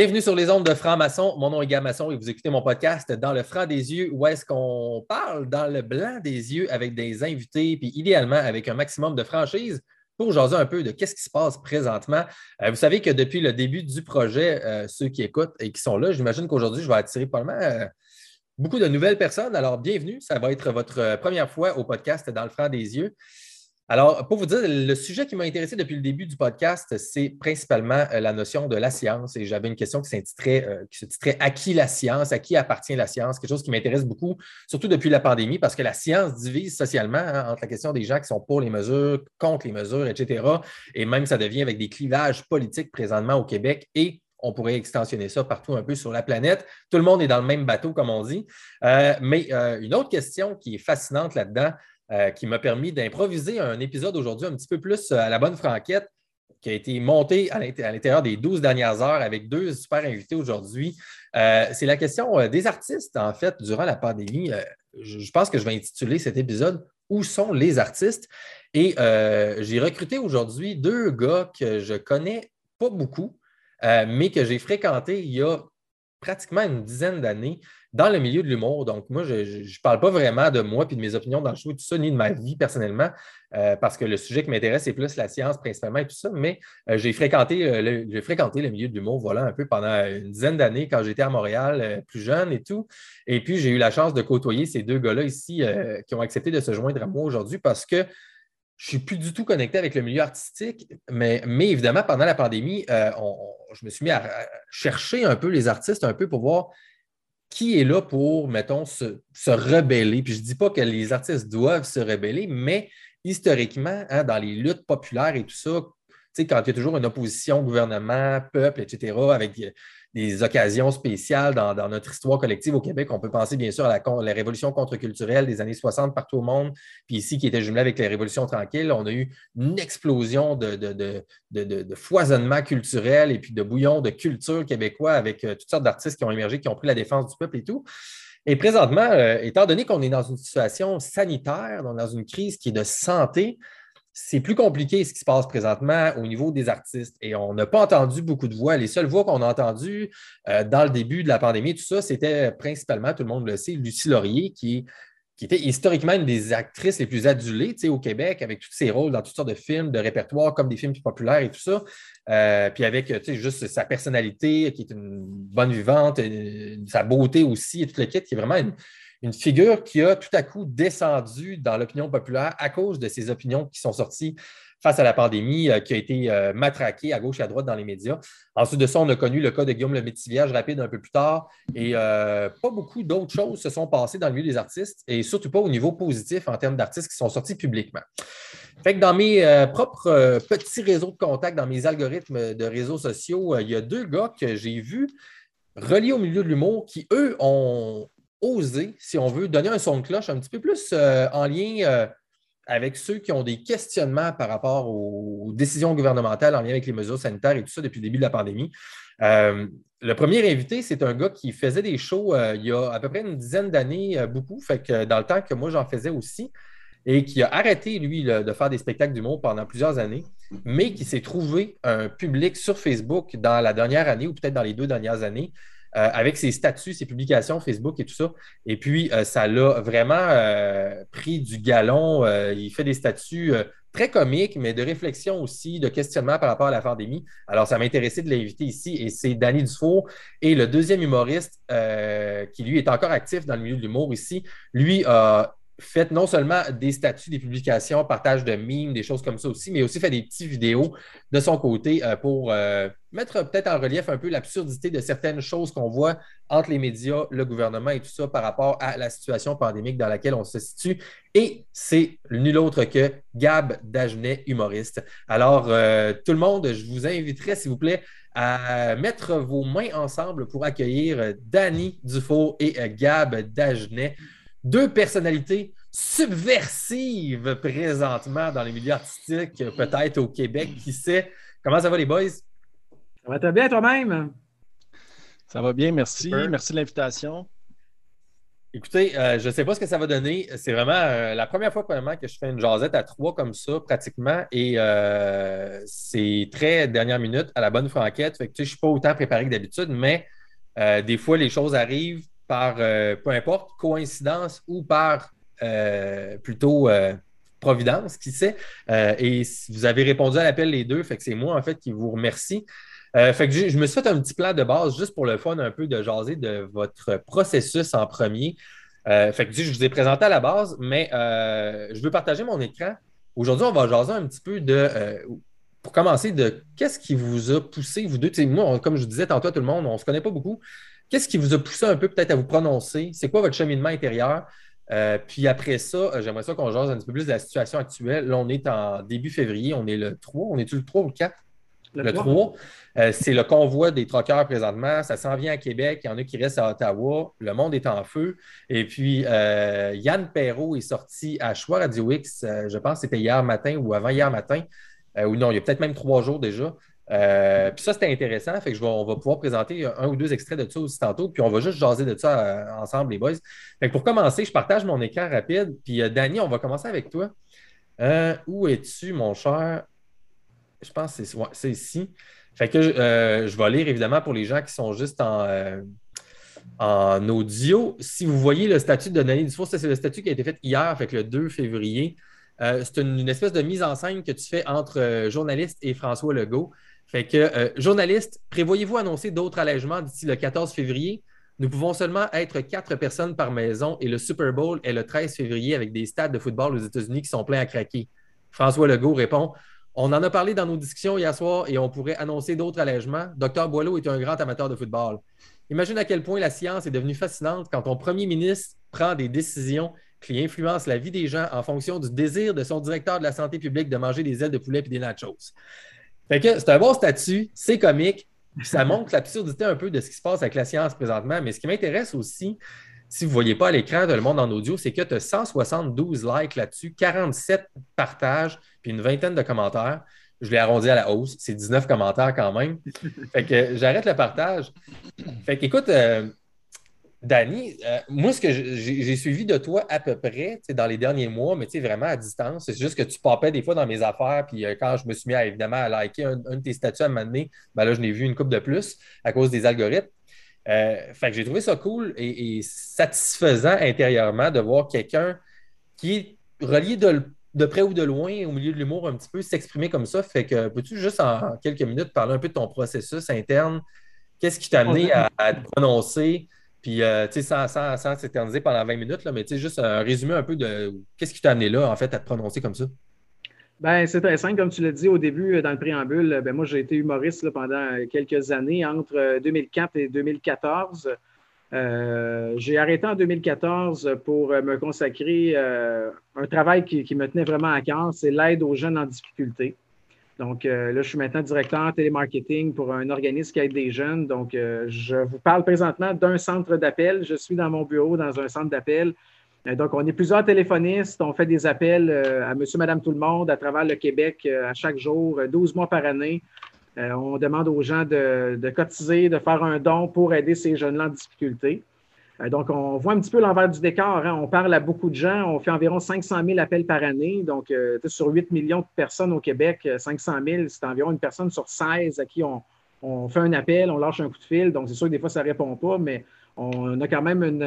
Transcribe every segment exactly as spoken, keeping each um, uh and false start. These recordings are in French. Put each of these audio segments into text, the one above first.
Bienvenue sur les ondes de Franc Masson. Mon nom est Gamasson et vous écoutez mon podcast Dans le franc des yeux, où est-ce qu'on parle dans le blanc des yeux avec des invités, puis idéalement avec un maximum de franchise pour jaser un peu de qu'est-ce qui se passe présentement. Euh, vous savez que depuis le début du projet, euh, ceux qui écoutent et qui sont là, j'imagine qu'aujourd'hui, je vais attirer probablement euh, beaucoup de nouvelles personnes. Alors, bienvenue. Ça va être votre première fois au podcast Dans le franc des yeux. Alors, pour vous dire, le sujet qui m'a intéressé depuis le début du podcast, c'est principalement la notion de la science. Et j'avais une question qui s'intitrait, euh, qui se titrait « À qui la science? À qui appartient la science? » Quelque chose qui m'intéresse beaucoup, surtout depuis la pandémie, parce que la science divise socialement hein, entre la question des gens qui sont pour les mesures, contre les mesures, et cetera. Et même, ça devient avec des clivages politiques présentement au Québec et on pourrait extensionner ça partout un peu sur la planète. Tout le monde est dans le même bateau, comme on dit. Euh, mais euh, une autre question qui est fascinante là-dedans, Euh, qui m'a permis d'improviser un épisode aujourd'hui un petit peu plus à la bonne franquette, qui a été monté à l'intérieur des douze dernières heures avec deux super invités aujourd'hui. Euh, c'est la question des artistes, en fait, durant la pandémie. Euh, je pense que je vais intituler cet épisode « Où sont les artistes? » Et euh, j'ai recruté aujourd'hui deux gars que je connais pas beaucoup, euh, mais que j'ai fréquentés il y a pratiquement une dizaine d'années dans le milieu de l'humour. Donc, moi, je ne parle pas vraiment de moi et de mes opinions dans le show et tout ça, ni de ma vie personnellement, euh, parce que le sujet qui m'intéresse, c'est plus la science principalement et tout ça, mais euh, j'ai fréquenté, euh, le, j'ai fréquenté le milieu de l'humour, voilà, un peu pendant une dizaine d'années quand j'étais à Montréal, euh, plus jeune et tout. Et puis, j'ai eu la chance de côtoyer ces deux gars-là ici euh, qui ont accepté de se joindre à moi aujourd'hui parce que je ne suis plus du tout connecté avec le milieu artistique, mais, mais évidemment, pendant la pandémie, euh, on, on, je me suis mis à chercher un peu les artistes, un peu pour voir qui est là pour, mettons, se, se rebeller. Puis je ne dis pas que les artistes doivent se rebeller, mais historiquement, hein, dans les luttes populaires et tout ça, tu sais, quand il y a toujours une opposition, gouvernement, peuple, et cetera, avec des occasions spéciales dans, dans notre histoire collective au Québec. On peut penser bien sûr à la, la révolution contre-culturelle des années soixante partout au monde, puis ici qui était jumelée avec les révolutions tranquilles. On a eu une explosion de, de, de, de, de, de foisonnement culturel et puis de bouillon de culture québécois avec euh, toutes sortes d'artistes qui ont émergé, qui ont pris la défense du peuple et tout. Et présentement, euh, étant donné qu'on est dans une situation sanitaire, donc dans une crise qui est de santé, c'est plus compliqué ce qui se passe présentement au niveau des artistes et on n'a pas entendu beaucoup de voix. Les seules voix qu'on a entendues euh, dans le début de la pandémie, tout ça, c'était principalement, tout le monde le sait, Lucie Laurier qui, qui était historiquement une des actrices les plus adulées au Québec avec tous ses rôles dans toutes sortes de films, de répertoires comme des films plus populaires et tout ça. Euh, puis avec juste sa personnalité qui est une bonne vivante, une, sa beauté aussi et tout le kit qui est vraiment une... Une figure qui a tout à coup descendu dans l'opinion populaire à cause de ces opinions qui sont sorties face à la pandémie, euh, qui a été euh, matraquée à gauche et à droite dans les médias. Ensuite de ça, on a connu le cas de Guillaume Lemay-Thivierge rapide un peu plus tard et euh, pas beaucoup d'autres choses se sont passées dans le milieu des artistes et surtout pas au niveau positif en termes d'artistes qui sont sortis publiquement. Fait que dans mes euh, propres euh, petits réseaux de contacts, dans mes algorithmes de réseaux sociaux, euh, il y a deux gars que j'ai vus reliés au milieu de l'humour qui, eux, ont oser, si on veut, donner un son de cloche un petit peu plus euh, en lien euh, avec ceux qui ont des questionnements par rapport aux décisions gouvernementales en lien avec les mesures sanitaires et tout ça depuis le début de la pandémie. Euh, le premier invité, c'est un gars qui faisait des shows euh, il y a à peu près une dizaine d'années, euh, beaucoup, fait que euh, dans le temps que moi j'en faisais aussi, et qui a arrêté, lui, le, de faire des spectacles d'humour pendant plusieurs années, mais qui s'est trouvé un public sur Facebook dans la dernière année ou peut-être dans les deux dernières années, Euh, avec ses statuts, ses publications Facebook et tout ça. Et puis, euh, ça l'a vraiment euh, pris du galon. Euh, il fait des statuts euh, très comiques, mais de réflexion aussi, de questionnement par rapport à la pandémie. Alors, ça m'a intéressé de l'inviter ici. Et c'est Dany Dufour. Et le deuxième humoriste euh, qui, lui, est encore actif dans le milieu de l'humour ici, lui a fait non seulement des statuts, des publications, partage de mimes, des choses comme ça aussi, mais aussi fait des petites vidéos de son côté euh, pour... Euh, mettre peut-être en relief un peu l'absurdité de certaines choses qu'on voit entre les médias, le gouvernement et tout ça par rapport à la situation pandémique dans laquelle on se situe. Et c'est nul autre que Gab Dagenais, humoriste. Alors, euh, tout le monde, je vous inviterai, s'il vous plaît, à mettre vos mains ensemble pour accueillir Dany Dufour et Gab Dagenais, deux personnalités subversives présentement dans les milieux artistiques, peut-être au Québec, qui sait. Comment ça va, les boys? Ça va très bien toi-même? Ça va bien, merci. Super. Merci de l'invitation. Écoutez, euh, je ne sais pas ce que ça va donner. C'est vraiment euh, la première fois probablement que je fais une jasette à trois comme ça, pratiquement, et euh, c'est très dernière minute à la bonne franquette. Fait que, tu sais, je ne suis pas autant préparé que d'habitude, mais euh, des fois, les choses arrivent par, euh, peu importe, coïncidence ou par euh, plutôt euh, providence, qui sait. Euh, et vous avez répondu à l'appel les deux, fait que c'est moi, en fait, qui vous remercie. Euh, fait que je, je me suis fait un petit plan de base juste pour le fun un peu de jaser de votre processus en premier. Euh, fait que je vous ai présenté à la base, mais euh, je veux partager mon écran. Aujourd'hui, on va jaser un petit peu de, euh, pour commencer, de qu'est-ce qui vous a poussé, vous deux. T'sais, moi, on, comme je vous disais tantôt à tout le monde, on ne se connaît pas beaucoup. Qu'est-ce qui vous a poussé un peu peut-être à vous prononcer? C'est quoi votre cheminement intérieur? Euh, puis après ça, euh, j'aimerais ça qu'on jase un petit peu plus de la situation actuelle. Là, on est en début février, on est le trois. On est-tu le trois ou le quatre? Le, le trois, euh, c'est le convoi des troqueurs présentement. Ça s'en vient à Québec. Il y en a qui restent à Ottawa. Le monde est en feu. Et puis, euh, Yann Perreau est sorti à Choix Radio X, euh, je pense que c'était hier matin ou avant hier matin, euh, ou non, il y a peut-être même trois jours déjà. Euh, puis ça, c'était intéressant. Fait que je vais, on va pouvoir présenter un ou deux extraits de ça aussi tantôt. Puis on va juste jaser de ça euh, ensemble, les boys. Fait que pour commencer, je partage mon écran rapide. Puis, euh, Dany, on va commencer avec toi. Euh, où es-tu, mon cher? Je pense que c'est, ouais, c'est ici. Fait que euh, je vais lire, évidemment, pour les gens qui sont juste en, euh, en audio. Si vous voyez le statut de Dany Dufour, ça, c'est le statut qui a été fait hier, fait que le deux février. Euh, c'est une, une espèce de mise en scène que tu fais entre euh, journaliste et François Legault. Fait que, euh, journaliste, prévoyez-vous annoncer d'autres allègements d'ici le quatorze février? Nous pouvons seulement être quatre personnes par maison et le Super Bowl est le treize février avec des stades de football aux États-Unis qui sont pleins à craquer. François Legault répond... On en a parlé dans nos discussions hier soir et on pourrait annoncer d'autres allègements. Dr Boileau est un grand amateur de football. Imagine à quel point la science est devenue fascinante quand ton premier ministre prend des décisions qui influencent la vie des gens en fonction du désir de son directeur de la santé publique de manger des ailes de poulet et des nachos. Fait que c'est un bon statut, c'est comique, ça montre l'absurdité un peu de ce qui se passe avec la science présentement. Mais ce qui m'intéresse aussi, si vous ne voyez pas à l'écran de Le Monde en audio, c'est que tu as cent soixante-douze likes là-dessus, quarante-sept partages, puis une vingtaine de commentaires. Je l'ai arrondi à la hausse. C'est dix-neuf commentaires quand même. Fait que euh, j'arrête le partage. Fait que, écoute, euh, Dany, euh, moi, ce que j'ai, j'ai suivi de toi à peu près dans les derniers mois, mais tu sais, vraiment à distance, c'est juste que tu papais des fois dans mes affaires, puis euh, quand je me suis mis à, évidemment à liker un, un de tes statuts à un moment donné, ben là, je n'ai vu une couple de plus à cause des algorithmes. Euh, fait que j'ai trouvé ça cool et, et satisfaisant intérieurement de voir quelqu'un qui est relié de, de près ou de loin au milieu de l'humour un petit peu s'exprimer comme ça. Fait que peux-tu juste en quelques minutes parler un peu de ton processus interne? Qu'est-ce qui t'a amené à, à te prononcer? Puis, euh, tu sais, sans, sans, sans s'éterniser pendant vingt minutes, là, mais tu sais, juste un résumé un peu de qu'est-ce qui t'a amené là, en fait, à te prononcer comme ça? Bien, c'est très simple. Comme tu l'as dit au début, dans le préambule, bien, moi, j'ai été humoriste là, pendant quelques années, entre deux mille quatre et deux mille quatorze. Euh, j'ai arrêté en deux mille quatorze pour me consacrer euh, un travail qui, qui me tenait vraiment à cœur, c'est l'aide aux jeunes en difficulté. Donc euh, là, je suis maintenant directeur télémarketing pour un organisme qui aide les jeunes. Donc, euh, je vous parle présentement d'un centre d'appel. Je suis dans mon bureau, dans un centre d'appel. Donc, on est plusieurs téléphonistes, on fait des appels à monsieur, madame, tout le monde à travers le Québec à chaque jour, douze mois par année. On demande aux gens de, de cotiser, de faire un don pour aider ces jeunes-là en difficulté. Donc, on voit un petit peu l'envers du décor, hein. On parle à beaucoup de gens, on fait environ cinq cent mille appels par année. Donc, sur huit millions de personnes au Québec, cinq cent mille, c'est environ une personne sur seize à qui on, on fait un appel, on lâche un coup de fil. Donc, c'est sûr que des fois, ça ne répond pas, mais on a quand même une...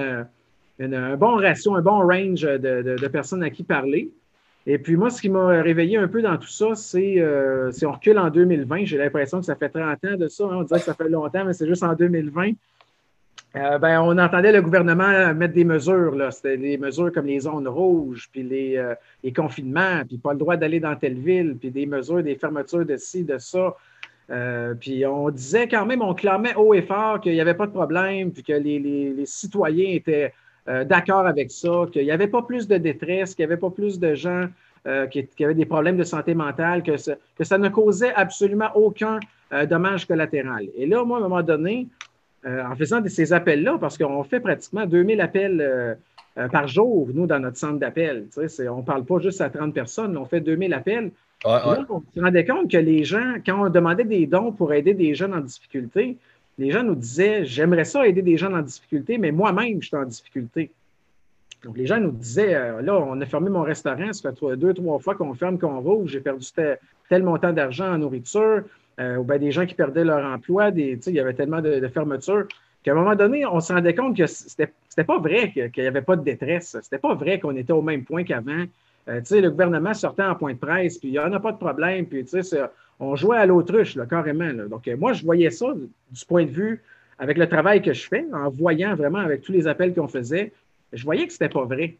un bon ratio, un bon range de, de, de personnes à qui parler. Et puis moi, ce qui m'a réveillé un peu dans tout ça, c'est, euh, si on recule en deux mille vingt, j'ai l'impression que ça fait trente ans de ça, hein, on dirait que ça fait longtemps, mais c'est juste en deux mille vingt, euh, ben, on entendait le gouvernement mettre des mesures, là. C'était des mesures comme les zones rouges, puis les, euh, les confinements, puis pas le droit d'aller dans telle ville, puis des mesures, des fermetures de ci, de ça. Euh, puis on disait quand même, on clamait haut et fort qu'il n'y avait pas de problème, puis que les, les, les citoyens étaient... Euh, d'accord avec ça, qu'il n'y avait pas plus de détresse, qu'il n'y avait pas plus de gens euh, qui, qui avaient des problèmes de santé mentale, que, ce, que ça ne causait absolument aucun euh, dommage collatéral. Et là, moi, à un moment donné, euh, en faisant ces appels-là, parce qu'on fait pratiquement deux mille appels euh, euh, par jour, nous, dans notre centre d'appel, c'est, on ne parle pas juste à trente personnes, on fait deux mille appels. Ouais, ouais. Là, on se rendait compte que les gens, quand on demandait des dons pour aider des jeunes en difficulté, les gens nous disaient « J'aimerais ça aider des gens en difficulté, mais moi-même, je suis en difficulté. » Donc, les gens nous disaient, euh, là, on a fermé mon restaurant, ça fait deux, trois fois qu'on ferme, qu'on rouvre, j'ai perdu tel, tel montant d'argent en nourriture, euh, ou bien des gens qui perdaient leur emploi, des, il y avait tellement de, de fermetures, qu'à un moment donné, on se rendait compte que c'était, c'était pas vrai qu'il n'y avait pas de détresse, c'était pas vrai qu'on était au même point qu'avant. Euh, tu sais, le gouvernement sortait en point de presse, puis il n'y en a pas de problème, puis tu sais, on jouait à l'autruche, là, carrément. Là. Donc, euh, moi, je voyais ça du point de vue, avec le travail que je fais, en voyant vraiment avec tous les appels qu'on faisait, je voyais que c'était pas vrai.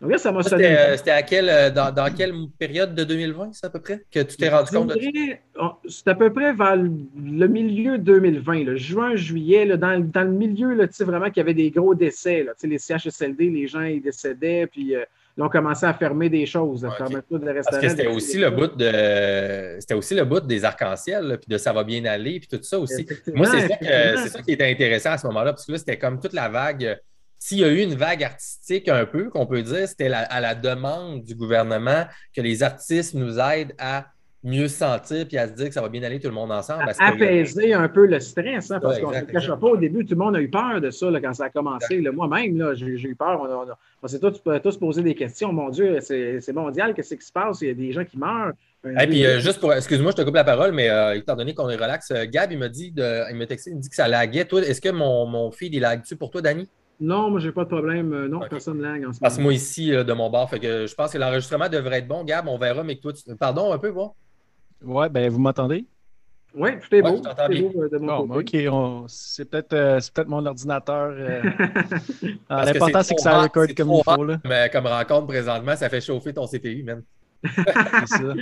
Donc là, ça m'a sonné. C'était, c'était à quelle, dans, dans quelle période de deux mille vingt, c'est à peu près, que tu t'es rendu compte de ça? C'est à peu près vers le milieu deux mille vingt, le juin, juillet, là, dans, dans le milieu, là, tu sais, vraiment qu'il y avait des gros décès. Là, tu sais, les C H S L D, les gens, ils décédaient, puis euh, ils ont commencé à fermer des choses, à okay. fermer tout le restaurant. Parce que c'était aussi le, bout de, c'était aussi le bout des arcs-en-ciel, là, puis de ça va bien aller, puis tout ça aussi. Effectivement, Moi, c'est ça, que, c'est ça qui était intéressant à ce moment-là, parce que là, c'était comme toute la vague. S'il y a eu une vague artistique un peu, qu'on peut dire, c'était la, à la demande du gouvernement que les artistes nous aident à mieux se sentir puis à se dire que ça va bien aller tout le monde ensemble. À apaiser un peu le stress, hein, parce ouais, qu'on ne se cache pas. Au début, tout le monde a eu peur de ça là, quand ça a commencé. Là, moi-même, là, j'ai, j'ai eu peur. On, on, on, on s'est tous, tous posé des questions. Mon Dieu, c'est, c'est mondial. Qu'est-ce qui se passe? Il y a des gens qui meurent. Et hey, puis, euh, juste pour, excuse-moi, je te coupe la parole, mais euh, étant donné qu'on est relax, euh, Gab, il m'a dit, de, il m'a texté, il me dit que ça laguait. Toi, est-ce que mon, mon feed, il lague-tu pour toi, Dany? Non, moi, j'ai pas de problème. Non, okay. Personne lag en ce moment. Parce que moi, ici, de mon bord, fait que je pense que l'enregistrement devrait être bon, Gab. On verra, mais que toi, tu... Pardon un peu, voir. Oui, bien, vous m'entendez? Oui, tout est ouais, beau. Tout est beau de mon bon, côté. OK, on... c'est, peut-être, euh, c'est peut-être mon ordinateur. Euh... ah, l'important, c'est, c'est que ça recorde comme il faut. Là. Mais comme rencontre, présentement, ça fait chauffer ton C P U, man. C'est ça.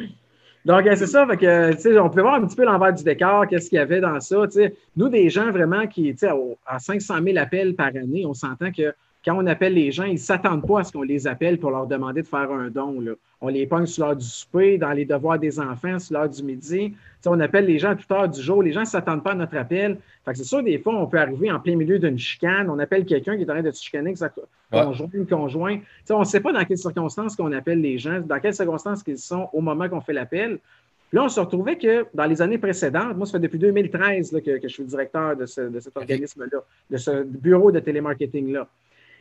Donc, c'est ça. Fait que, tu sais, on pouvait voir un petit peu l'envers du décor, qu'est-ce qu'il y avait dans ça. Tu sais, nous, des gens vraiment qui, tu sais, à cinq cent mille appels par année, on s'entend que quand on appelle les gens, ils ne s'attendent pas à ce qu'on les appelle pour leur demander de faire un don. Là. On les pogne sur l'heure du souper, dans les devoirs des enfants, sur l'heure du midi. Tu sais, on appelle les gens à toute heure du jour. Les gens ne s'attendent pas à notre appel. Fait que c'est sûr, des fois, on peut arriver en plein milieu d'une chicane. On appelle quelqu'un qui est en train de se chicaner, que ça conjoint, ouais. conjoint. Tu sais, on ne sait pas dans quelles circonstances qu'on appelle les gens, dans quelles circonstances qu'ils sont au moment qu'on fait l'appel. Puis là, on se retrouvait que dans les années précédentes, moi, ça fait depuis deux mille treize là, que, que je suis directeur de, ce, de cet organisme-là, de ce bureau de télémarketing-là.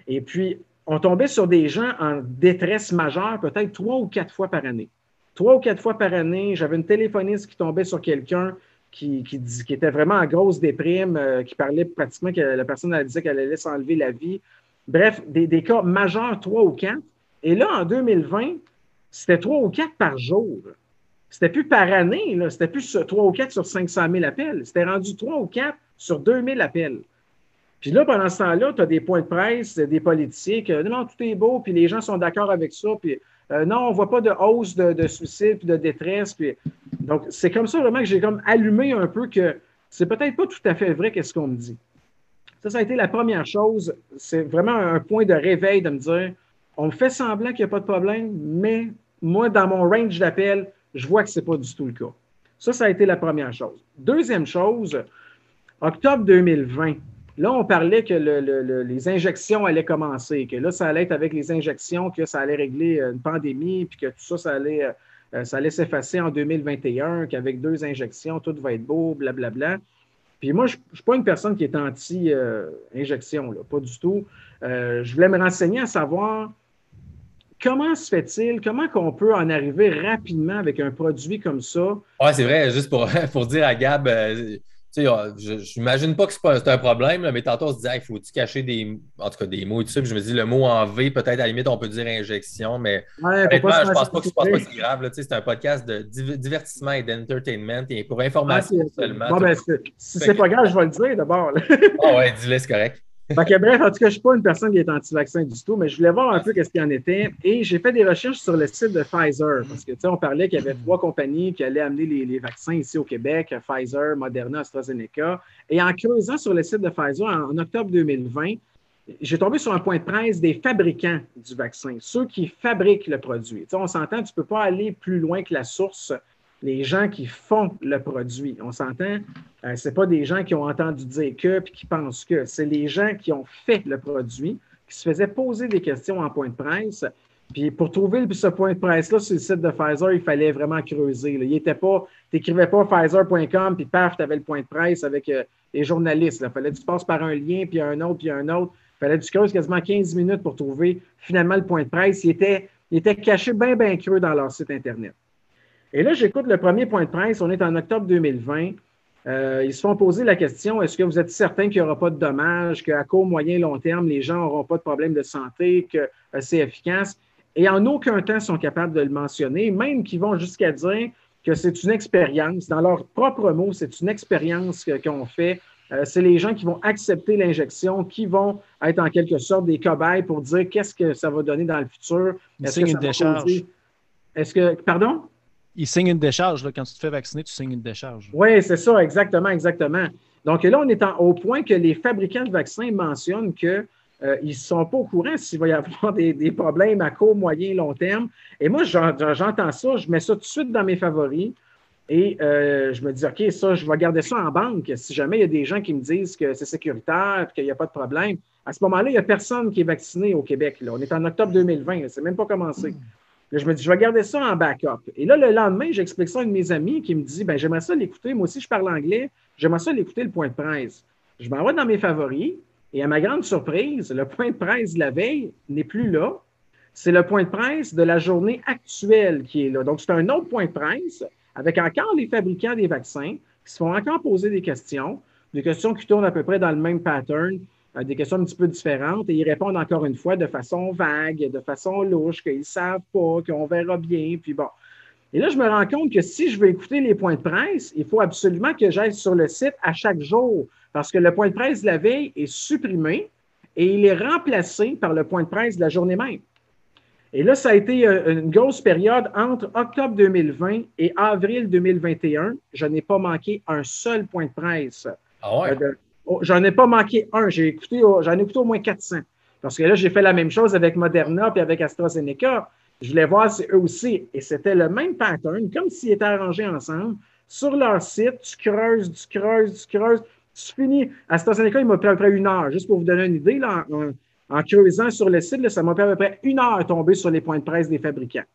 Et puis, on tombait sur des gens en détresse majeure, peut-être trois ou quatre fois par année. Trois ou quatre fois par année, j'avais une téléphoniste qui tombait sur quelqu'un qui, qui, qui était vraiment en grosse déprime, euh, qui parlait pratiquement que la personne elle disait qu'elle allait s'enlever la vie. Bref, des, des cas majeurs, trois ou quatre. Et là, en deux mille vingt, c'était trois ou quatre par jour. C'était plus par année, là. C'était plus trois ou quatre sur cinq cent mille appels. C'était rendu trois ou quatre sur deux mille appels. Puis là, pendant ce temps-là, tu as des points de presse, des politiciens que non, tout est beau, puis les gens sont d'accord avec ça, puis euh, non, on ne voit pas de hausse de, de suicide, puis de détresse. Puis... Donc, c'est comme ça vraiment que j'ai comme allumé un peu que c'est peut-être pas tout à fait vrai qu'est-ce qu'on me dit. Ça, ça a été la première chose. C'est vraiment un point de réveil de me dire, on me fait semblant qu'il n'y a pas de problème, mais moi, dans mon range d'appel, je vois que ce n'est pas du tout le cas. Ça, ça a été la première chose. Deuxième chose, octobre deux mille vingt, là, on parlait que le, le, le, les injections allaient commencer, que là, ça allait être avec les injections, que ça allait régler une pandémie, puis que tout ça, ça allait, euh, ça allait s'effacer en deux mille vingt et un, qu'avec deux injections, tout va être beau, blablabla. Puis moi, je ne suis pas une personne qui est anti-injection, euh, pas du tout. Euh, je voulais me renseigner à savoir comment se fait-il, comment qu'on peut en arriver rapidement avec un produit comme ça. Oui, c'est vrai, juste pour, pour dire à Gab... Euh... Tu sais, je n'imagine pas que c'est, pas, c'est un problème, là, mais tantôt, on se dit, hey, faut-tu cacher des, en tout cas, des mots et tout ça? Puis je me dis, le mot en V, peut-être, à la limite, on peut dire injection, mais ouais, honnêtement, je ne pense pas que c'est grave. Là, tu sais, c'est un podcast de divertissement et d'entertainment et pour information ah, c'est, seulement. Bon, ben, c'est, si ce n'est pas grave, je vais le dire d'abord. Ah ouais, dis-le, c'est correct. Fait que, bref, en tout cas, je ne suis pas une personne qui est anti-vaccin du tout, mais je voulais voir un peu ce qu'il y en était. Et j'ai fait des recherches sur le site de Pfizer, parce que, tu sais, on parlait qu'il y avait trois compagnies qui allaient amener les, les vaccins ici au Québec, Pfizer, Moderna, AstraZeneca. Et en creusant sur le site de Pfizer, en, en octobre deux mille vingt, j'ai tombé sur un point de presse des fabricants du vaccin, ceux qui fabriquent le produit. Tu sais, on s'entend, tu ne peux pas aller plus loin que la source. Les gens qui font le produit, on s'entend, euh, ce n'est pas des gens qui ont entendu dire que puis qui pensent que. C'est les gens qui ont fait le produit, qui se faisaient poser des questions en point de presse. Puis pour trouver ce point de presse-là sur le site de Pfizer, il fallait vraiment creuser. Là. Il était pas, tu n'écrivais pas Pfizer point com, puis paf, tu avais le point de presse avec euh, les journalistes. Il fallait que tu passes par un lien, puis un autre, puis un autre. fallait du creuse quasiment quinze minutes pour trouver finalement le point de presse. Il était, il était caché bien, bien creux dans leur site Internet. Et là, j'écoute le premier point de presse. On est en octobre deux mille vingt. Euh, ils se font poser la question, est-ce que vous êtes certain qu'il n'y aura pas de dommages, qu'à court, moyen, long terme, les gens n'auront pas de problème de santé, que euh, c'est efficace? Et en aucun temps sont capables de le mentionner, même qu'ils vont jusqu'à dire que c'est une expérience. Dans leurs propres mots, c'est une expérience que, qu'on fait. Euh, c'est les gens qui vont accepter l'injection, qui vont être en quelque sorte des cobayes pour dire qu'est-ce que ça va donner dans le futur. Ils signent une décharge. Est-ce que... Pardon? Ils signent une décharge. Là, quand tu te fais vacciner, tu signes une décharge. Oui, c'est ça, exactement, exactement. Donc là, on est en, au point que les fabricants de vaccins mentionnent que Euh, ils ne sont pas au courant s'il va y avoir des, des problèmes à court, moyen et long terme. Et moi, j'en, j'entends ça, je mets ça tout de suite dans mes favoris et euh, je me dis, OK, ça, je vais garder ça en banque. Si jamais il y a des gens qui me disent que c'est sécuritaire et qu'il n'y a pas de problème, à ce moment-là, il n'y a personne qui est vacciné au Québec. Là. On est en octobre deux mille vingt, c'est même pas commencé. Là, je me dis, je vais garder ça en backup. Et là, le lendemain, j'explique ça à une de mes amies qui me dit, bien, j'aimerais ça l'écouter. Moi aussi, je parle anglais. J'aimerais ça l'écouter, le point de presse. Je m'en vais dans mes favoris. Et à ma grande surprise, le point de presse de la veille n'est plus là. C'est le point de presse de la journée actuelle qui est là. Donc, c'est un autre point de presse avec encore les fabricants des vaccins qui se font encore poser des questions, des questions qui tournent à peu près dans le même pattern, des questions un petit peu différentes, et ils répondent encore une fois de façon vague, de façon louche, qu'ils ne savent pas, qu'on verra bien, puis bon. Et là, je me rends compte que si je veux écouter les points de presse, il faut absolument que j'aille sur le site à chaque jour parce que le point de presse de la veille est supprimé et il est remplacé par le point de presse de la journée même. Et là, ça a été une grosse période entre octobre deux mille vingt et avril deux mille vingt et un. Je n'ai pas manqué un seul point de presse. Ah ouais? Euh, oh, j'en ai pas manqué un. J'ai écouté, j'en ai écouté au moins quatre cents. Parce que là, j'ai fait la même chose avec Moderna et avec AstraZeneca. Je voulais voir si eux aussi, et c'était le même pattern, comme s'ils étaient arrangés ensemble. Sur leur site, tu creuses, tu creuses, tu creuses, tu finis. À AstraZeneca, il m'a pris à peu près une heure. Juste pour vous donner une idée, là, en, en, en creusant sur le site, là, ça m'a pris à peu près une heure tomber sur les points de presse des fabricants.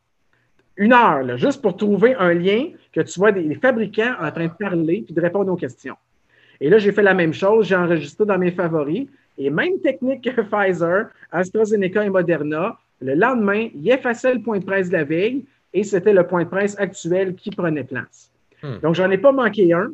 Une heure, là, juste pour trouver un lien que tu vois des fabricants en train de parler et de répondre aux questions. Et là, j'ai fait la même chose, j'ai enregistré dans mes favoris, et même technique que Pfizer, AstraZeneca et Moderna. Le lendemain, il effaçait le point de presse de la veille et c'était le point de presse actuel qui prenait place. Hmm. Donc, j'en ai pas manqué un.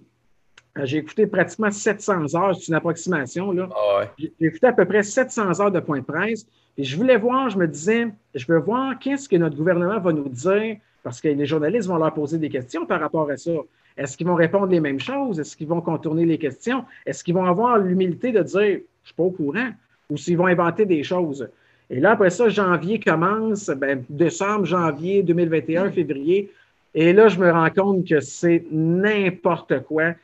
J'ai écouté pratiquement sept cents heures, c'est une approximation, là. Ah ouais. J'ai écouté à peu près sept cents heures de point de presse. Et je voulais voir, je me disais, je veux voir qu'est-ce que notre gouvernement va nous dire parce que les journalistes vont leur poser des questions par rapport à ça. Est-ce qu'ils vont répondre les mêmes choses? Est-ce qu'ils vont contourner les questions? Est-ce qu'ils vont avoir l'humilité de dire « je ne suis pas au courant » ou s'ils vont inventer des choses? Et là, après ça, janvier commence, ben, décembre, janvier deux mille vingt et un, février. Et là, je me rends compte que c'est n'importe quoi.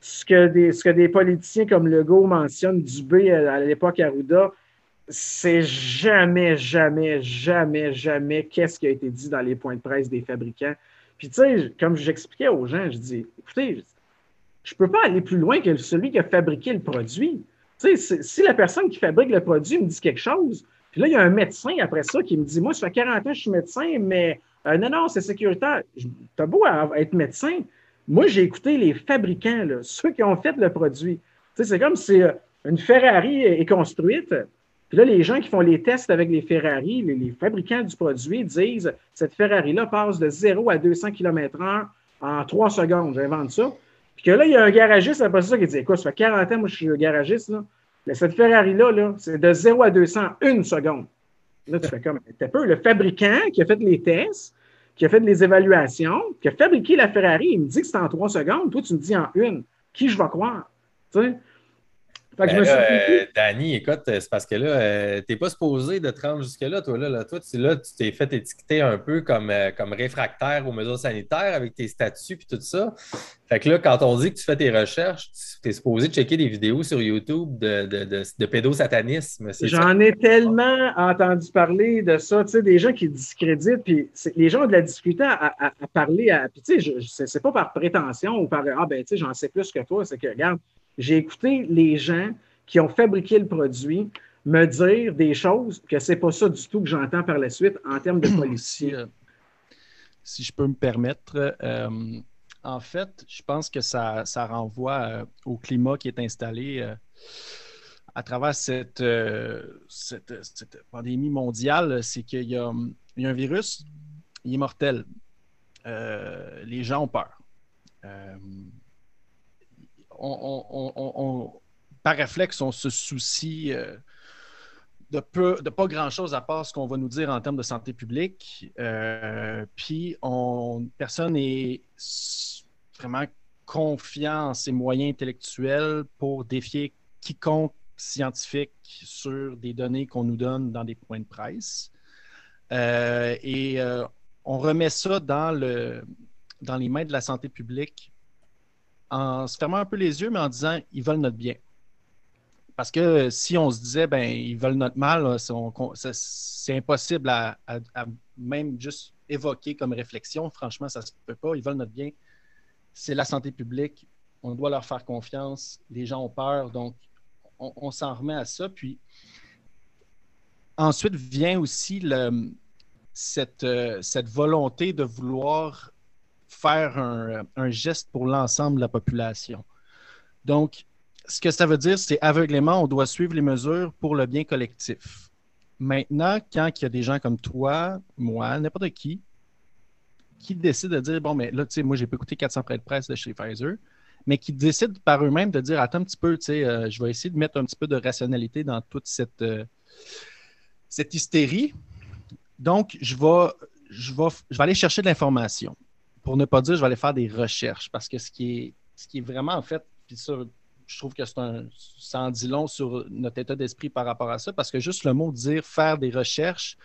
Ce que des, ce que des politiciens comme Legault mentionnent, Dubé à l'époque, Arruda, c'est jamais, jamais, jamais, jamais qu'est-ce qui a été dit dans les points de presse des fabricants. Puis, tu sais, comme j'expliquais aux gens, je dis, écoutez, je ne peux pas aller plus loin que celui qui a fabriqué le produit. Tu sais, si la personne qui fabrique le produit me dit quelque chose, puis là, il y a un médecin après ça qui me dit « Moi, ça fait quarante ans que je suis médecin, mais euh, non, non, c'est sécuritaire. » T'as beau à être médecin. Moi, j'ai écouté les fabricants, là, ceux qui ont fait le produit. Tu sais, c'est comme si euh, une Ferrari est construite. Puis là, les gens qui font les tests avec les Ferrari, les, les fabricants du produit disent « Cette Ferrari-là passe de zéro à deux cents kilomètres heure en trois secondes. » J'invente ça. Puis que là, il y a un garagiste après ça qui dit « Écoute, ça fait quarante ans, moi, je suis garagiste, là. » Mais cette Ferrari-là, là, c'est de zéro à deux cents une seconde. Là, tu fais comme un peu. Le fabricant qui a fait les tests, qui a fait les évaluations, qui a fabriqué la Ferrari, il me dit que c'est en trois secondes. Toi, tu me dis en une. Qui je vais croire? Tu sais? Fait que ben je me là, suis dit, euh, Dany, écoute, c'est parce que là, euh, t'es pas supposé de te rendre jusque-là. Toi, là, là, toi tu, là, tu t'es fait étiqueter un peu comme, euh, comme réfractaire aux mesures sanitaires avec tes statuts et tout ça. Fait que là, quand on dit que tu fais tes recherches, tu es supposé checker des vidéos sur YouTube de, de, de, de pédosatanisme. C'est J'en ça? ai tellement entendu parler de ça, tu sais, des gens qui discréditent, puis les gens ont de la difficulté à, à, à parler. À, puis tu sais, je, c'est, c'est pas par prétention ou par ah ben tu sais, j'en sais plus que toi, c'est que regarde. J'ai écouté les gens qui ont fabriqué le produit me dire des choses que c'est pas ça du tout que j'entends par la suite en termes de policiers. Si, euh, si je peux me permettre, euh, en fait, je pense que ça, ça renvoie euh, au climat qui est installé euh, à travers cette, euh, cette, cette pandémie mondiale, c'est qu'il y a, il y a un virus, il est mortel. Euh, les gens ont peur. Euh, on, on, on, on, par réflexe, on se soucie euh, de, peu, de pas grand-chose à part ce qu'on va nous dire en termes de santé publique. Euh, puis, on, personne n'est vraiment confiant en ses moyens intellectuels pour défier quiconque scientifique sur des données qu'on nous donne dans des points de presse. Euh, et euh, on remet ça dans, le, dans les mains de la santé publique en se fermant un peu les yeux, mais en disant « ils veulent notre bien ». Parce que si on se disait « ben ils veulent notre mal », c'est impossible à, à, à même juste évoquer comme réflexion. Franchement, ça ne se peut pas. Ils veulent notre bien. C'est la santé publique. On doit leur faire confiance. Les gens ont peur. Donc, on, on s'en remet à ça. Puis, ensuite vient aussi le, cette, cette volonté de vouloir faire un, un geste pour l'ensemble de la population. Donc, ce que ça veut dire, c'est aveuglément, on doit suivre les mesures pour le bien collectif. Maintenant, quand il y a des gens comme toi, moi, n'importe qui, qui décident de dire, bon, mais là, tu sais, moi, j'ai pas écouté quatre cents prêts de presse de chez Pfizer, mais qui décident par eux-mêmes de dire, attends un petit peu, tu sais, euh, je vais essayer de mettre un petit peu de rationalité dans toute cette, euh, cette hystérie. Donc, je vais, je vais, je vais aller chercher de l'information. Pour ne pas dire, je vais aller faire des recherches, parce que ce qui est, ce qui est vraiment, en fait, puis ça, je trouve que c'est un, ça en dit long sur notre état d'esprit par rapport à ça, parce que juste le mot dire faire des recherches,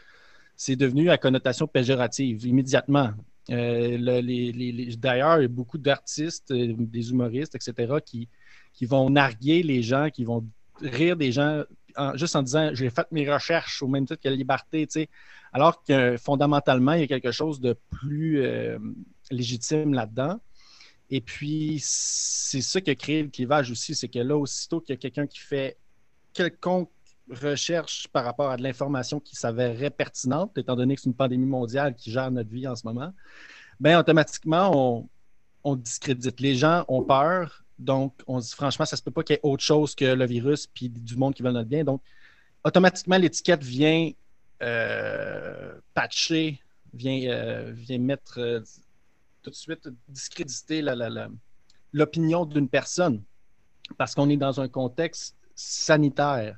c'est devenu à connotation péjorative immédiatement. Euh, le, les, les, les, d'ailleurs, il y a beaucoup d'artistes, des humoristes, et cetera, qui, qui vont narguer les gens, qui vont rire des gens en, juste en disant « j'ai fait mes recherches » au même titre que la liberté, tu sais. Alors que fondamentalement, il y a quelque chose de plus euh, légitime là-dedans. Et puis, c'est ça qui a créé le clivage aussi, c'est que là, aussitôt qu'il y a quelqu'un qui fait quelconque recherche par rapport à de l'information qui s'avérait pertinente, étant donné que c'est une pandémie mondiale qui gère notre vie en ce moment, bien, automatiquement, on, on discrédite. Les gens ont peur, donc on se dit, franchement, ça se peut pas qu'il y ait autre chose que le virus puis du monde qui veut notre bien. Donc, automatiquement, l'étiquette vient euh, patcher, vient, euh, vient mettre euh, tout de suite, discréditer la, la, la, l'opinion d'une personne parce qu'on est dans un contexte sanitaire.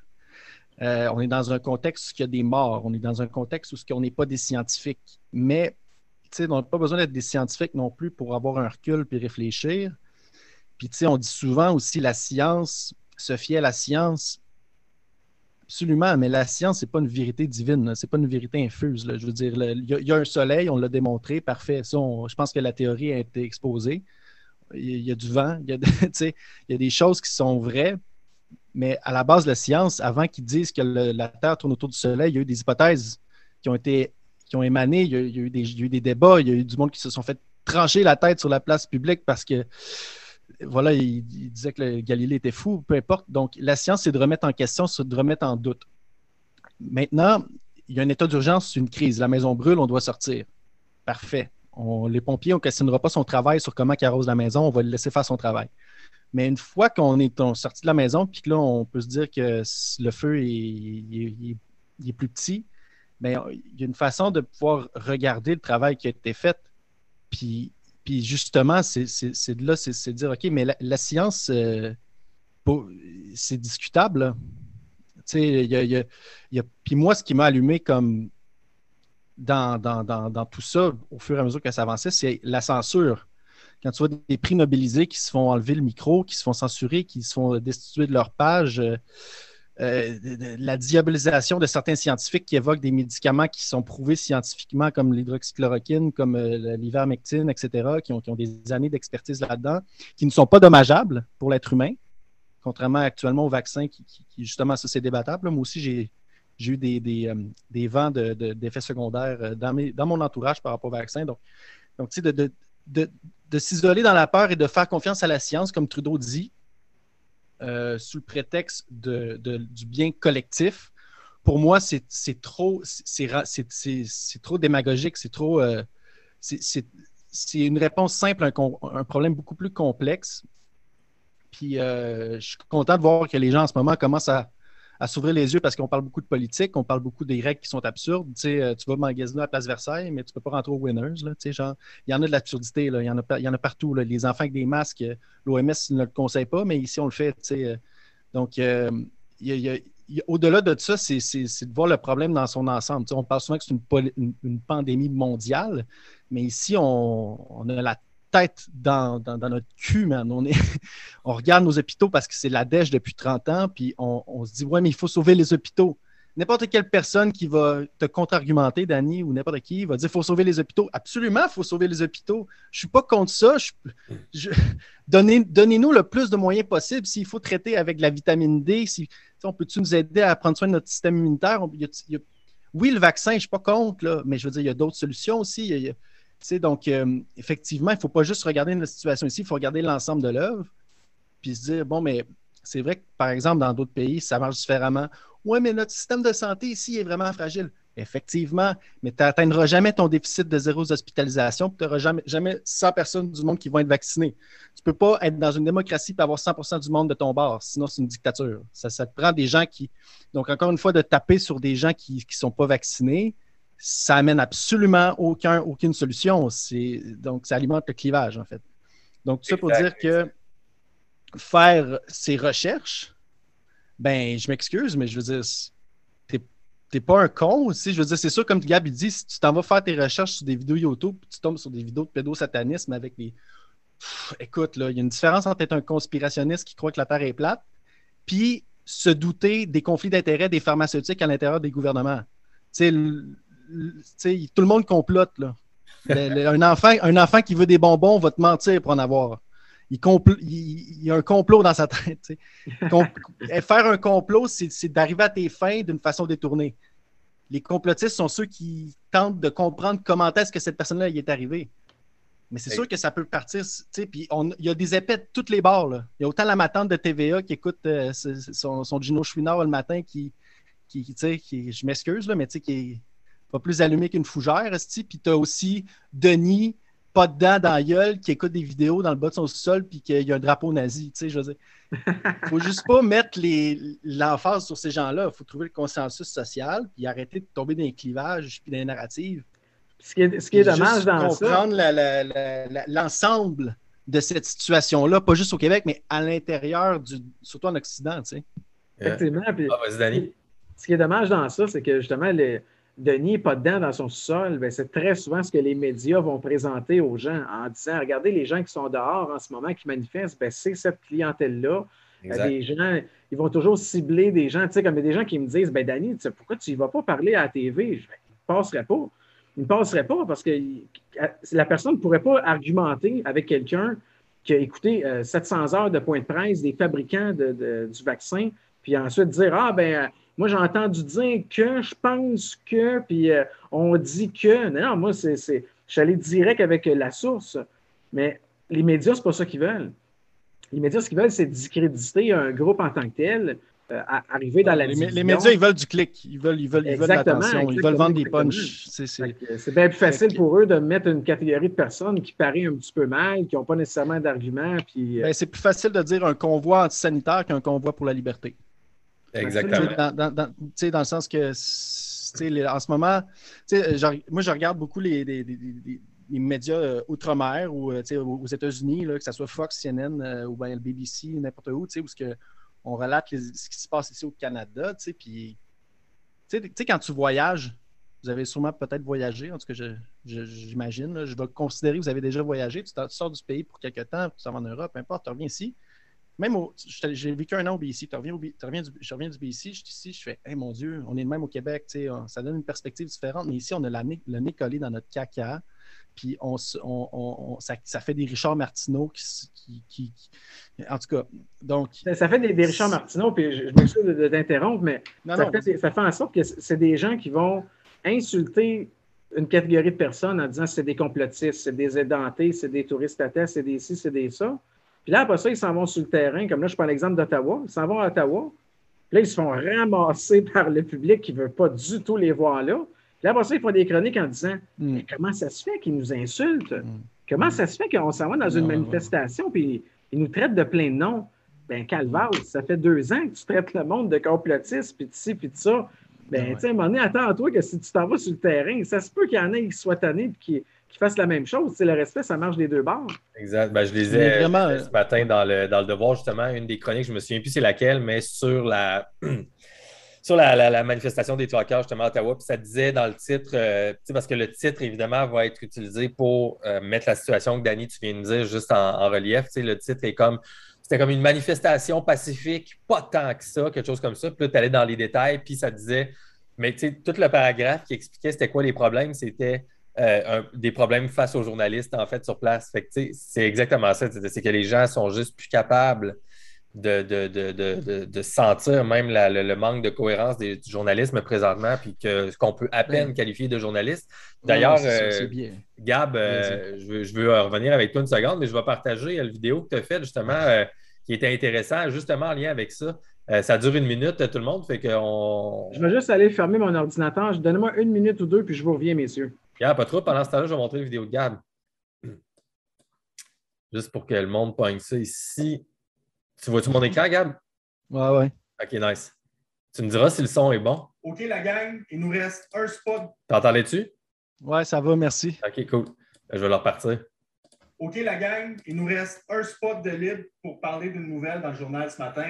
Euh, on est dans un contexte où il y a des morts, on est dans un contexte où on n'est pas des scientifiques. Mais on n'a pas besoin d'être des scientifiques non plus pour avoir un recul puis réfléchir. Puis on dit souvent aussi la science, se fier à la science. Absolument, mais la science, ce n'est pas une vérité divine, ce n'est pas une vérité infuse. Là. Je veux dire, il y, y a un soleil, on l'a démontré, parfait. Ça, on, je pense que la théorie a été exposée. Il y, y a du vent, il y, y a des choses qui sont vraies. Mais à la base, la science, avant qu'ils disent que le, la Terre tourne autour du Soleil, il y a eu des hypothèses qui ont été qui ont émané, il y a, il y a eu des, il y a eu des débats, il y a eu du monde qui se sont fait trancher la tête sur la place publique parce que, voilà, ils il disaient que le Galilée était fou, peu importe. Donc, la science, c'est de remettre en question, c'est de remettre en doute. Maintenant, il y a un état d'urgence, une crise. La maison brûle, on doit sortir. Parfait. On, les pompiers, on ne questionnera pas son travail sur comment il arrose la maison, on va le laisser faire son travail. Mais une fois qu'on est sorti de la maison, puis que là, on peut se dire que le feu est, il est, il est plus petit, bien, il y a une façon de pouvoir regarder le travail qui a été fait. Puis, puis justement, c'est, c'est, c'est de là, c'est, c'est de dire, OK, mais la, la science, euh, pour, c'est discutable. Tu sais, il y a, il y a, il y a, puis moi, ce qui m'a allumé comme dans, dans, dans, dans tout ça, au fur et à mesure que ça avançait, c'est la censure. Quand tu vois des prix Nobelisés qui se font enlever le micro, qui se font censurer, qui se font destituer de leur page, euh, euh, de, de, la diabolisation de certains scientifiques qui évoquent des médicaments qui sont prouvés scientifiquement comme l'hydroxychloroquine, comme euh, l'ivermectine, et cetera, qui ont, qui ont des années d'expertise là-dedans, qui ne sont pas dommageables pour l'être humain, contrairement actuellement aux vaccins qui, qui, qui justement, ça, c'est débattable. Moi aussi, j'ai, j'ai eu des, des, euh, des vents de, de, d'effets secondaires dans, mes, dans mon entourage par rapport aux vaccins. Donc, donc tu sais, de... de De, de s'isoler dans la peur et de faire confiance à la science, comme Trudeau dit, euh, sous le prétexte de, de, du bien collectif, pour moi, c'est, c'est, trop, c'est, c'est, c'est, c'est trop démagogique, c'est trop... Euh, c'est, c'est, c'est une réponse simple à un, un problème beaucoup plus complexe. Puis, euh, je suis content de voir que les gens, en ce moment, commencent à, à s'ouvrir les yeux parce qu'on parle beaucoup de politique, on parle beaucoup des règles qui sont absurdes. Tu sais, tu vas magasiner à la place Versailles, mais tu peux pas rentrer aux Winners. Là, tu sais, genre, il y en a de l'absurdité, là, il y en a, il y en a partout. Là. Les enfants avec des masques, l'O M S ne le conseille pas, mais ici, on le fait. Tu sais. Donc, euh, il y a, il y a, il y a, au-delà de ça, c'est, c'est, c'est de voir le problème dans son ensemble. Tu sais, on parle souvent que c'est une, poli- une, une pandémie mondiale, mais ici, on, on a la tête dans, dans, dans notre cul, man. On, est, on regarde nos hôpitaux parce que c'est la dèche depuis trente ans, puis on, on se dit « ouais, mais il faut sauver les hôpitaux ». N'importe quelle personne qui va te contre-argumenter, Dany, ou n'importe qui, va dire « faut sauver les hôpitaux ». Absolument, il faut sauver les hôpitaux. Je ne suis pas contre ça. Je, je, donnez, donnez-nous le plus de moyens possible. S'il faut traiter avec la vitamine D, si, on peut-tu nous aider à prendre soin de notre système immunitaire? On, y a, y a, oui, le vaccin, je ne suis pas contre, là, mais je veux dire, il y a d'autres solutions aussi. Y a, y a, donc, euh, effectivement, il ne faut pas juste regarder notre situation ici, il faut regarder l'ensemble de l'œuvre puis se dire, bon, mais c'est vrai que, par exemple, dans d'autres pays, ça marche différemment. Oui, mais notre système de santé ici est vraiment fragile. Effectivement, mais tu n'atteindras jamais ton déficit de zéro hospitalisation, tu n'auras jamais, jamais cent personnes du monde qui vont être vaccinées. Tu ne peux pas être dans une démocratie et avoir cent pour cent du monde de ton bord, sinon c'est une dictature. Ça, ça te prend des gens qui… Donc, encore une fois, de taper sur des gens qui ne sont pas vaccinés, ça amène absolument aucun, aucune solution. C'est, donc, ça alimente le clivage, en fait. Donc, tout ça pour exact, dire exact. que faire ces recherches, ben, je m'excuse, mais je veux dire, t'es, t'es pas un con aussi. Je veux dire, c'est sûr, comme Gab, il dit, si tu t'en vas faire tes recherches sur des vidéos YouTube, puis tu tombes sur des vidéos de pédosatanisme avec des… Pff, écoute, là, il y a une différence entre être un conspirationniste qui croit que la Terre est plate, puis se douter des conflits d'intérêts des pharmaceutiques à l'intérieur des gouvernements. Tu sais, T'sais, tout le monde complote. Là. Le, le, un, enfant, un enfant qui veut des bonbons va te mentir pour en avoir. Il, compl- il, il y a un complot dans sa tête. Com- faire un complot, c'est, c'est d'arriver à tes fins d'une façon détournée. Les complotistes sont ceux qui tentent de comprendre comment est-ce que cette personne-là y est arrivée. Mais c'est hey. sûr que ça peut partir. Puis il y a des épais de toutes les bords. Il y a autant la matante de T V A qui écoute euh, son, son Gino Chouinard le matin qui, qui, qui, qui je m'excuse, là, mais qui est pas plus allumé qu'une fougère, esti. Puis t'as aussi Denis, pas de dents dans la gueule, qui écoute des vidéos dans le bas de son sous-sol, puis qu'il y a un drapeau nazi, tu sais, je veux dire. Faut juste pas mettre les, l'emphase sur ces gens-là. Faut trouver le consensus social, puis arrêter de tomber dans les clivages, puis dans les narratives. Ce qui est, ce qui est dommage dans ça. Comprendre la, la, la, la, l'ensemble de cette situation-là, pas juste au Québec, mais à l'intérieur, du, surtout en Occident, tu sais. Effectivement. Puis, ah, vas-y, Dany. Ce qui est dommage dans ça, c'est que justement, les... Dany n'est pas dedans dans son sous-sol, bien, c'est très souvent ce que les médias vont présenter aux gens en disant, regardez les gens qui sont dehors en ce moment, qui manifestent, bien, c'est cette clientèle-là. Exact. Les gens, ils vont toujours cibler des gens, tu sais, comme il y a des gens qui me disent, bien, Dany, pourquoi tu ne vas pas parler à la T V? Je, ben, il ne passerait pas. Il ne passerait pas parce que la personne ne pourrait pas argumenter avec quelqu'un qui a écouté euh, sept cents heures de points de presse des fabricants de, de, du vaccin, puis ensuite dire, ah, bien, moi, j'ai entendu dire que, je pense que, puis euh, on dit que. Non, non moi, c'est, c'est, je suis allé direct avec la source. Mais les médias, c'est pas ça qu'ils veulent. Les médias, ce qu'ils veulent, c'est discréditer un groupe en tant que tel, euh, à arriver dans la division. Les médias, ils veulent du clic. Ils veulent, ils veulent, ils veulent l'attention. Ils veulent vendre des punchs. C'est, c'est... c'est bien plus facile pour eux de mettre une catégorie de personnes qui paraît un petit peu mal, qui n'ont pas nécessairement d'arguments. Puis, euh... bien, c'est plus facile de dire un convoi antisanitaire qu'un convoi pour la liberté. Exactement. Dans, dans, dans, dans le sens que, les, en ce moment, genre, moi, je regarde beaucoup les, les, les, les médias outre-mer ou aux États-Unis, là, que ce soit Fox, C N N euh, ou ben, le B B C, n'importe où, où ce que on relate les, ce qui se passe ici au Canada. Puis, quand tu voyages, vous avez sûrement peut-être voyagé, en tout cas, je, je, j'imagine. Là, je vais considérer que vous avez déjà voyagé. Tu, tu sors du pays pour quelques temps, tu t'en vas en Europe, peu importe, tu reviens ici. Même au, j'ai vécu un an au B C, tu reviens au, tu reviens du, je reviens du B C, je suis ici, je fais, hey, mon Dieu, on est le même au Québec, tu sais, on, ça donne une perspective différente, mais ici, on a la, le nez collé dans notre caca, puis on, on, on, ça, ça fait des Richard Martineau qui, qui, qui, qui. En tout cas, donc. Ça, ça fait des, des Richard Martineau, puis je, je m'excuse de, de, d'interrompre, mais non, ça, non, fait, ça fait en sorte que c'est des gens qui vont insulter une catégorie de personnes en disant c'est des complotistes, c'est des édentés, c'est des touristes à terre, c'est des ci, c'est des ça. Puis là, après ça, ils s'en vont sur le terrain. Comme là, je prends l'exemple d'Ottawa. Ils s'en vont à Ottawa. Puis là, ils se font ramasser par le public qui ne veut pas du tout les voir là. Puis là, après ça, ils font des chroniques en disant mm. « Mais comment ça se fait qu'ils nous insultent? Mm. Comment mm. ça se fait qu'on s'en va dans non, une manifestation puis ils nous traitent de plein de noms? ben calvaire, ça fait deux ans que tu traites le monde de complotiste, puis de ci, puis de ça. Ben, ouais. tu sais, à un moment donné, attends-toi que si tu t'en vas sur le terrain, ça se peut qu'il y en ait qui soient tannés et qui, qui fassent la même chose. T'sais, le respect, ça marche des deux bords. Exact. Ben, je lisais vraiment... ce matin dans le, dans le Devoir, justement, une des chroniques, je me souviens plus c'est laquelle, mais sur la... sur la, la, la manifestation des truckers, justement, à Ottawa, puis ça disait dans le titre, euh, parce que le titre, évidemment, va être utilisé pour euh, mettre la situation que Dany, tu viens de dire, juste en, en relief. Le titre est comme, c'était comme une manifestation pacifique, pas tant que ça, quelque chose comme ça. Puis là, tu allais dans les détails, puis ça disait, mais tu sais, tout le paragraphe qui expliquait c'était quoi les problèmes, c'était euh, un, des problèmes face aux journalistes, en fait, sur place. Fait que, tu sais, c'est exactement ça. C'est que les gens sont juste plus capables De, de, de, de, de sentir même la, le, le manque de cohérence des, du journalisme présentement, puis que ce qu'on peut à peine qualifier de journaliste. D'ailleurs, non, euh, ça, Gab, euh, je, veux, je veux revenir avec toi une seconde, mais je vais partager la vidéo que tu as faite, justement, euh, qui était intéressante, justement en lien avec ça. Euh, ça dure une minute, tout le monde, fait qu'on... Je vais juste aller fermer mon ordinateur. Je Donnez-moi une minute ou deux, puis je vous reviens, messieurs. Gab, pas trop. Pendant ce temps-là, je vais montrer la vidéo de Gab. Juste pour que le monde pogne ça ici. Tu vois-tu mon écran, Gab? Ouais, ouais. OK, nice. Tu me diras si le son est bon. OK, la gang, il nous reste un spot. T'entendais-tu? Ouais, ça va, merci. OK, cool. Je vais leur partir. OK, la gang, il nous reste un spot de libre pour parler d'une nouvelle dans le journal ce matin.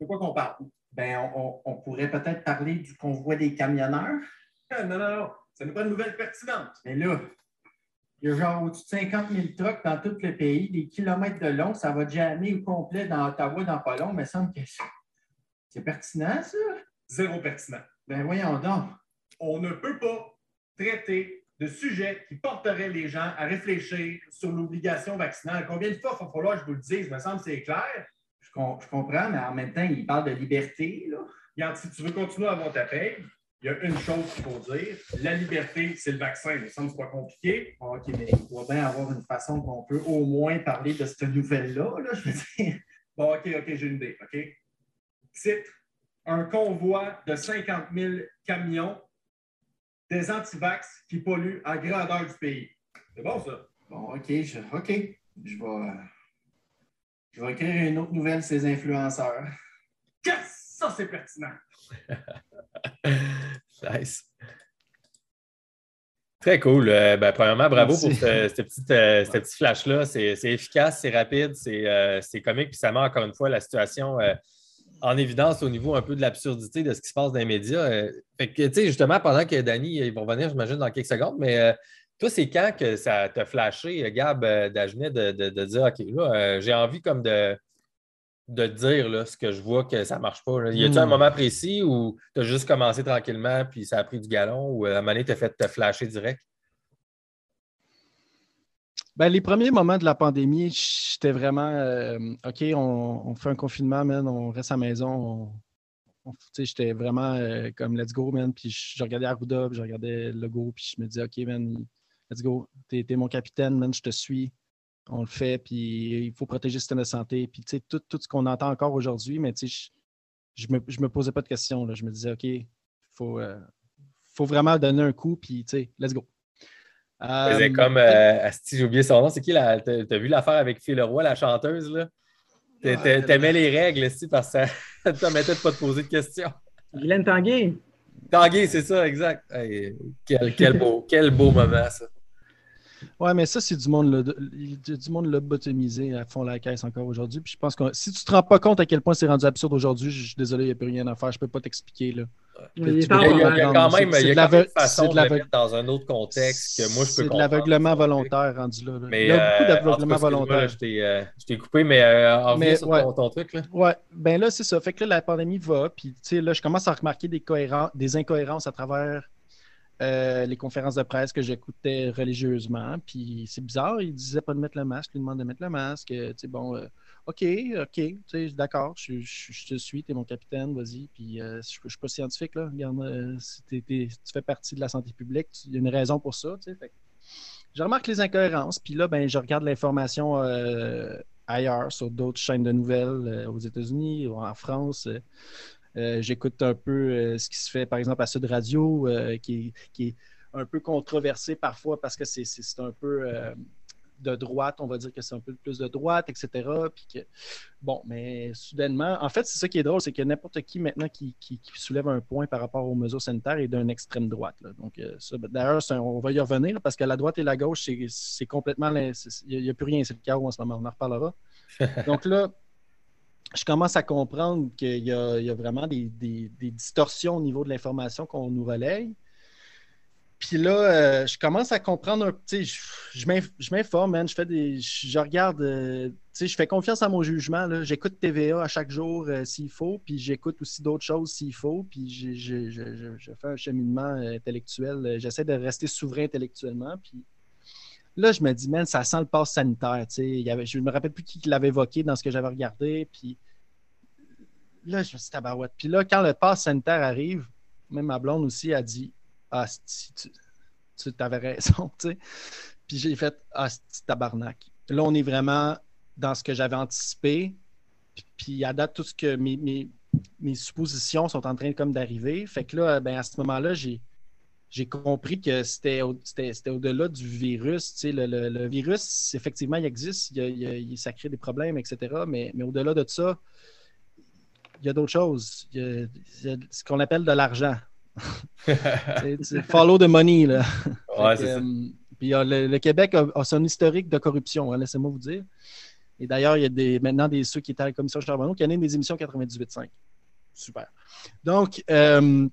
De quoi qu'on parle? Ben, on, on, on pourrait peut-être parler du convoi des camionneurs. Non, non, non. Ça n'est pas une nouvelle pertinente. Mais là... Il y a genre au-dessus de cinquante mille trucks dans tout le pays, des kilomètres de long, ça va jammer au complet dans Ottawa, dans pas long, mais il semble que c'est pertinent, ça? Zéro pertinent. Ben voyons donc. On ne peut pas traiter de sujets qui porteraient les gens à réfléchir sur l'obligation vaccinale. Combien de fois il va falloir que je vous le dise? Il me semble que c'est clair. Je, com- je comprends, mais en même temps, il parle de liberté, là. Yann, si tu veux continuer à avoir ta paye, il y a une chose qu'il faut dire, la liberté, c'est le vaccin. Il me semble que c'est pas compliqué. OK, mais il doit bien avoir une façon qu'on peut au moins parler de cette nouvelle-là, là, je veux dire. Bon, OK, OK, j'ai une idée, OK? Titre, un convoi de cinquante mille camions des antivax qui polluent à grandeur du pays. C'est bon, ça? Bon, OK, je, OK. Je vais, je vais écrire une autre nouvelle, ces influenceurs. Yes! Ça, c'est pertinent! Nice. Très cool. Euh, ben, premièrement, bravo Merci. pour ce, ce, petit, euh, ce petit flash-là. C'est, c'est efficace, c'est rapide, c'est, euh, c'est comique. Puis ça met encore une fois la situation euh, en évidence au niveau un peu de l'absurdité de ce qui se passe dans les médias. Euh, fait que, tu sais, justement, pendant que Dany, ils vont venir, j'imagine, dans quelques secondes, mais euh, toi, c'est quand que ça t'a flashé, Gab euh, Dagenais, de, de, de dire OK, là, euh, j'ai envie comme de. de dire là, ce que je vois que ça ne marche pas. Là. Y a-t-il mmh. un moment précis où tu as juste commencé tranquillement puis ça a pris du galon ou à un moment donné, tu as fait te flasher direct? Ben, les premiers moments de la pandémie, j'étais vraiment euh, OK, on, on fait un confinement, man, on reste à la maison. On, on, j'étais vraiment euh, comme let's go, man. Puis je regardais Arruda, puis je regardais Legault, puis je me disais OK, man, let's go. T'es, t'es mon capitaine, man, je te suis. On le fait, puis il faut protéger le système de santé. Puis, tu sais, tout, tout ce qu'on entend encore aujourd'hui, mais tu sais, je ne me, je me posais pas de questions. Là. Je me disais, OK, il faut, euh, faut vraiment donner un coup, puis, tu sais, let's go. Euh, c'est comme, euh, Asti, j'ai oublié son nom, c'est qui? La, t'as, t'as vu l'affaire avec Phil Leroy, la chanteuse, là? T'a, t'a, t'aimais les règles, Asti, parce que ça ne te permettait de pas te poser de questions. Guylaine Tanguay. Tanguay, c'est ça, exact. Hey, quel, quel, beau, quel beau moment, ça. Oui, mais ça, c'est du monde, le, du monde lobotomisé à fond la caisse encore aujourd'hui. Puis je pense que si tu ne te rends pas compte à quel point c'est rendu absurde aujourd'hui, je suis désolé, il n'y a plus rien à faire. Je ne peux pas t'expliquer. Là. Ouais. Il y a quand même une façon de la mettre dans un autre contexte que moi, je peux c'est comprendre. C'est de l'aveuglement volontaire rendu là. là. Mais, il y a beaucoup d'aveuglement euh, volontaire. Moi, je, t'ai, euh, je t'ai coupé, mais euh, en revenant sur ouais. ton, ton truc. Oui, bien là, c'est ça. Fait que là, la pandémie va. Puis là, je commence à remarquer des, cohéren- des incohérences à travers... Euh, les conférences de presse que j'écoutais religieusement, puis c'est bizarre, il disait pas de mettre le masque, il demande de mettre le masque, euh, tu sais, bon, euh, OK, OK, d'accord, je, je, je te suis, t'es mon capitaine, vas-y, puis euh, je, je suis pas scientifique, là, regarde, euh, si t'es, t'es, tu fais partie de la santé publique, il y a une raison pour ça, tu sais, fait. Je remarque les incohérences, puis là, ben, je regarde l'information euh, ailleurs, sur d'autres chaînes de nouvelles, euh, aux États-Unis, en France, euh, Euh, j'écoute un peu euh, ce qui se fait, par exemple, à Sud Radio, euh, qui, qui est un peu controversé parfois parce que c'est, c'est, c'est un peu euh, de droite, on va dire que c'est un peu plus de droite, et cetera. Puis que, bon, mais soudainement, en fait, c'est ça qui est drôle, c'est que n'importe qui maintenant qui, qui, qui soulève un point par rapport aux mesures sanitaires est d'un extrême droite. Là. Donc, ça, d'ailleurs, ça, on va y revenir parce que la droite et la gauche, c'est, c'est complètement, il n'y a, a plus rien, c'est le chaos en ce moment, on en reparlera. Donc là, je commence à comprendre qu'il y a, il y a vraiment des, des, des distorsions au niveau de l'information qu'on nous relaye. Puis là, euh, je commence à comprendre un petit. Je, je, m'inf- je m'informe, man, je fais des. Je, je regarde. Euh, tu sais, je fais confiance à mon jugement. Là. J'écoute T V A à chaque jour euh, s'il faut. Puis j'écoute aussi d'autres choses s'il faut. Puis je, je, je, je, je fais un cheminement euh, intellectuel. J'essaie de rester souverain intellectuellement. Puis là, je me dis, man, ça sent le pass sanitaire. Tu sais, il y avait, je ne me rappelle plus qui l'avait évoqué dans ce que j'avais regardé. Puis là, je me suis tabarouette. Puis là, quand le pass sanitaire arrive, même ma blonde aussi a dit. Ah, si tu, tu avais raison, tu sais. Puis j'ai fait ah, c'est tabarnak. Là, on est vraiment dans ce que j'avais anticipé. Puis, puis à date, tout ce que mes, mes, mes suppositions sont en train comme d'arriver. Fait que là, ben, à ce moment-là, j'ai, j'ai compris que c'était, au, c'était, c'était au-delà du virus. Tu sais, le, le, le virus, effectivement, il existe, il, il, il, ça crée des problèmes, et cetera. Mais, mais au-delà de ça, il y a d'autres choses. Il y a, il y a ce qu'on appelle de l'argent. c'est, c'est follow the money là. Ouais, c'est euh, ça. Puis le, le Québec a, a son historique de corruption, hein, laissez-moi vous dire. Et d'ailleurs, il y a des, maintenant des, ceux qui étaient à la commission Charbonneau qui animent des émissions quatre-vingt-dix-huit virgule cinq. Super. Donc, euh,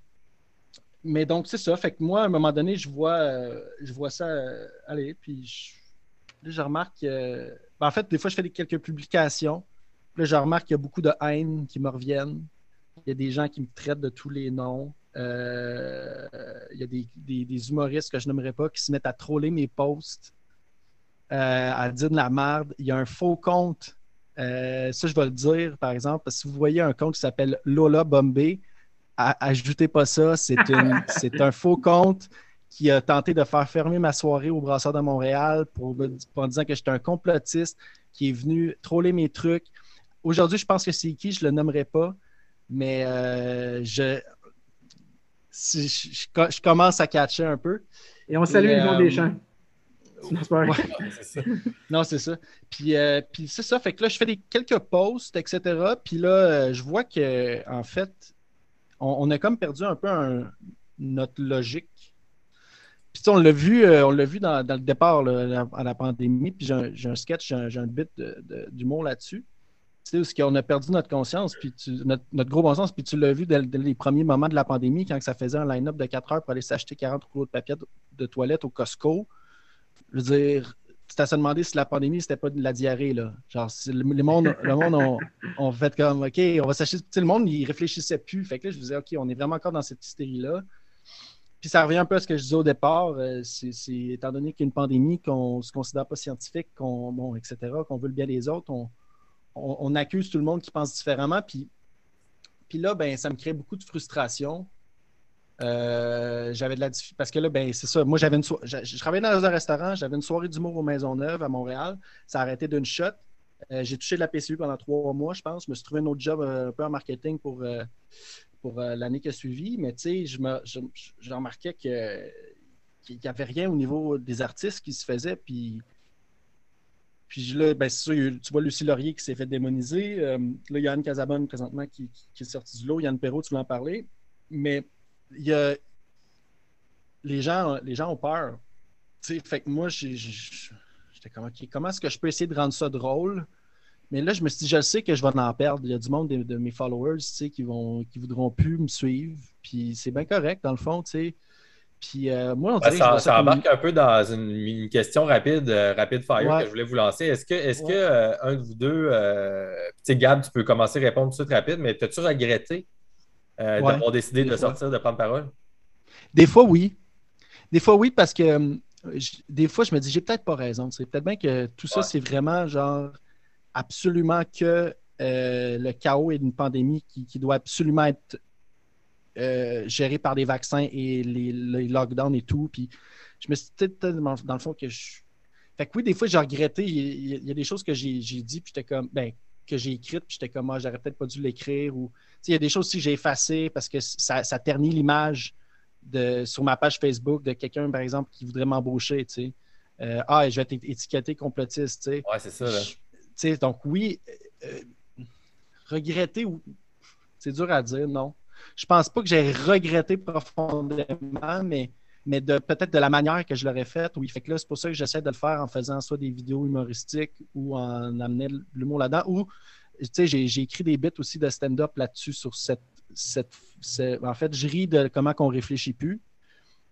mais donc c'est ça. Fait que moi, à un moment donné, je vois, euh, je vois ça euh, aller. Puis je, là, je remarque. Euh, ben, en fait, des fois, je fais des, quelques publications. Là, je remarque qu'il y a beaucoup de haine qui me reviennent. Il y a des gens qui me traitent de tous les noms. Il euh, y a des, des, des humoristes que je nommerai pas qui se mettent à troller mes posts, euh, à dire de la merde. Il y a un faux compte, euh, ça je vais le dire par exemple, parce que si vous voyez un compte qui s'appelle Lola Bombay, à, ajoutez pas ça, c'est, une, c'est un faux compte qui a tenté de faire fermer ma soirée au Brasseur de Montréal pour, pour en disant que j'étais un complotiste qui est venu troller mes trucs. Aujourd'hui, je pense que c'est qui, je le nommerai pas, mais euh, je... Je, je, je commence à catcher un peu. Et on salue Yvon Deschamps. Ouais, c'est ça. Non, c'est ça. Puis, euh, puis c'est ça. Fait que là, je fais des, quelques posts, et cetera. Puis là, je vois que en fait, on, on a comme perdu un peu un, notre logique. Puis on l'a vu, on l'a vu dans, dans le départ là, à la pandémie. Puis j'ai un, j'ai un sketch, j'ai un, j'ai un bit de, de, d'humour là-dessus. Tu sais, on a perdu notre conscience, puis tu, notre, notre gros bon sens, puis tu l'as vu dès, dès les premiers moments de la pandémie, quand ça faisait un line-up de quatre heures pour aller s'acheter quarante rouleaux de papier de, de toilette au Costco. Je veux dire, tu à se demander si la pandémie, c'était pas de la diarrhée, là. Genre, le, le monde, le monde on, on fait comme, OK, on va s'acheter. Tu sais, le monde, il réfléchissait plus. Fait que là, je me disais, OK, on est vraiment encore dans cette hystérie-là. Puis ça revient un peu à ce que je disais au départ. C'est, c'est étant donné qu'il y a une pandémie, qu'on ne se considère pas scientifique, qu'on, bon, et cetera, qu'on veut le bien des autres, on On, on accuse tout le monde qui pense différemment. Puis, puis là, ben, ça me crée beaucoup de frustration. Euh, j'avais de la difficulté. Parce que là, ben, c'est ça. Moi, j'avais une so- je, je travaillais dans un restaurant. J'avais une soirée d'humour au Maisonneuve à Montréal. Ça a arrêté d'une shot. Euh, j'ai touché de la P C U pendant trois mois, je pense. Je me suis trouvé un autre job euh, un peu en marketing pour, euh, pour euh, l'année qui a suivi. Mais tu sais, je, je, je remarquais que, qu'il n'y avait rien au niveau des artistes qui se faisaient. Puis. Puis là, ben, c'est sûr, tu vois Lucie Laurier qui s'est fait démoniser. Euh, là, il y a Anne Casabonne présentement qui, qui, qui est sortie du lot. Yann Perreau, tu voulais en parler. Mais il y a... les, gens, les gens ont peur. Tu sais, fait que moi, j'ai, j'ai, j'étais comme, OK, comment est-ce que je peux essayer de rendre ça drôle? Mais là, je me suis dit, je sais que je vais en perdre. Il y a du monde de, de mes followers, tu sais, qui vont, qui voudront plus me suivre. Puis c'est bien correct, dans le fond, tu sais. Puis euh, moi, on dirait, ça, ça, ça embarque une... un peu dans une, une question rapide, euh, rapid fire ouais. que je voulais vous lancer. Est-ce que, est-ce ouais. que euh, un de vous deux, euh, tu sais, Gab, tu peux commencer à répondre tout de suite rapide, mais t'as-tu regretté euh, ouais. d'avoir décidé Des de fois. sortir, de prendre parole? Des fois, oui. Des fois, oui, parce que euh, je, des fois, je me dis, j'ai peut-être pas raison. C'est peut-être bien que tout ça, ouais. c'est vraiment genre absolument que euh, le chaos et une pandémie qui, qui doit absolument être Euh, géré par des vaccins et les, les lockdowns et tout. Puis je me suis dit, dans le fond, que je. Fait que oui, des fois, j'ai regretté. Il y a, il y a des choses que j'ai, j'ai dit, puis j'étais comme. Ben, que j'ai écrites, puis j'étais comme, ah, j'aurais peut-être pas dû l'écrire. Ou, tu sais, il y a des choses aussi que j'ai effacées parce que ça, ça ternit l'image de, sur ma page Facebook de quelqu'un, par exemple, qui voudrait m'embaucher, tu sais. euh, ah, je vais être étiqueté complotiste, tu sais. Ouais, c'est ça, là. Tu sais, donc oui, euh, regretter, c'est dur à dire, non. Je pense pas que j'ai regretté profondément, mais, mais de, peut-être de la manière que je l'aurais faite. Oui, fait que là, c'est pour ça que j'essaie de le faire en faisant soit des vidéos humoristiques ou en amenant l'humour là-dedans. Ou, tu sais, j'ai, j'ai écrit des bits aussi de stand-up là-dessus sur cette, cette, cette... En fait, je ris de comment qu'on réfléchit plus.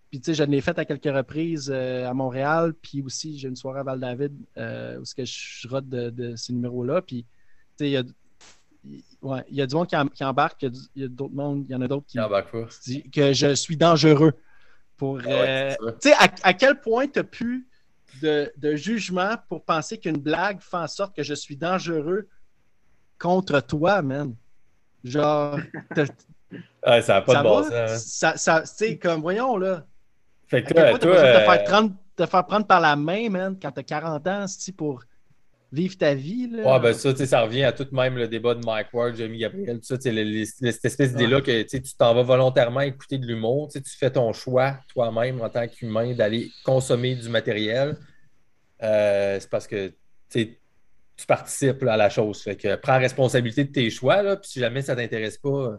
Puis, tu sais, je l'ai fait à quelques reprises euh, à Montréal. Puis aussi, j'ai une soirée à Val-David euh, où que je rote de, de ces numéros-là. Puis, tu sais, il y a... Ouais, il y a du monde qui, en, qui embarque, il y a, il y a d'autres mondes, il y en a d'autres qui, qui disent que je suis dangereux. Pour, ah ouais, euh, tu sais, à, à quel point tu n'as plus de, de jugement pour penser qu'une blague fait en sorte que je suis dangereux contre toi, man? Genre, ouais, ça n'a pas ça de bon sens. Hein? Ça, ça, tu sais, comme, voyons, là. Fait que là, toi, t'as besoin de te faire trente, te faire prendre par la main, man, quand tu as quarante ans, si pour... Vive ta vie, là. Ouais, ben ça, tu sais, ça revient à tout même le débat de Mike Ward, Jamie Gabriel, tout ça, tu sais, cette espèce d'idée-là que tu t'en vas volontairement écouter de l'humour, tu sais, tu fais ton choix toi-même en tant qu'humain d'aller consommer du matériel. Euh, c'est parce que, tu sais, tu participes là, à la chose. Fait que prends responsabilité de tes choix, là, puis si jamais ça t'intéresse pas,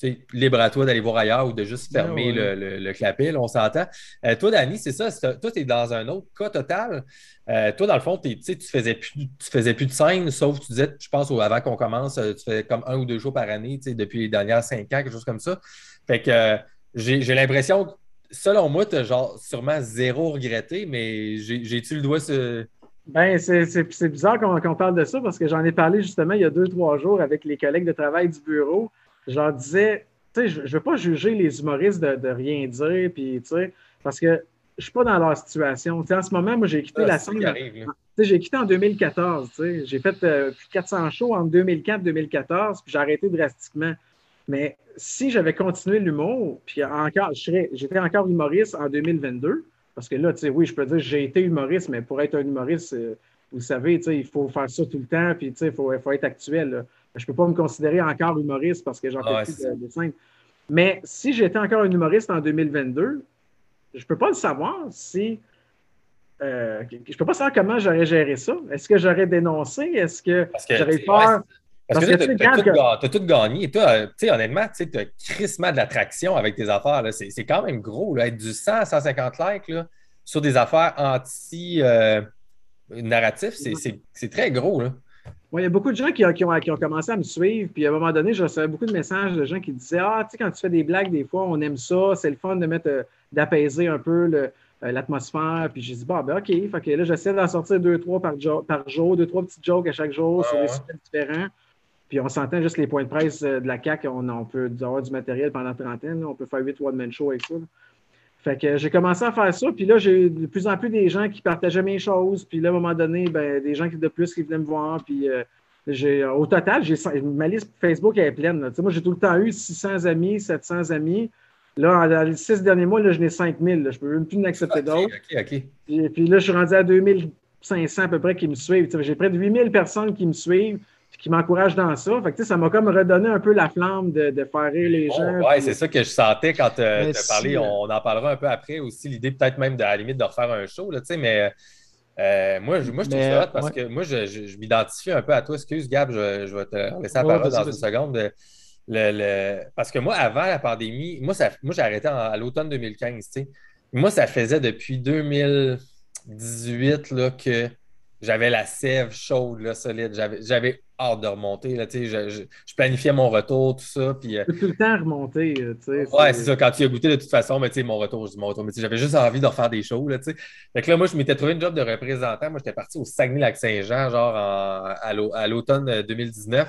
tu sais, libre à toi d'aller voir ailleurs ou de juste fermer yeah, ouais. le, le, le clapet, là, on s'entend. Euh, toi, Dany, c'est ça, c'est, toi, tu es dans un autre cas total. Euh, toi, dans le fond, tu sais, tu faisais plus, tu faisais plus de scène, sauf tu disais, je pense, avant qu'on commence, tu faisais comme un ou deux shows par année, tu sais, depuis les dernières cinq ans, quelque chose comme ça. Fait que euh, j'ai, j'ai l'impression, selon moi, tu as genre sûrement zéro regretté, mais j'ai, j'ai-tu le doigt sur... Ben, c'est, c'est, c'est bizarre qu'on, qu'on parle de ça parce que j'en ai parlé justement il y a deux, trois jours avec les collègues de travail du bureau. Je leur disais, tu sais, je ne veux pas juger les humoristes de, de rien dire, puis, tu sais, parce que je ne suis pas dans leur situation. Tu sais, en ce moment, moi, j'ai quitté ah, la scène. Tu sais, j'ai quitté en deux mille quatorze. Tu sais, j'ai fait euh, plus de quatre cents shows entre deux mille quatre et deux mille quatorze, puis j'ai arrêté drastiquement. Mais si j'avais continué l'humour, puis encore, je serais, j'étais encore humoriste en deux mille vingt-deux, parce que là, tu sais, oui, je peux dire j'ai été humoriste, mais pour être un humoriste, euh, vous savez, tu sais, il faut faire ça tout le temps, puis, tu sais, il faut, faut être actuel, là. Je ne peux pas me considérer encore humoriste parce que j'en fais ah, plus de, de scène. Mais si j'étais encore un humoriste en deux mille vingt-deux, je ne peux pas le savoir si... Euh, je ne peux pas savoir comment j'aurais géré ça. Est-ce que j'aurais dénoncé? Est-ce que, que j'aurais peur? Parce, parce que, que tu as tout, que... tout gagné. Et toi, honnêtement, tu as crissement de l'attraction avec tes affaires. Là. C'est, c'est quand même gros. Là. Être du cent à cent cinquante likes là, sur des affaires anti-narratifs, euh, c'est, c'est, c'est très gros. Là. Oui, il y a beaucoup de gens qui ont, qui, ont, qui ont commencé à me suivre, puis à un moment donné, je recevais beaucoup de messages de gens qui disaient « Ah, tu sais, quand tu fais des blagues, des fois, on aime ça, c'est le fun de mettre euh, d'apaiser un peu le, euh, l'atmosphère. » Puis j'ai dit « Bon, ben OK, fait que là, j'essaie d'en sortir deux, trois par, jo- par jour, deux, trois petites jokes à chaque jour, ah, sur des ouais. sujets différents. » Puis on s'entend juste les points de presse de la C A Q, on, on peut avoir du matériel pendant trentaine, là, on peut faire huit one-man shows avec ça. Là. Fait que j'ai commencé à faire ça, puis là, j'ai eu de plus en plus des gens qui partageaient mes choses, puis là, à un moment donné, ben, des gens qui de plus qui venaient me voir, puis euh, j'ai, au total, j'ai, ma liste Facebook, elle est pleine. Là. Moi, j'ai tout le temps eu six cents amis, sept cents amis. Là, dans les six derniers mois, là, je n'ai cinq mille. Là. Je ne peux même plus en accepter d'autres. OK, OK, OK. Puis, puis là, je suis rendu à deux mille cinq cents à peu près qui me suivent. T'sais, j'ai près de huit mille personnes qui me suivent, qui m'encourage dans ça. Fait que, ça m'a comme redonné un peu la flamme de, de faire rire les bon, gens. Oui, puis... c'est ça que je sentais quand tu as parlé. On en parlera un peu après aussi. L'idée peut-être même, de, à la limite, de refaire un show. Là, mais euh, moi, je, moi, je trouve mais, ça hot parce ouais. que moi, je, je, je m'identifie un peu à toi. Excuse, Gab, je, je vais te laisser la parole ouais, dans une seconde. Le, le... Parce que moi, avant la pandémie, moi, ça, moi j'ai arrêté en, à l'automne deux mille quinze. T'sais. Moi, ça faisait depuis deux mille dix-huit là, que j'avais la sève chaude, là, solide. J'avais... j'avais hâte de remonter. Là, je, je, je planifiais mon retour, tout ça. Puis, euh... tout le temps remonter. Tu sais, ouais, c'est... c'est ça. Quand tu as goûté, de toute façon, mais, mon retour, je dis mon retour. Mais, j'avais juste envie de refaire des shows. Là, fait que là, moi, je m'étais trouvé une job de représentant. Moi, j'étais parti au Saguenay-Lac-Saint-Jean, genre en, à, l'au- à l'automne deux mille dix-neuf.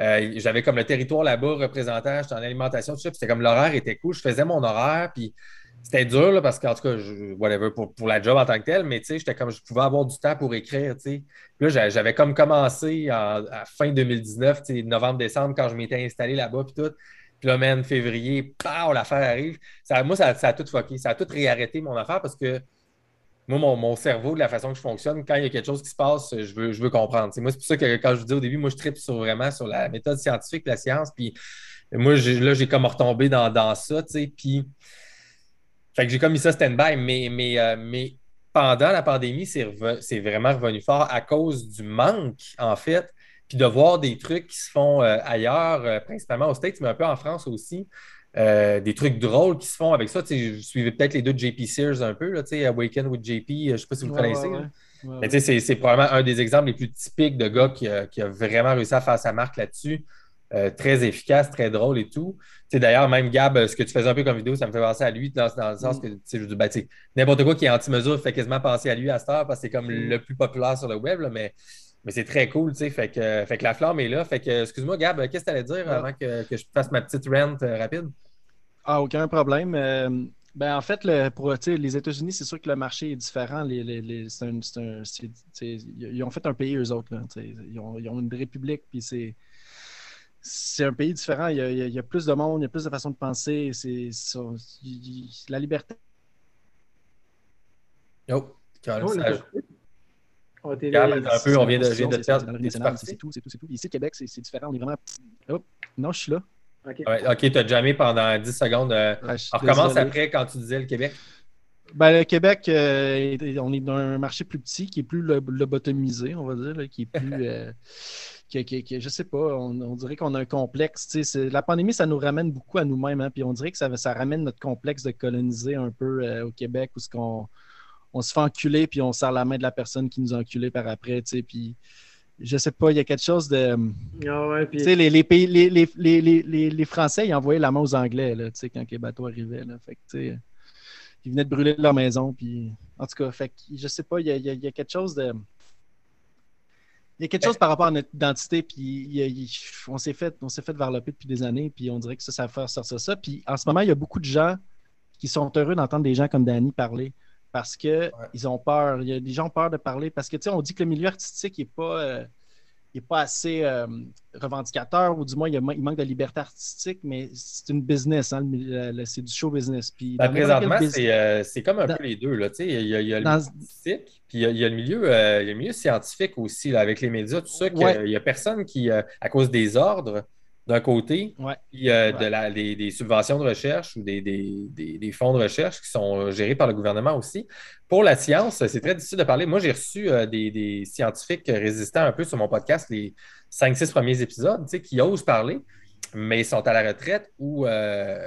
Euh, j'avais comme le territoire là-bas, représentant, j'étais en alimentation, tout ça. Puis c'était comme l'horaire était cool. Je faisais mon horaire, puis c'était dur là, parce qu'en tout cas, je, whatever, pour, pour la job en tant que telle, mais tu sais, j'étais comme je pouvais avoir du temps pour écrire. T'sais. Puis là, j'avais comme commencé en, à fin deux mille dix-neuf, novembre-décembre, quand je m'étais installé là-bas, puis tout. Puis là, man, février, pow, l'affaire arrive. Ça, moi, ça, ça a tout fucké. Ça a tout réarrêté mon affaire parce que moi, mon, mon cerveau, de la façon que je fonctionne, quand il y a quelque chose qui se passe, je veux, je veux comprendre. T'sais. Moi, c'est pour ça que quand je vous dis au début, moi, je tripe sur, vraiment sur la méthode scientifique, la science. Puis moi, j'ai, là, j'ai comme retombé dans, dans ça, tu sais. Puis. Fait que j'ai comme mis ça stand-by, mais, mais, euh, mais pendant la pandémie, c'est, revenu, c'est vraiment revenu fort à cause du manque, en fait, puis de voir des trucs qui se font euh, ailleurs, euh, principalement aux States, mais un peu en France aussi, euh, des trucs drôles qui se font avec ça. Tu sais, je suivais peut-être les deux de J P Sears un peu, là, tu sais, Awaken with J P, je ne sais pas si vous le ouais, connaissez. Ouais, ouais. Ouais, mais tu sais, c'est, c'est probablement un des exemples les plus typiques de gars qui a, qui a vraiment réussi à faire sa marque là-dessus. Euh, très efficace, très drôle et tout. T'sais, d'ailleurs, même Gab, ce que tu faisais un peu comme vidéo, ça me fait penser à lui dans, dans le sens que je dis, ben, n'importe quoi qui est anti-mesure fait quasiment penser à lui à cette heure parce que c'est comme le plus populaire sur le web, là, mais, mais c'est très cool. Fait que, euh, fait que la flamme est là. Fait que, excuse-moi, Gab, qu'est-ce que tu allais dire avant que, que je fasse ma petite rant euh, rapide? Ah, aucun problème. Euh, ben, en fait, le, pour les États-Unis, c'est sûr que le marché est différent. Les, les, les, c'est un, c'est un, c'est, ils ont fait un pays, eux autres. Là, ils, ont, ils ont une république, puis c'est. C'est un pays différent. Il y, a, il y a plus de monde, il y a plus de façons de penser. C'est, c'est, il, il, la liberté. Yo, calme, ça ajoute. On vient de perdre des parties. C'est tout, c'est tout, c'est tout. Ici, Québec, c'est, c'est différent. On est vraiment... Oh, non, je suis là. OK, ouais, okay tu as jammé pendant dix secondes. Euh, ouais, on recommence désolé. Après quand tu disais le Québec. Ben, le Québec, euh, on est dans un marché plus petit qui est plus lobotomisé, on va dire, là, qui est plus... euh, Que, que, que, je sais pas, on, on dirait qu'on a un complexe. C'est, la pandémie, ça nous ramène beaucoup à nous-mêmes. Hein, puis on dirait que ça, ça ramène notre complexe de coloniser un peu euh, au Québec où qu'on, on se fait enculer puis on serre la main de la personne qui nous a enculés par après. Puis je sais pas, il y a quelque chose de... Oh ouais, puis... les, les, pays, les, les, les, les, les Français, ils envoyaient la main aux Anglais là, quand les bateaux arrivaient. Là, fait que, ils venaient de brûler leur maison. Puis... En tout cas, fait, je sais pas, il y a, il y a, il y a quelque chose de... Il y a quelque chose par rapport à notre identité, puis il y a, il, on s'est fait, on s'est fait varloper depuis des années, puis on dirait que ça, ça fait sortir ça. Puis en ce moment, il y a beaucoup de gens qui sont heureux d'entendre des gens comme Dany parler parce qu'ils ouais. ont peur. Il y a des gens ont peur de parler parce que, tu sais, on dit que le milieu artistique n'est pas, euh, pas assez euh, revendicateur, ou du moins, il, y a, il manque de liberté artistique, mais c'est une business, hein, le, le, c'est du show business. Puis, ben, présentement, business, c'est, euh, c'est comme un dans, peu les deux, là, tu sais, il y a, il y a le dans, artistique. Puis il y a, il y a le milieu, euh, il y a le milieu scientifique aussi, là, avec les médias, tout ça, ouais. qu'il n'y a personne qui, euh, à cause des ordres, d'un côté, ouais. puis euh, ouais. de la, des, des subventions de recherche ou des, des, des, des fonds de recherche qui sont gérés par le gouvernement aussi. Pour la science, c'est très difficile de parler. Moi, j'ai reçu euh, des, des scientifiques résistants un peu sur mon podcast, les cinq six premiers épisodes, tu sais, qui osent parler, mais ils sont à la retraite ou euh,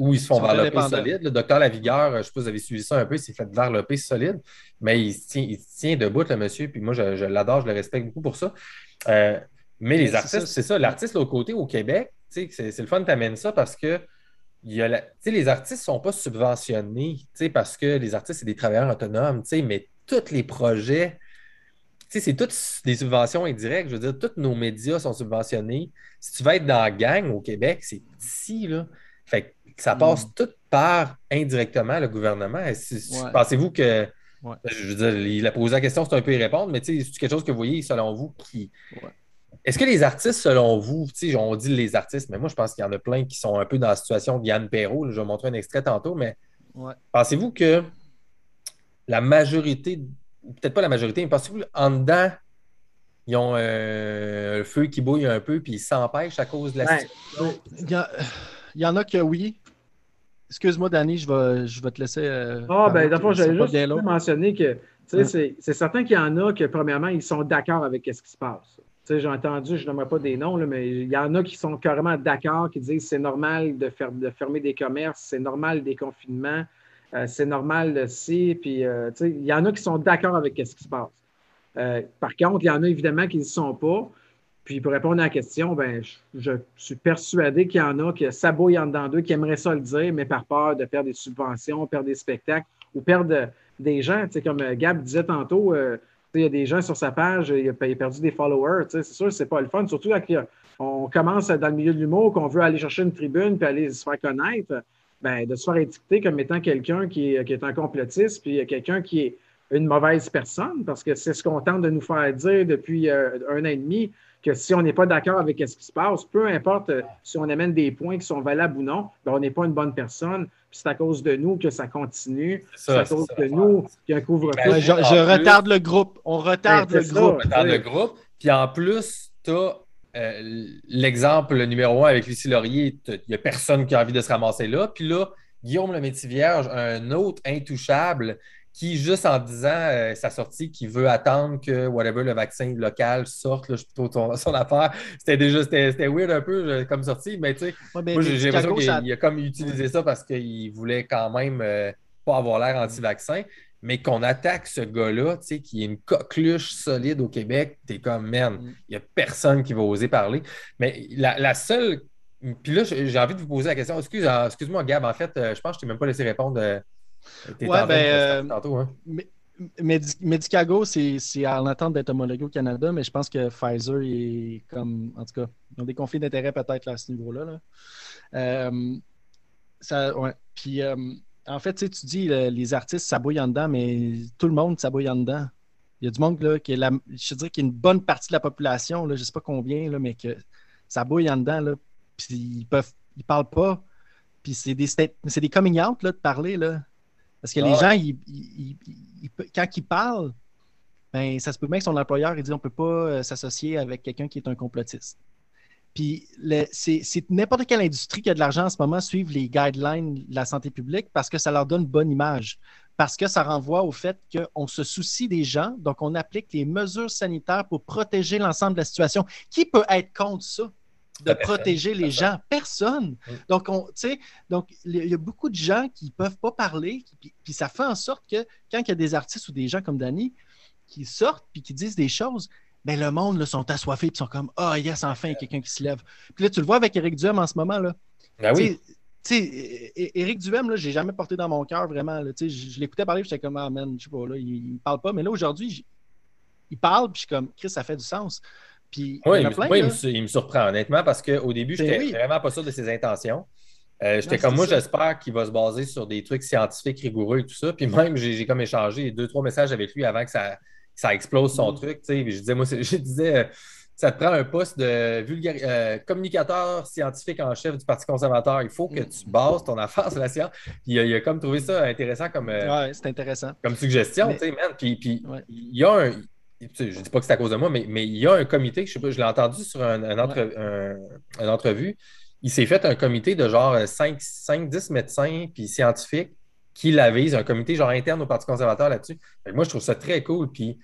ouais. ils se font varloper solide. Le docteur Lavigueur, je ne sais pas si vous avez suivi ça un peu, il s'est fait varloper solide, mais il se tient, il se tient debout, le monsieur, puis moi, je, je l'adore, je le respecte beaucoup pour ça. Euh, mais les artistes, c'est ça, c'est ça. L'artiste, l'autre côté, au Québec, c'est, c'est le fun que tu amènes ça parce que y a la, les artistes ne sont pas subventionnés parce que les artistes, c'est des travailleurs autonomes, mais tous les projets... Tu sais, c'est toutes des subventions indirectes. Je veux dire, tous nos médias sont subventionnés. Si tu veux être dans la gang au Québec, c'est petit, là. Fait que ça passe mm. tout par indirectement le gouvernement. Si, ouais. Pensez-vous que... Ouais. Je veux dire, il a posé la question, c'est un peu y répondre, mais tu sais, c'est quelque chose que vous voyez, selon vous, qui... Ouais. Est-ce que les artistes, selon vous, tu sais, on dit les artistes, mais moi, je pense qu'il y en a plein qui sont un peu dans la situation de Yann Perreau. Là, je vais vous montrer un extrait tantôt, mais ouais. pensez-vous que la majorité... Peut-être pas la majorité, mais pensez-vous qu'en dedans, ils ont euh, le feu qui bouille un peu puis ils s'empêchent à cause de la ouais. situation? Il y, a, il y en a que oui. Excuse-moi, Dany, je vais, je vais te laisser. Euh, ah, ben d'abord, j'allais juste mentionner que ouais. c'est, c'est certain qu'il y en a que, premièrement, ils sont d'accord avec ce qui se passe. T'sais, j'ai entendu, je nommerai pas des noms, là, mais il y en a qui sont carrément d'accord, qui disent c'est normal de, fer- de fermer des commerces, c'est normal des confinements. Euh, c'est normal si, puis euh, il y en a qui sont d'accord avec ce qui se passe. Euh, par contre, il y en a évidemment qui ne sont pas. Puis pour répondre à la question, ben, je, je suis persuadé qu'il y en a qui ça bouille en dedans d'eux, qui aimeraient ça le dire, mais par peur de perdre des subventions, perdre des spectacles ou perdre des gens. T'sais, comme Gab disait tantôt, euh, il y a des gens sur sa page, il a perdu des followers. C'est sûr, c'est pas le fun. Surtout qu'on commence dans le milieu de l'humour, qu'on veut aller chercher une tribune puis aller se faire connaître. Ben, de se faire étiqueter comme étant quelqu'un qui, qui est un complotiste, puis quelqu'un qui est une mauvaise personne, parce que c'est ce qu'on tente de nous faire dire depuis euh, un an et demi, que si on n'est pas d'accord avec ce qui se passe, peu importe si on amène des points qui sont valables ou non, ben, on n'est pas une bonne personne, puis c'est à cause de nous que ça continue, ça, c'est à cause c'est de ça. nous qu'il y a un couvre-feu. Ben, je je retarde le groupe, on retarde ben, le ça, groupe. On retarde le groupe, puis en plus, tu as... Euh, l'exemple numéro un avec Lucie Laurier, il n'y a personne qui a envie de se ramasser là. Puis là, Guillaume Lemay-Thivierge, un autre intouchable qui, juste en disant euh, sa sortie, qui veut attendre que whatever le vaccin local sorte, là, je suis plutôt ton, son affaire. C'était déjà c'était, c'était weird un peu je, comme sortie, mais tu sais, ouais, moi j'ai l'impression qu'il ça... a comme utilisé ouais. ça parce qu'il voulait quand même euh, pas avoir l'air anti-vaccin, mais qu'on attaque ce gars-là, tu sais, qui est une coqueluche solide au Québec, t'es comme, man, il mm. n'y a personne qui va oser parler. Mais la, la seule. Puis là, j'ai envie de vous poser la question. Excuse, excuse-moi, Gab, en fait, je pense que je t'ai même pas laissé répondre. Euh, Ouais, ben, euh, tantôt, hein? Medicago, c'est, c'est en attente d'être homologué au Canada, mais je pense que Pfizer est comme, en tout cas, ils ont des conflits d'intérêts peut-être là, à ce niveau-là. Là. Euh, ça, ouais. Puis, euh, en fait, tu dis, le, les artistes, ça bouille en dedans, mais tout le monde, ça bouille en dedans. Il y a du monde, là, qui est la, je dirais qu'il y a une bonne partie de la population, là, je ne sais pas combien, là, mais que ça bouille en dedans, là, puis ils peuvent, ils parlent pas, puis c'est des, c'est des coming out, là, de parler, là. Parce que ah, les gens, ils, ils, ils, ils, quand ils parlent, ben, ça se peut bien que son employeur il dit on ne peut pas s'associer avec quelqu'un qui est un complotiste. Puis le, c'est, c'est n'importe quelle industrie qui a de l'argent en ce moment suivent les guidelines de la santé publique parce que ça leur donne bonne image, parce que ça renvoie au fait qu'on se soucie des gens, donc on applique les mesures sanitaires pour protéger l'ensemble de la situation. Qui peut être contre ça? De protéger les gens. Personne. Donc, on, tu sais, donc, il y a beaucoup de gens qui ne peuvent pas parler, puis, puis ça fait en sorte que quand il y a des artistes ou des gens comme Dany qui sortent puis qui disent des choses, ben le monde, là, sont assoiffés puis sont comme « Ah, oh, yes, enfin, il y a quelqu'un qui se lève. » Puis là, tu le vois avec Éric Duhaime en ce moment, là. Ben oui. Tu sais, Éric Duhaime, là, je l'ai jamais porté dans mon cœur, vraiment, là. Tu sais, je, je l'écoutais parler, puis j'étais comme « Ah, man, je sais pas, là, il ne parle pas. » Mais là, aujourd'hui, il parle, puis je suis comme « Chris, ça fait du sens. » Puis, oui, il, plein, moi, il, me, il me surprend honnêtement parce qu'au début, je n'étais oui. vraiment pas sûr de ses intentions. Euh, j'étais non, comme moi, ça. J'espère qu'il va se baser sur des trucs scientifiques rigoureux et tout ça. Puis même, j'ai, j'ai comme échangé deux, trois messages avec lui avant que ça, que ça explose son mm. truc. Puis je disais, moi, je disais, euh, ça te prend un poste de vulgari- euh, communicateur scientifique en chef du Parti conservateur. Il faut que mm. tu bases ton affaire sur la science. Puis il a, il a comme trouvé ça intéressant comme, euh, ouais, c'est intéressant. Comme suggestion. Mais... man. Puis, puis ouais. il y a un. Je ne dis pas que c'est à cause de moi, mais, mais il y a un comité, je sais pas, je l'ai entendu sur un, un entre, ouais. un, une entrevue, il s'est fait un comité de genre cinq dix médecins puis scientifiques qui l'avisent, un comité genre interne au Parti conservateur là-dessus. Fait que moi, je trouve ça très cool, puis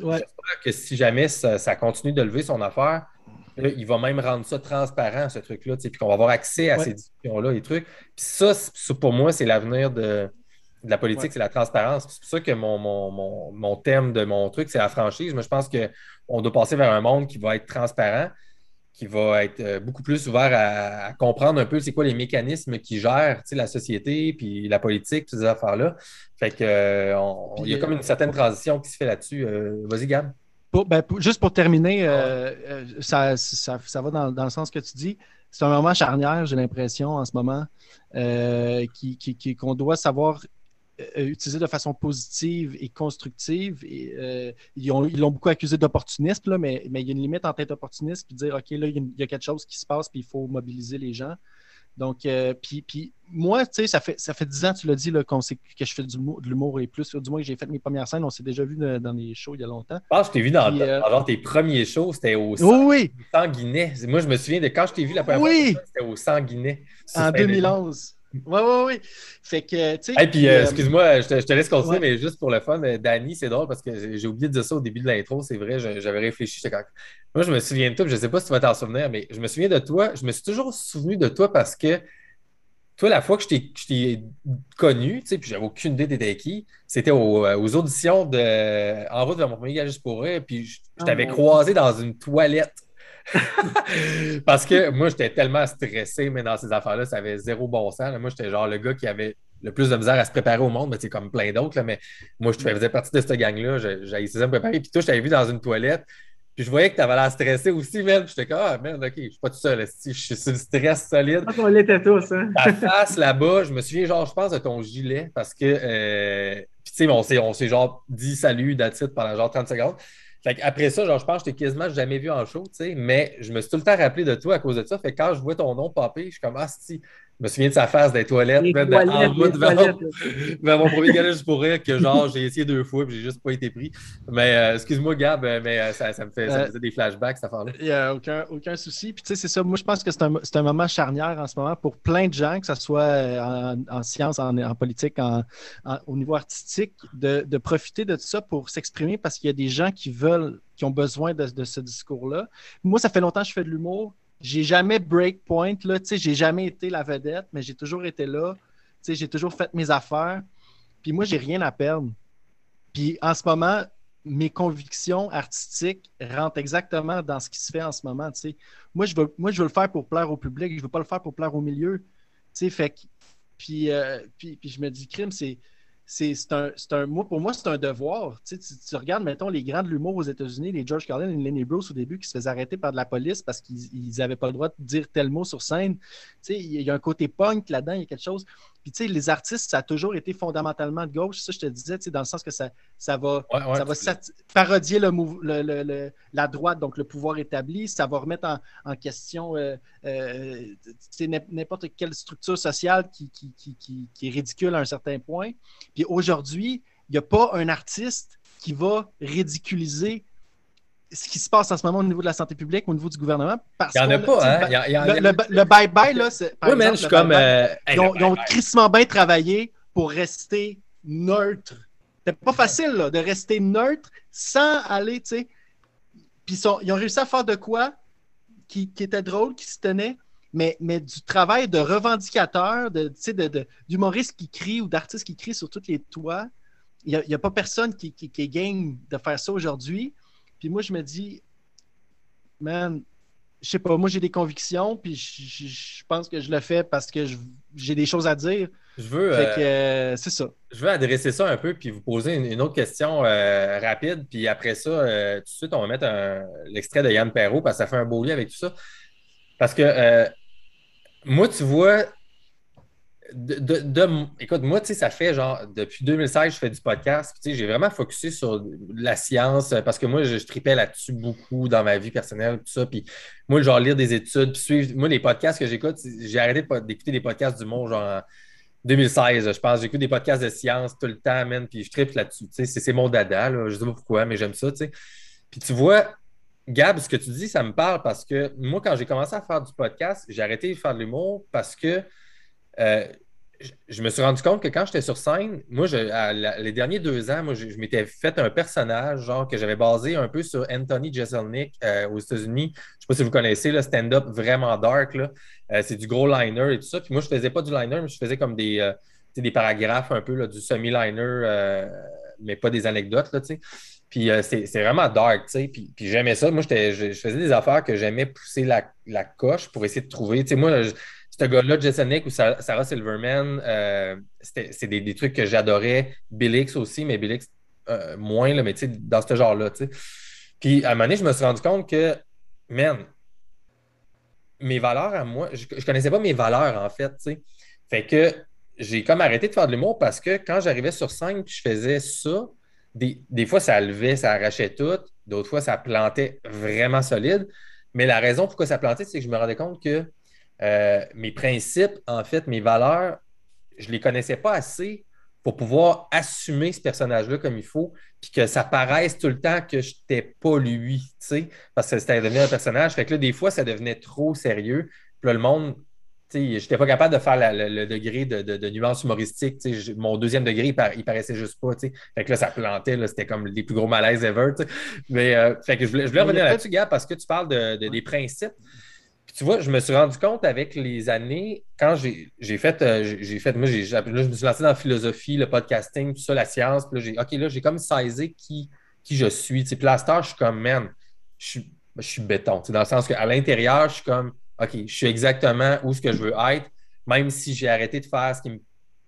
ouais. j'espère que si jamais ça, ça continue de lever son affaire, il va même rendre ça transparent, ce truc-là, puis qu'on va avoir accès à ouais. ces discussions-là, les trucs. Puis ça, c'est, pour moi, c'est l'avenir de... de la politique, ouais. c'est la transparence. C'est pour ça que mon, mon, mon, mon thème de mon truc, c'est la franchise. Moi, je pense qu'on doit passer vers un monde qui va être transparent, qui va être beaucoup plus ouvert à, à comprendre un peu c'est quoi les mécanismes qui gèrent la société, puis la politique, toutes ces affaires-là. Fait qu'il y a comme une certaine transition qui se fait là-dessus. Euh, vas-y, Gab. Pour, ben, pour, juste pour terminer, euh, euh, ça, ça, ça va dans, dans le sens que tu dis. C'est un moment charnière, j'ai l'impression, en ce moment, euh, qui, qui, qui, qu'on doit savoir... utilisé de façon positive et constructive. Et, euh, ils, ont, ils l'ont beaucoup accusé d'opportuniste, là, mais, mais il y a une limite en tête opportuniste, puis dire, OK, là, il y, a, il y a quelque chose qui se passe, puis il faut mobiliser les gens. Donc, euh, puis, puis moi, tu sais, ça fait, ça fait dix ans, tu l'as dit, là, qu'on sait que je fais du, de l'humour et plus, du moins que j'ai fait mes premières scènes, on s'est déjà vu de, dans les shows il y a longtemps. Je pense que je t'ai vu dans puis, euh... alors, tes premiers shows, c'était au oui, oui. Sanguinet. Moi, je me souviens de quand je t'ai vu la première oui. fois, c'était au Sanguinet. En deux mille onze. Oui, oui, oui. Fait que, tu sais. Et hey, puis, euh, excuse-moi, je te, je te laisse continuer, ouais. mais juste pour le fun, Dany, c'est drôle parce que j'ai oublié de dire ça au début de l'intro, c'est vrai, je, j'avais réfléchi. Quand... Moi, je me souviens de toi, je ne sais pas si tu vas t'en souvenir, mais je me souviens de toi, je me suis toujours souvenu de toi parce que, toi, la fois que je t'ai, je t'ai connu, tu sais, puis j'avais aucune idée d'être qui, c'était aux, aux auditions de En route vers mon premier gage juste pour rire, puis je, je t'avais oh, croisé dans une toilette. Parce que moi, j'étais tellement stressé, mais dans ces affaires-là, ça avait zéro bon sens. Moi, j'étais genre le gars qui avait le plus de misère à se préparer au monde, mais c'est comme plein d'autres. Là, mais moi, je faisais partie de cette gang-là. J'avais essayé de me préparer. Puis toi, je t'avais vu dans une toilette. Puis je voyais que t'avais l'air stressé aussi, man. Puis j'étais comme, ah, man, OK, je suis pas tout seul. Je suis sur le stress solide. On l'était tous, hein. Ta face là-bas, je me souviens, genre, je pense de ton gilet. Parce que, euh... puis tu sais, on s'est, on s'est genre dit salut, d'attitude pendant genre trente secondes. Fait qu'après ça, genre, je pense que je t'ai quasiment jamais vu en show, tu sais, mais je me suis tout le temps rappelé de toi à cause de ça. Fait que quand je vois ton nom popper, je suis comme, ah, si, Je me souviens de sa face des toilettes, les là, toilettes de, en route vers, vers mon premier gala juste pour rire, que genre j'ai essayé deux fois et j'ai juste pas été pris. Mais euh, excuse-moi Gab, mais euh, ça, ça me fait ça me faisait des flashbacks cette affaire-là. Il n'y a aucun, aucun souci. Puis tu sais, c'est ça, moi je pense que c'est un, c'est un moment charnière en ce moment pour plein de gens, que ce soit en, en sciences, en, en politique, en, en, au niveau artistique, de, de profiter de tout ça pour s'exprimer parce qu'il y a des gens qui veulent, qui ont besoin de, de ce discours-là. Moi, ça fait longtemps que je fais de l'humour. J'ai jamais breakpoint, là, tu sais, j'ai jamais été la vedette, mais j'ai toujours été là, tu sais, j'ai toujours fait mes affaires, puis moi, j'ai rien à perdre. Puis en ce moment, mes convictions artistiques rentrent exactement dans ce qui se fait en ce moment, tu sais. Moi, je veux, moi, je veux le faire pour plaire au public, je veux pas le faire pour plaire au milieu, tu sais, fait que, puis, euh, puis, puis je me dis, crime, c'est... C'est, c'est un, c'est un, moi, pour moi, c'est un devoir. Tu, sais, tu, tu regardes, mettons, les grands de l'humour aux États-Unis, les George Carlin et Lenny Bruce au début, qui se faisaient arrêter par de la police parce qu'ils n'avaient pas le droit de dire tel mot sur scène. Tu sais, il y a un côté punk là-dedans, il y a quelque chose. Puis, tu sais, les artistes, ça a toujours été fondamentalement de gauche. Ça, je te disais, tu sais, dans le sens que ça, ça va, ouais, ouais, ça va sat- parodier le mou- le, le, le, la droite, donc le pouvoir établi. Ça va remettre en, en question euh, euh, tu sais, n'importe quelle structure sociale qui, qui, qui, qui, qui est ridicule à un certain point. Puis aujourd'hui, il n'y a pas un artiste qui va ridiculiser ce qui se passe en ce moment au niveau de la santé publique, au niveau du gouvernement. Parce il n'y en a pas, hein? Y a, y a... Le, le, le bye-bye, là, c'est... Oui, mais je suis comme... Euh... Ils ont, hey, ils ont crissement bien travaillé pour rester neutre. C'était pas facile, là, de rester neutre sans aller, tu sais... Puis ils, sont, ils ont réussi à faire de quoi qui, qui était drôle, qui se tenait... Mais, mais du travail de revendicateur, de, de, de, d'humoriste qui crie ou d'artiste qui crie sur tous les toits, il n'y a, a pas personne qui, qui, qui est game de faire ça aujourd'hui. Puis moi, je me dis, man, je sais pas, moi, j'ai des convictions, puis je, je, je pense que je le fais parce que je, j'ai des choses à dire. Je veux, fait que, euh, c'est ça. Je veux adresser ça un peu, puis vous poser une, une autre question euh, rapide, puis après ça, euh, tout de suite, on va mettre un, l'extrait de Yann Perreau, parce que ça fait un beau lien avec tout ça. Parce que... Euh, Moi, tu vois, de, de, de, écoute, moi, tu sais, ça fait genre, depuis deux mille seize, je fais du podcast, tu sais, j'ai vraiment focusé sur la science, parce que moi, je, je tripais là-dessus beaucoup dans ma vie personnelle, tout ça, puis moi, genre, lire des études, puis suivre, moi, les podcasts que j'écoute, j'ai arrêté d'écouter des podcasts du monde, genre, en deux mille seize, je pense, j'écoute des podcasts de science tout le temps, man, puis je tripe là-dessus, tu sais, c'est, c'est mon dada, là, je sais pas pourquoi, mais j'aime ça, tu sais, puis tu vois... Gab, ce que tu dis, ça me parle parce que moi, quand j'ai commencé à faire du podcast, j'ai arrêté de faire de l'humour parce que euh, je, je me suis rendu compte que quand j'étais sur scène, moi, je, à la, les derniers deux ans, moi, je, je m'étais fait un personnage genre que j'avais basé un peu sur Anthony Jeselnik euh, aux États-Unis. Je ne sais pas si vous connaissez, le stand-up vraiment dark, là. Euh, c'est du gros liner et tout ça. Puis moi, je ne faisais pas du liner, mais je faisais comme des, euh, des paragraphes un peu là, du semi-liner, euh, mais pas des anecdotes, là, tu sais. Puis euh, c'est, c'est vraiment dark, tu sais. Puis, puis j'aimais ça. Moi, j'étais, je, je faisais des affaires que j'aimais pousser la, la coche pour essayer de trouver. Tu sais, moi, je, ce gars-là, Jeselnik ou Sarah, Sarah Silverman, euh, c'était, c'est des, des trucs que j'adorais. Bélix aussi, mais Bélix euh, moins, là, mais tu sais, dans ce genre-là, tu sais. Puis à un moment donné, je me suis rendu compte que, man, mes valeurs à moi, je, je connaissais pas mes valeurs, en fait, tu sais. Fait que j'ai comme arrêté de faire de l'humour parce que quand j'arrivais sur scène puis je faisais ça, Des, des fois, ça levait, ça arrachait tout. D'autres fois, ça plantait vraiment solide. Mais la raison pourquoi ça plantait, c'est que je me rendais compte que euh, mes principes, en fait, mes valeurs, je ne les connaissais pas assez pour pouvoir assumer ce personnage-là comme il faut, puis que ça paraisse tout le temps que je n'étais pas lui, tu sais, parce que c'était devenu un personnage. Fait que là, des fois, ça devenait trop sérieux. Puis là, le monde... Je n'étais pas capable de faire la, le, le degré de, de, de nuance humoristique. Je, mon deuxième degré, il, par, il paraissait juste pas. T'sais. Fait que là, ça plantait. Là, c'était comme les plus gros malaises ever. T'sais. Mais euh, fait que je voulais, je voulais revenir là-dessus, Gab, parce que tu parles de, de, des principes. Puis, tu vois, je me suis rendu compte avec les années, quand j'ai, j'ai fait, euh, j'ai fait, moi, j'ai, là, je me suis lancé dans la philosophie, le podcasting, tout ça, la science. Puis là, j'ai, OK, là, j'ai comme saisi qui, qui je suis. Puis là, à cette heure, je suis comme, man, je suis, je suis béton. Dans le sens qu'à l'intérieur, je suis comme, OK, je suis exactement où ce que je veux être, même si j'ai arrêté de faire ce qui me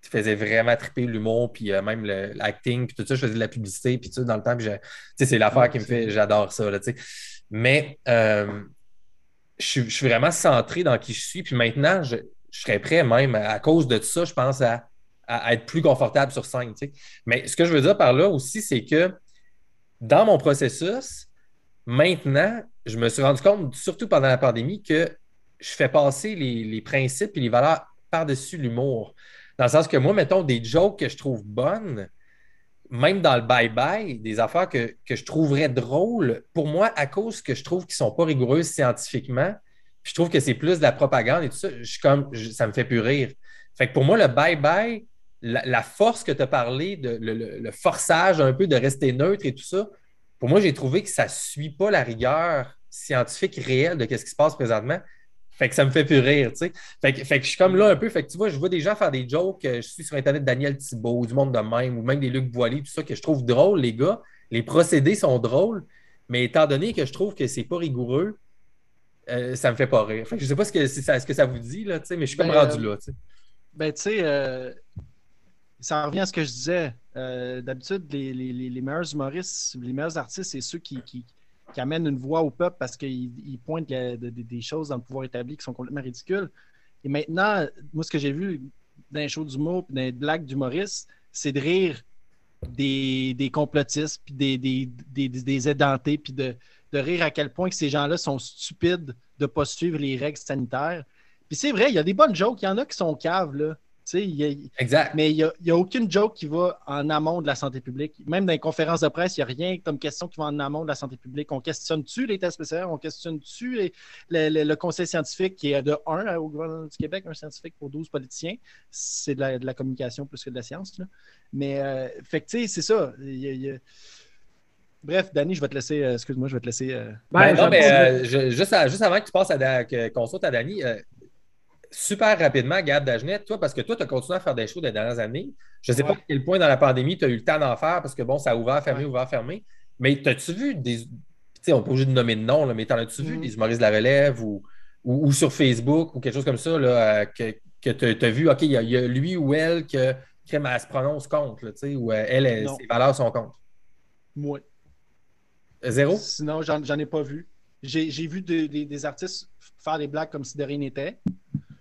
faisait vraiment triper l'humour, puis euh, même le, l'acting, puis tout ça, je faisais de la publicité, puis tout ça, dans le temps, puis je, tu sais, c'est l'affaire qui me fait, j'adore ça, là, tu sais. Mais euh, je, je suis vraiment centré dans qui je suis, puis maintenant, je, je serais prêt même, à cause de tout ça, je pense à, à être plus confortable sur scène, tu sais. Mais ce que je veux dire par là aussi, c'est que dans mon processus, maintenant, je me suis rendu compte, surtout pendant la pandémie, que je fais passer les, les principes et les valeurs par-dessus l'humour. Dans le sens que moi, mettons, des jokes que je trouve bonnes, même dans le bye-bye, des affaires que, que je trouverais drôles, pour moi, à cause que je trouve qu'ils ne sont pas rigoureuses scientifiquement, puis je trouve que c'est plus de la propagande et tout ça, je suis comme, je, ça me fait plus rire. Fait que pour moi, le bye-bye, la, la force que tu as parlé, de, le, le, le forçage un peu de rester neutre et tout ça, pour moi, j'ai trouvé que ça ne suit pas la rigueur scientifique réelle de ce qui se passe présentement. Fait que ça me fait plus rire, tu sais. Fait que, fait que je suis comme là un peu. Fait que tu vois, je vois des gens faire des jokes. Je suis sur Internet, Daniel Thibault, du monde de même, ou même des Luc Boilly, tout ça, que je trouve drôle, les gars. Les procédés sont drôles, mais étant donné que je trouve que c'est pas rigoureux, euh, ça me fait pas rire. Fait que je sais pas ce que, ça, ce que ça vous dit, là, tu sais, mais je suis comme ben, rendu là, tu sais. Ben, tu sais, euh, ça revient à ce que je disais. Euh, d'habitude, les, les, les, les meilleurs humoristes, les meilleurs artistes, c'est ceux qui... qui... qui amène une voix au peuple parce qu'ils pointent la, de, de, des choses dans le pouvoir établi qui sont complètement ridicules. Et maintenant, moi, ce que j'ai vu dans les shows d'humour et dans les blagues d'humoristes, c'est de rire des, des complotistes puis des, des, des, des, des édentés, puis de, de rire à quel point que ces gens-là sont stupides de ne pas suivre les règles sanitaires. Puis c'est vrai, il y a des bonnes jokes. Il y en a qui sont caves, là. Y a, exact. Mais il n'y a, a aucune joke qui va en amont de la santé publique. Même dans les conférences de presse, il n'y a rien comme question qui va en amont de la santé publique. On questionne-tu les tests P C R? On questionne-tu les, les, les, le conseil scientifique qui est de un au gouvernement du Québec, un scientifique pour douze politiciens? C'est de la, de la communication plus que de la science, là. Mais euh, fait que, tu sais, c'est ça. Il y a, il y a... Bref, Dany, je vais te laisser, euh, excuse-moi, je vais te laisser... Euh... Ben, ben, non, mais euh, je, juste, à, juste avant que tu passes à da, que, qu'on saute à Dany... Euh... Super rapidement, Gab Dagenais, toi, parce que toi, tu as continué à faire des shows des dernières années. Je ne sais ouais. pas à quel point dans la pandémie, tu as eu le temps d'en faire parce que, bon, ça a ouvert, fermé, ouais. ouvert, fermé. Mais t'as-tu vu des... Tu sais, on n'est pas obligé de nommer de nom, là, mais t'en as-tu mm-hmm. vu des humoristes de la relève ou, ou, ou sur Facebook ou quelque chose comme ça là, que, que tu as vu, OK, il y, y a lui ou elle que crème, elle se prononce contre, tu sais, ou elle, elle ses valeurs sont contre? Moi. Zéro? Sinon, j'en, j'en ai pas vu. J'ai, j'ai vu de, de, des artistes faire des blagues comme si de rien n'était.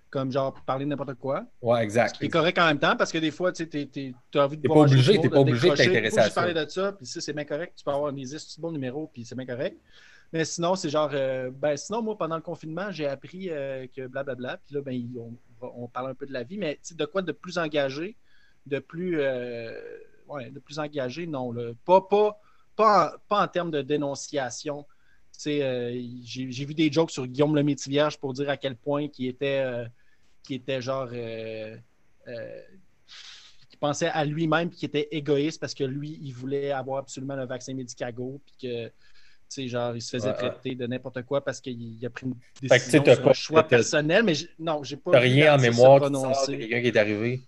Comme genre parler de n'importe quoi. Ouais, exact. C'est correct en même temps parce que des fois, tu as envie de boire. T'es pas obligé, t'es pas obligé de t'intéresser à ça. Tu peux parler de ça, puis ça, c'est bien correct. Tu peux avoir des dix bons numéros, puis c'est bien correct. Mais sinon, c'est genre, euh, ben sinon, moi, pendant le confinement, j'ai appris euh, que blablabla, puis là, ben, on, on parle un peu de la vie, mais de quoi de plus engagé, de plus, euh, ouais, de plus engagé, non, là. Pas, pas, pas, en, pas en termes de dénonciation. Euh, j'ai, j'ai vu des jokes sur Guillaume Lemay-Thivierge pour dire à quel point qu'il était... Euh, qui était genre, euh, euh, qui pensait à lui-même et qui était égoïste parce que lui, il voulait avoir absolument le vaccin Medicago puis que, tu sais, genre, il se faisait ouais. traiter de n'importe quoi parce qu'il a pris une décision sur un choix personnel, mais j'ai, non, j'ai pas... T'as rien en mémoire qui sort de quelqu'un qui est arrivé.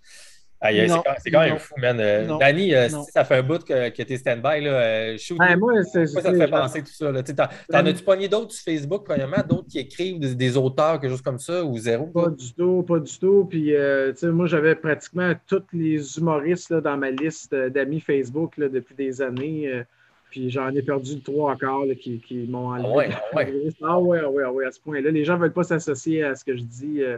Ah, non, c'est, quand, c'est quand même non, fou, man. Euh, Dany, euh, si ça fait un bout que, que t'es stand-by, là, euh, shoot, ben, moi, c'est, quoi, ça te fait penser tout ça? Là? T'en, t'en as-tu pogné d'autres sur Facebook, premièrement, d'autres qui écrivent des, des auteurs, quelque chose comme ça, ou zéro? Pas du tout, pas du tout. Puis, euh, tu sais, moi, j'avais pratiquement tous les humoristes là, dans ma liste d'amis Facebook là, depuis des années. Euh, puis, j'en ai perdu trois encore là, qui, qui m'ont enlevé. Ah, ouais, ouais. Ah, ouais, ouais, ouais, à ce point-là. Les gens ne veulent pas s'associer à ce que je dis. Euh,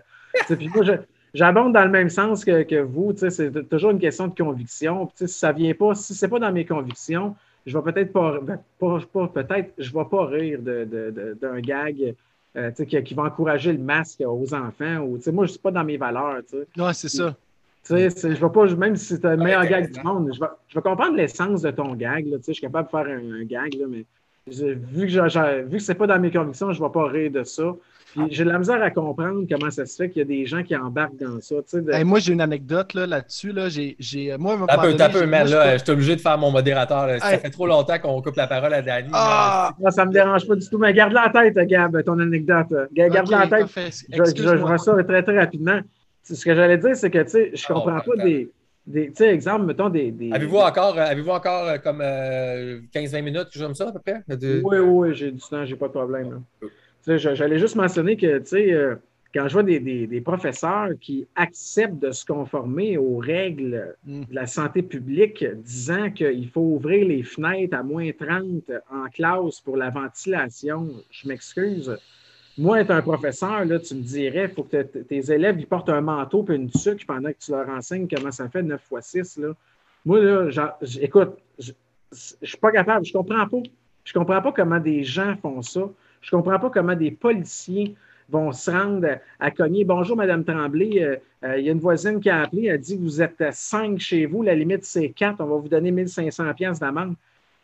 puis, moi, je. J'abonde dans le même sens que, que vous. C'est toujours une question de conviction. Si ça vient pas, si c'est pas dans mes convictions, je vais peut-être pas, pas, pas peut-être, je vais pas rire de, de, de, d'un gag euh, qui, qui va encourager le masque aux enfants. Ou, moi, je suis pas dans mes valeurs. Non, ouais, c'est puis, ça. C'est, je vais pas, même si c'est le meilleur ouais, gag du monde, je vais, je vais comprendre l'essence de ton gag. Là, je suis capable de faire un, un gag, là, mais je, vu que je, je, vu que c'est pas dans mes convictions, je vais pas rire de ça. Puis j'ai de la misère à comprendre comment ça se fait qu'il y a des gens qui embarquent dans ça. De... Hey, moi, j'ai une anecdote là, là-dessus. Là. J'ai, j'ai... Moi, un peu, un peu, man. Je suis obligé de faire mon modérateur. Hey. Ça fait trop longtemps qu'on coupe la parole à Dany. Ah! Mais... Non, ça ne me dérange pas du tout. Mais garde-la en tête, Gab, ton anecdote. Garde-la okay, en tête. Je, je, je ressors très, très rapidement. Ce que j'allais dire, c'est que je ne comprends oh, pas des... des tu sais, exemple, mettons des... des... Avez-vous encore, avez-vous encore comme euh, quinze vingt minutes, comme ça, à peu près? De... Oui, oui, j'ai du temps. J'ai pas de problème. Là. Okay. J'allais juste mentionner que, tu sais, euh, quand je vois des, des, des professeurs qui acceptent de se conformer aux règles de la santé publique, disant qu'il faut ouvrir les fenêtres à moins trente en classe pour la ventilation, je m'excuse. Moi, être un professeur, là, tu me dirais, il faut que t- tes élèves ils portent un manteau et une tuque pendant que tu leur enseignes comment ça fait neuf fois six. Là. Moi, là, j'a, écoute, je ne suis pas capable, je comprends pas. Je comprends pas comment des gens font ça. Je ne comprends pas comment des policiers vont se rendre à cogner. Bonjour, Madame Tremblay. Euh, euh, il y a une voisine qui a appelé, elle dit que vous êtes à cinq chez vous, la limite c'est quatre, on va vous donner mille cinq cents dollars d'amende.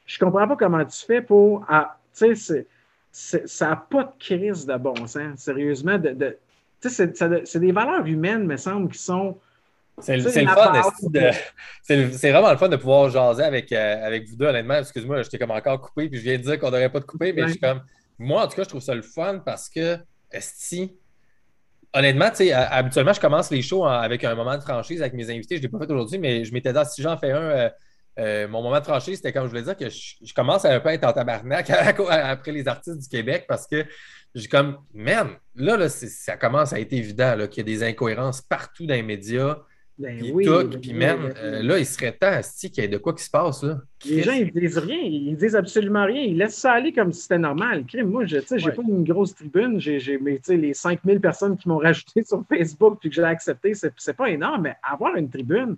Je comprends pas comment tu fais pour. Ah, tu sais, ça n'a pas de crise de bon sens, sérieusement. De, de, tu sais, c'est, c'est des valeurs humaines, me semble, qui sont. C'est, le, c'est, le fun de, c'est, le, c'est vraiment le fun de pouvoir jaser avec, euh, avec vous deux, honnêtement. Excuse-moi, j'étais comme encore coupé, puis je viens de dire qu'on n'aurait pas de coupé, mais ouais. Je suis comme. Moi, en tout cas, je trouve ça le fun parce que, si, honnêtement, tu sais, habituellement, je commence les shows en, avec un moment de franchise avec mes invités. Je ne l'ai pas fait aujourd'hui, mais je m'étais dit, si j'en fais un, euh, euh, mon moment de franchise, c'était comme je voulais dire que je, je commence à un peu être en tabarnak après les artistes du Québec parce que j'ai comme, man, là, là c'est, ça commence à être évident là, qu'il y a des incohérences partout dans les médias. Ben puis oui, tout, ben puis oui, même, oui. Euh, là, il serait temps, asti, qu'il y ait de quoi qui se passe, là. Les gens, ils disent rien, ils disent absolument rien, ils laissent ça aller comme si c'était normal. Moi, je, tu sais, j'ai ouais. pas une grosse tribune, j'ai, j'ai mais, tu sais, les cinq mille personnes qui m'ont rajouté sur Facebook puis que j'ai accepté, c'est, c'est pas énorme, mais avoir une tribune,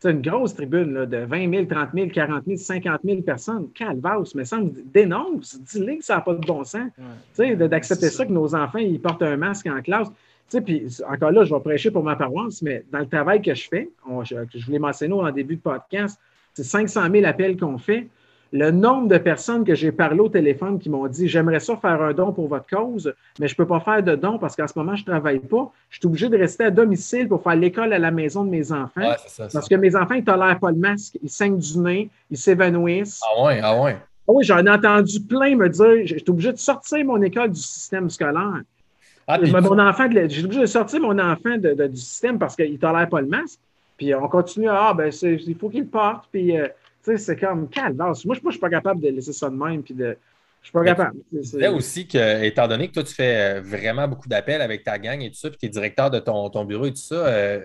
c'est une grosse tribune, là, de vingt mille, trente mille, quarante mille, cinquante mille personnes, calvasse, mais ça me dénonce, dis-le que ça n'a pas de bon sens, ouais. tu sais, d'accepter ça. ça que nos enfants, ils portent un masque en classe. Tu sais, puis encore là, je vais prêcher pour ma paroisse, mais dans le travail que je fais, on, je, je vous l'ai mentionné en début de podcast, c'est cinq cent mille appels qu'on fait. Le nombre de personnes que j'ai parlé au téléphone qui m'ont dit « J'aimerais ça faire un don pour votre cause, mais je ne peux pas faire de don parce qu'en ce moment, je ne travaille pas. Je suis obligé de rester à domicile pour faire l'école à la maison de mes enfants. Ouais, » Parce que mes enfants, ils ne tolèrent pas le masque. Ils saignent du nez, ils s'évanouissent. Ah ouais, ah ouais. Ah oui, j'en ai entendu plein me dire « Je suis obligé de sortir mon école du système scolaire. » Ah, puis... mon enfant, j'ai obligé de sortir mon enfant de, de, du système parce qu'il ne tolère pas le masque. Puis on continue à ah, ben c'est, il faut qu'il le porte. Puis euh, tu sais, c'est comme calvasse. Moi, je ne suis pas capable de laisser ça de même. Puis de, je suis pas mais capable. Tu sais aussi que, étant donné que toi, tu fais vraiment beaucoup d'appels avec ta gang et tout ça, puis tu es directeur de ton, ton bureau et tout ça, euh,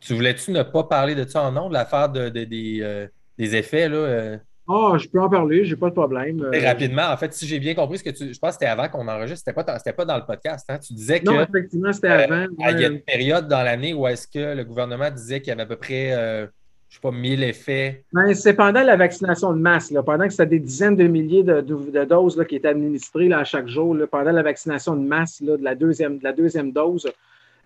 tu voulais-tu ne pas parler de ça en nom, de l'affaire de, de, de, euh, des effets, là? Euh... Ah, oh, je peux en parler, j'ai pas de problème. Euh, rapidement, en fait, si j'ai bien compris, ce que tu, je pense que c'était avant qu'on enregistre, c'était pas, c'était pas dans le podcast. Hein? Tu disais que non, effectivement, c'était euh, avant. Il ouais. y a une période dans l'année où est-ce que le gouvernement disait qu'il y avait à peu près, euh, je sais pas, mille effets. Ben, c'est pendant la vaccination de masse, là, pendant que c'était des dizaines de milliers de, de, de doses là, qui étaient administrées là, à chaque jour, là, pendant la vaccination de masse là, de, la deuxième, de la deuxième dose,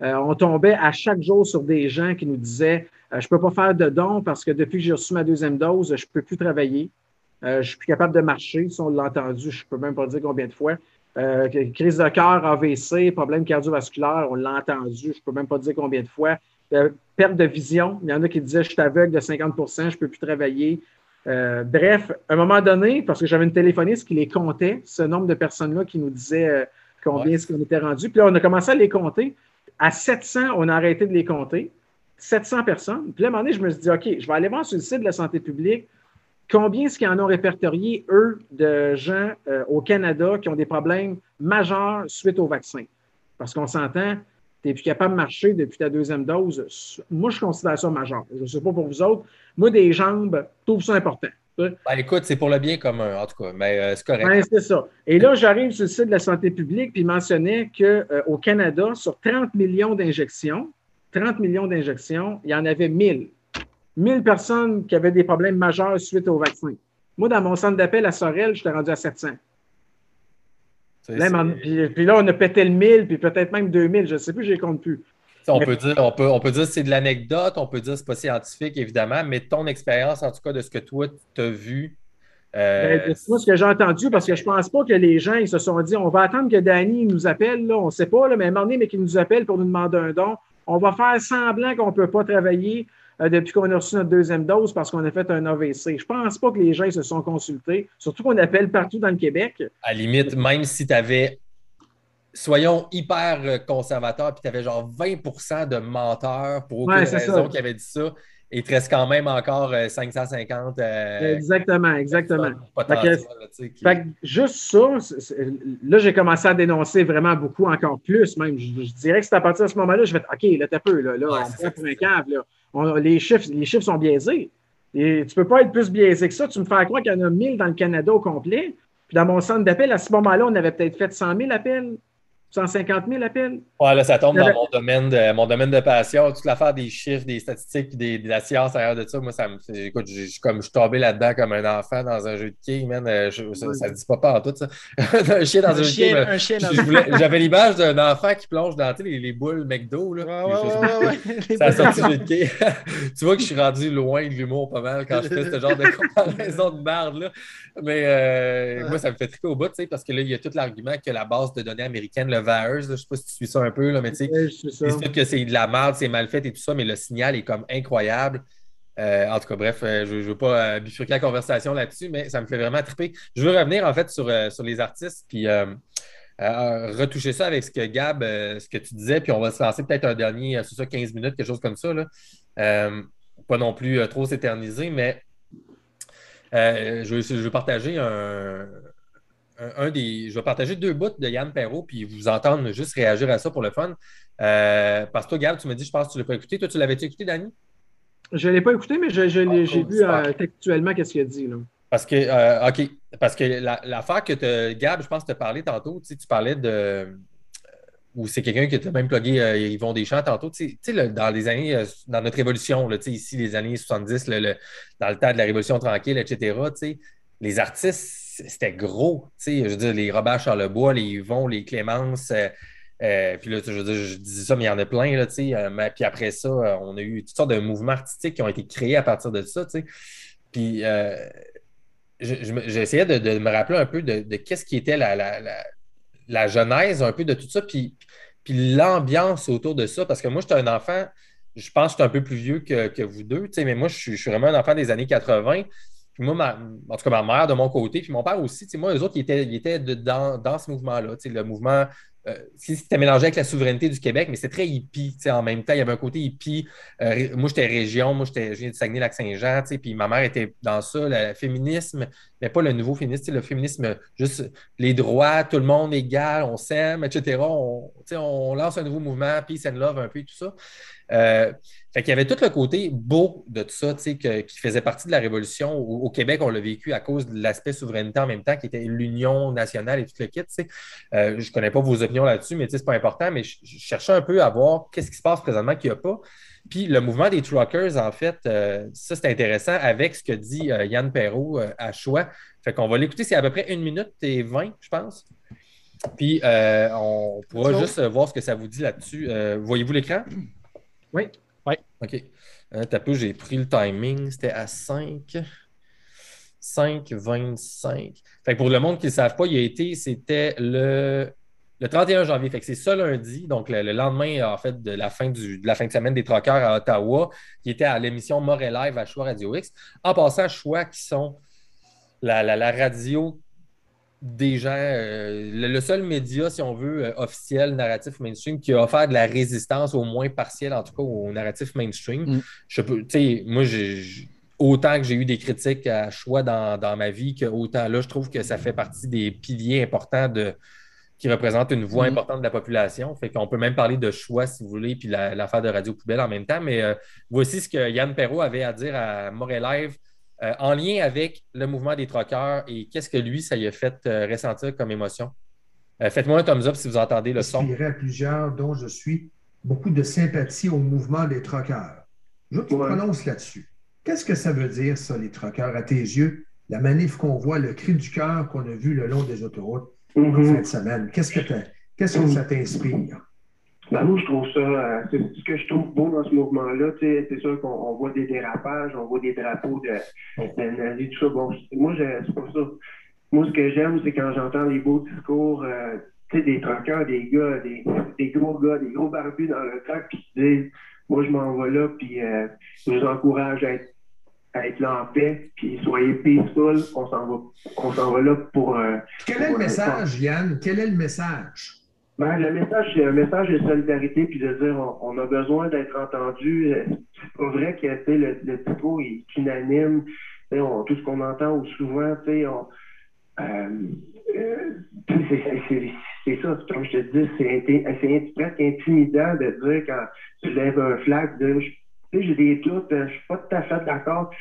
euh, on tombait à chaque jour sur des gens qui nous disaient Euh, je ne peux pas faire de don parce que depuis que j'ai reçu ma deuxième dose, je ne peux plus travailler. Euh, je ne suis plus capable de marcher. Si on l'a entendu, je ne peux même pas dire combien de fois. Euh, crise de cœur, A V C, problème cardiovasculaire, on l'a entendu. Je ne peux même pas dire combien de fois. Euh, perte de vision. Il y en a qui disaient je suis aveugle de cinquante pour cent, je ne peux plus travailler. Euh, bref, à un moment donné, parce que j'avais une téléphoniste qui les comptait, ce nombre de personnes-là qui nous disaient euh, combien ouais. est-ce qu'on était rendu. Puis là, on a commencé à les compter. À sept cents, on a arrêté de les compter. sept cents personnes. Puis là, à un moment donné, je me suis dit, OK, je vais aller voir sur le site de la santé publique combien est-ce qu'ils en ont répertorié, eux, de gens euh, au Canada qui ont des problèmes majeurs suite au vaccin. Parce qu'on s'entend, tu n'es plus capable de marcher depuis ta deuxième dose. Moi, je considère ça majeur. Je ne sais pas pour vous autres. Moi, des jambes, je trouve ça important. Ben, écoute, c'est pour le bien commun, en tout cas, mais euh, c'est correct. Ben, c'est ça. Et là, j'arrive sur le site de la santé publique, puis il mentionnait qu'au euh, Canada, sur trente millions d'injections, trente millions d'injections, il y en avait mille. mille personnes qui avaient des problèmes majeurs suite au vaccin. Moi, dans mon centre d'appel à Sorel, j'étais rendu à sept cents. C'est, là, c'est... Puis, puis là, on a pété le mille, puis peut-être même deux mille, je ne sais plus, je ne les compte plus. On, mais... peut dire, on, peut, on peut dire que c'est de l'anecdote, on peut dire que ce n'est pas scientifique, évidemment, mais ton expérience, en tout cas, de ce que toi, tu as vu... Euh... Ben, c'est moi ce que j'ai entendu, parce que je ne pense pas que les gens ils se sont dit « On va attendre que Dany nous appelle, là, on ne sait pas, là, mais à un moment donné, mais qu'il nous appelle pour nous demander un don. » On va faire semblant qu'on ne peut pas travailler euh, depuis qu'on a reçu notre deuxième dose parce qu'on a fait un A V C. Je ne pense pas que les gens se sont consultés, surtout qu'on appelle partout dans le Québec. À la limite, même si tu avais, soyons hyper conservateurs, puis tu avais genre vingt pour cent de menteurs pour aucune ouais, raison ça. Qui avaient dit ça, il te reste quand même encore cinq cent cinquante... Euh, exactement, exactement. Fait que, qui... fait que juste ça, c'est, c'est, là, j'ai commencé à dénoncer vraiment beaucoup, encore plus même. Je, je dirais que c'est à partir de ce moment-là, je vais être OK, là, t'as peu, là, là ouais, on prend pour un câble, là. On, les, chiffres, les chiffres sont biaisés. Et tu peux pas être plus biaisé que ça. Tu me fais croire qu'il y en a mille dans le Canada au complet. Puis dans mon centre d'appel, à ce moment-là, on avait peut-être fait cent mille appels. cent cinquante mille appels. Ouais, là, ça tombe dans mon domaine de, mon domaine de passion. Toute l'affaire des chiffres, des statistiques, des, de la science à l'heure de ça, moi, ça me fait, écoute, je suis tombé là-dedans comme un enfant dans un jeu de quilles, man. Je, ça, oui. ça ne dit pas pas en tout, ça. un chien dans un, un chien, jeu de quilles. Un... J'avais l'image d'un enfant qui plonge dans les, les boules McDo, là. Ah, ouais, ouais, ouais, ouais. Ça a sorti le jeu de quilles. Tu vois que je suis rendu loin de l'humour pas mal quand je fais ce genre de comparaison de merde, là. Mais euh, ouais. moi, ça me fait triper au bout, tu sais, parce que là, il y a tout l'argument que la base de données américaine, le V A E R S, je ne sais pas si tu suis ça un peu, là, mais tu sais, ouais, que c'est de la merde, c'est mal fait et tout ça, mais le signal est comme incroyable. Euh, en tout cas, bref, euh, je ne veux pas euh, bifurquer la conversation là-dessus, mais ça me fait vraiment triper. Je veux revenir, en fait, sur, euh, sur les artistes, puis euh, euh, retoucher ça avec ce que Gab, euh, ce que tu disais, puis on va se lancer peut-être un dernier, euh, sur ça, quinze minutes, quelque chose comme ça, là. Euh, pas non plus euh, trop s'éterniser, mais euh, je, je veux partager un... Un des, je vais partager deux bouts de Yann Perreau puis vous entendre juste réagir à ça pour le fun. Euh, parce que toi, Gab, tu me dis, je pense que tu ne l'as pas écouté. Toi, tu l'avais-tu écouté, Dany? Je ne l'ai pas écouté, mais je, je ah, l'ai, j'ai vu euh, textuellement qu'est-ce qu'il a dit, là. Parce que, euh, OK, parce que la, l'affaire que tu Gab, je pense que tu as parlé tantôt, tu parlais de... Ou c'est quelqu'un qui t'a même plugué euh, Yvon Deschamps tantôt. Tu sais, le, dans les années, euh, dans notre révolution, là, ici, les années soixante-dix, le, le, dans le temps de la Révolution tranquille, et cetera, tu sais, les artistes, c'était gros, tu sais, je veux dire, les Robert Charlebois, les Yvon, les Clémence, euh, euh, puis là, je veux dire, je disais ça, mais il y en a plein, là, tu sais, euh, mais, puis après ça, euh, on a eu toutes sortes de mouvements artistiques qui ont été créés à partir de ça, tu sais, puis euh, je, je, j'essayais de, de me rappeler un peu de, de qu'est-ce qui était la, la, la, la genèse un peu de tout ça, puis, puis l'ambiance autour de ça, parce que moi, j'étais un enfant, je pense que j'étais un peu plus vieux que, que vous deux, tu sais, mais moi, je, je suis vraiment un enfant des années quatre-vingts. Puis moi, ma, en tout cas, ma mère de mon côté, puis mon père aussi, moi, eux autres, ils étaient, ils étaient de, dans, dans ce mouvement-là. Le mouvement, euh, c'était mélangé avec la souveraineté du Québec, mais c'est très hippie. En même temps, il y avait un côté hippie. Euh, moi, j'étais région, moi, j'étais, je viens de Saguenay-Lac-Saint-Jean, puis ma mère était dans ça, le féminisme, mais pas le nouveau féminisme, le féminisme, juste les droits, tout le monde égal, on s'aime, et cetera. On, on lance un nouveau mouvement, peace and love, un peu, et tout ça. Euh, fait qu'il y avait tout le côté beau de tout ça, tu sais, que, qui faisait partie de la Révolution. Au, au Québec, on l'a vécu à cause de l'aspect souveraineté en même temps, qui était l'union nationale et tout le kit, tu sais. Euh, je ne connais pas vos opinions là-dessus, mais tu sais, c'est pas important, mais je, je cherchais un peu à voir qu'est-ce qui se passe présentement qu'il n'y a pas. Puis le mouvement des truckers, en fait, euh, ça, c'est intéressant avec ce que dit euh, Yann Perreau euh, à Choix. Fait qu'on va l'écouter, c'est à peu près une minute et vingt, je pense. Puis euh, on pourra Bonjour. juste voir ce que ça vous dit là-dessus. Euh, voyez-vous l'écran? Oui. Oui. OK. Un peu, j'ai pris le timing. C'était à cinq, cinq, vingt-cinq. Fait que pour le monde qui ne le savent pas, il a été, c'était le, le trente et un janvier. Fait que c'est ce lundi, donc le, le lendemain, en fait, de la fin du, de la fin de semaine des Trockeurs à Ottawa, qui était à l'émission Morel Live à Choix Radio X. En passant, Choix, qui sont la, la, la radio des gens, euh, le, le seul média, si on veut, euh, officiel, narratif mainstream, qui a offert de la résistance, au moins partielle, en tout cas, au narratif mainstream. Mm. Je peux, tu sais, moi, j'ai, j'ai, autant que j'ai eu des critiques à Choix dans, dans ma vie, que autant là, je trouve que ça fait partie des piliers importants de, qui représentent une voix mm. importante de la population. Fait qu'on peut même parler de Choix, si vous voulez, puis la, l'affaire de Radio Poubelle en même temps. Mais euh, voici ce que Yann Perreau avait à dire à Morel Live. Euh, en lien avec le mouvement des trockeurs et qu'est-ce que lui, ça lui a fait euh, ressentir comme émotion. Euh, faites-moi un thumbs up si vous entendez le son. Inspiré à plusieurs dont je suis beaucoup de sympathie au mouvement des trockeurs. Je te ouais. prononce là-dessus. Qu'est-ce que ça veut dire, ça, les trockeurs, à tes yeux? La manif qu'on voit, le cri du cœur qu'on a vu le long des autoroutes mm-hmm. en fin de semaine. Qu'est-ce que, qu'est-ce que mm-hmm. ça t'inspire? Ben moi, je trouve ça, euh, c'est ce que je trouve beau dans ce mouvement-là. C'est sûr qu'on on voit des dérapages, on voit des drapeaux de, de nazis, tout ça. Bon, moi, je, c'est pas ça. Moi, ce que j'aime, c'est quand j'entends les beaux discours euh, des truckers, des gars, des, des gros gars, des gros barbus dans le truck qui se disent « Moi, je m'en vais là, puis euh, je vous encourage à être, à être là en paix, puis soyez peaceful, on s'en va, on s'en va là pour… Euh, » Quel est le message, Yann? Quel est le message? Ben, le message, c'est un message de solidarité, puis de dire on, on a besoin d'être entendu. C'est pas vrai que le, le discours est unanime. On, tout ce qu'on entend ou souvent, on, euh, euh, c'est, c'est, c'est, c'est ça, comme je te dis, c'est, inti- c'est inti- presque intimidant de dire quand tu lèves un flag, de, j'ai des doutes, je suis pas tout à fait d'accord.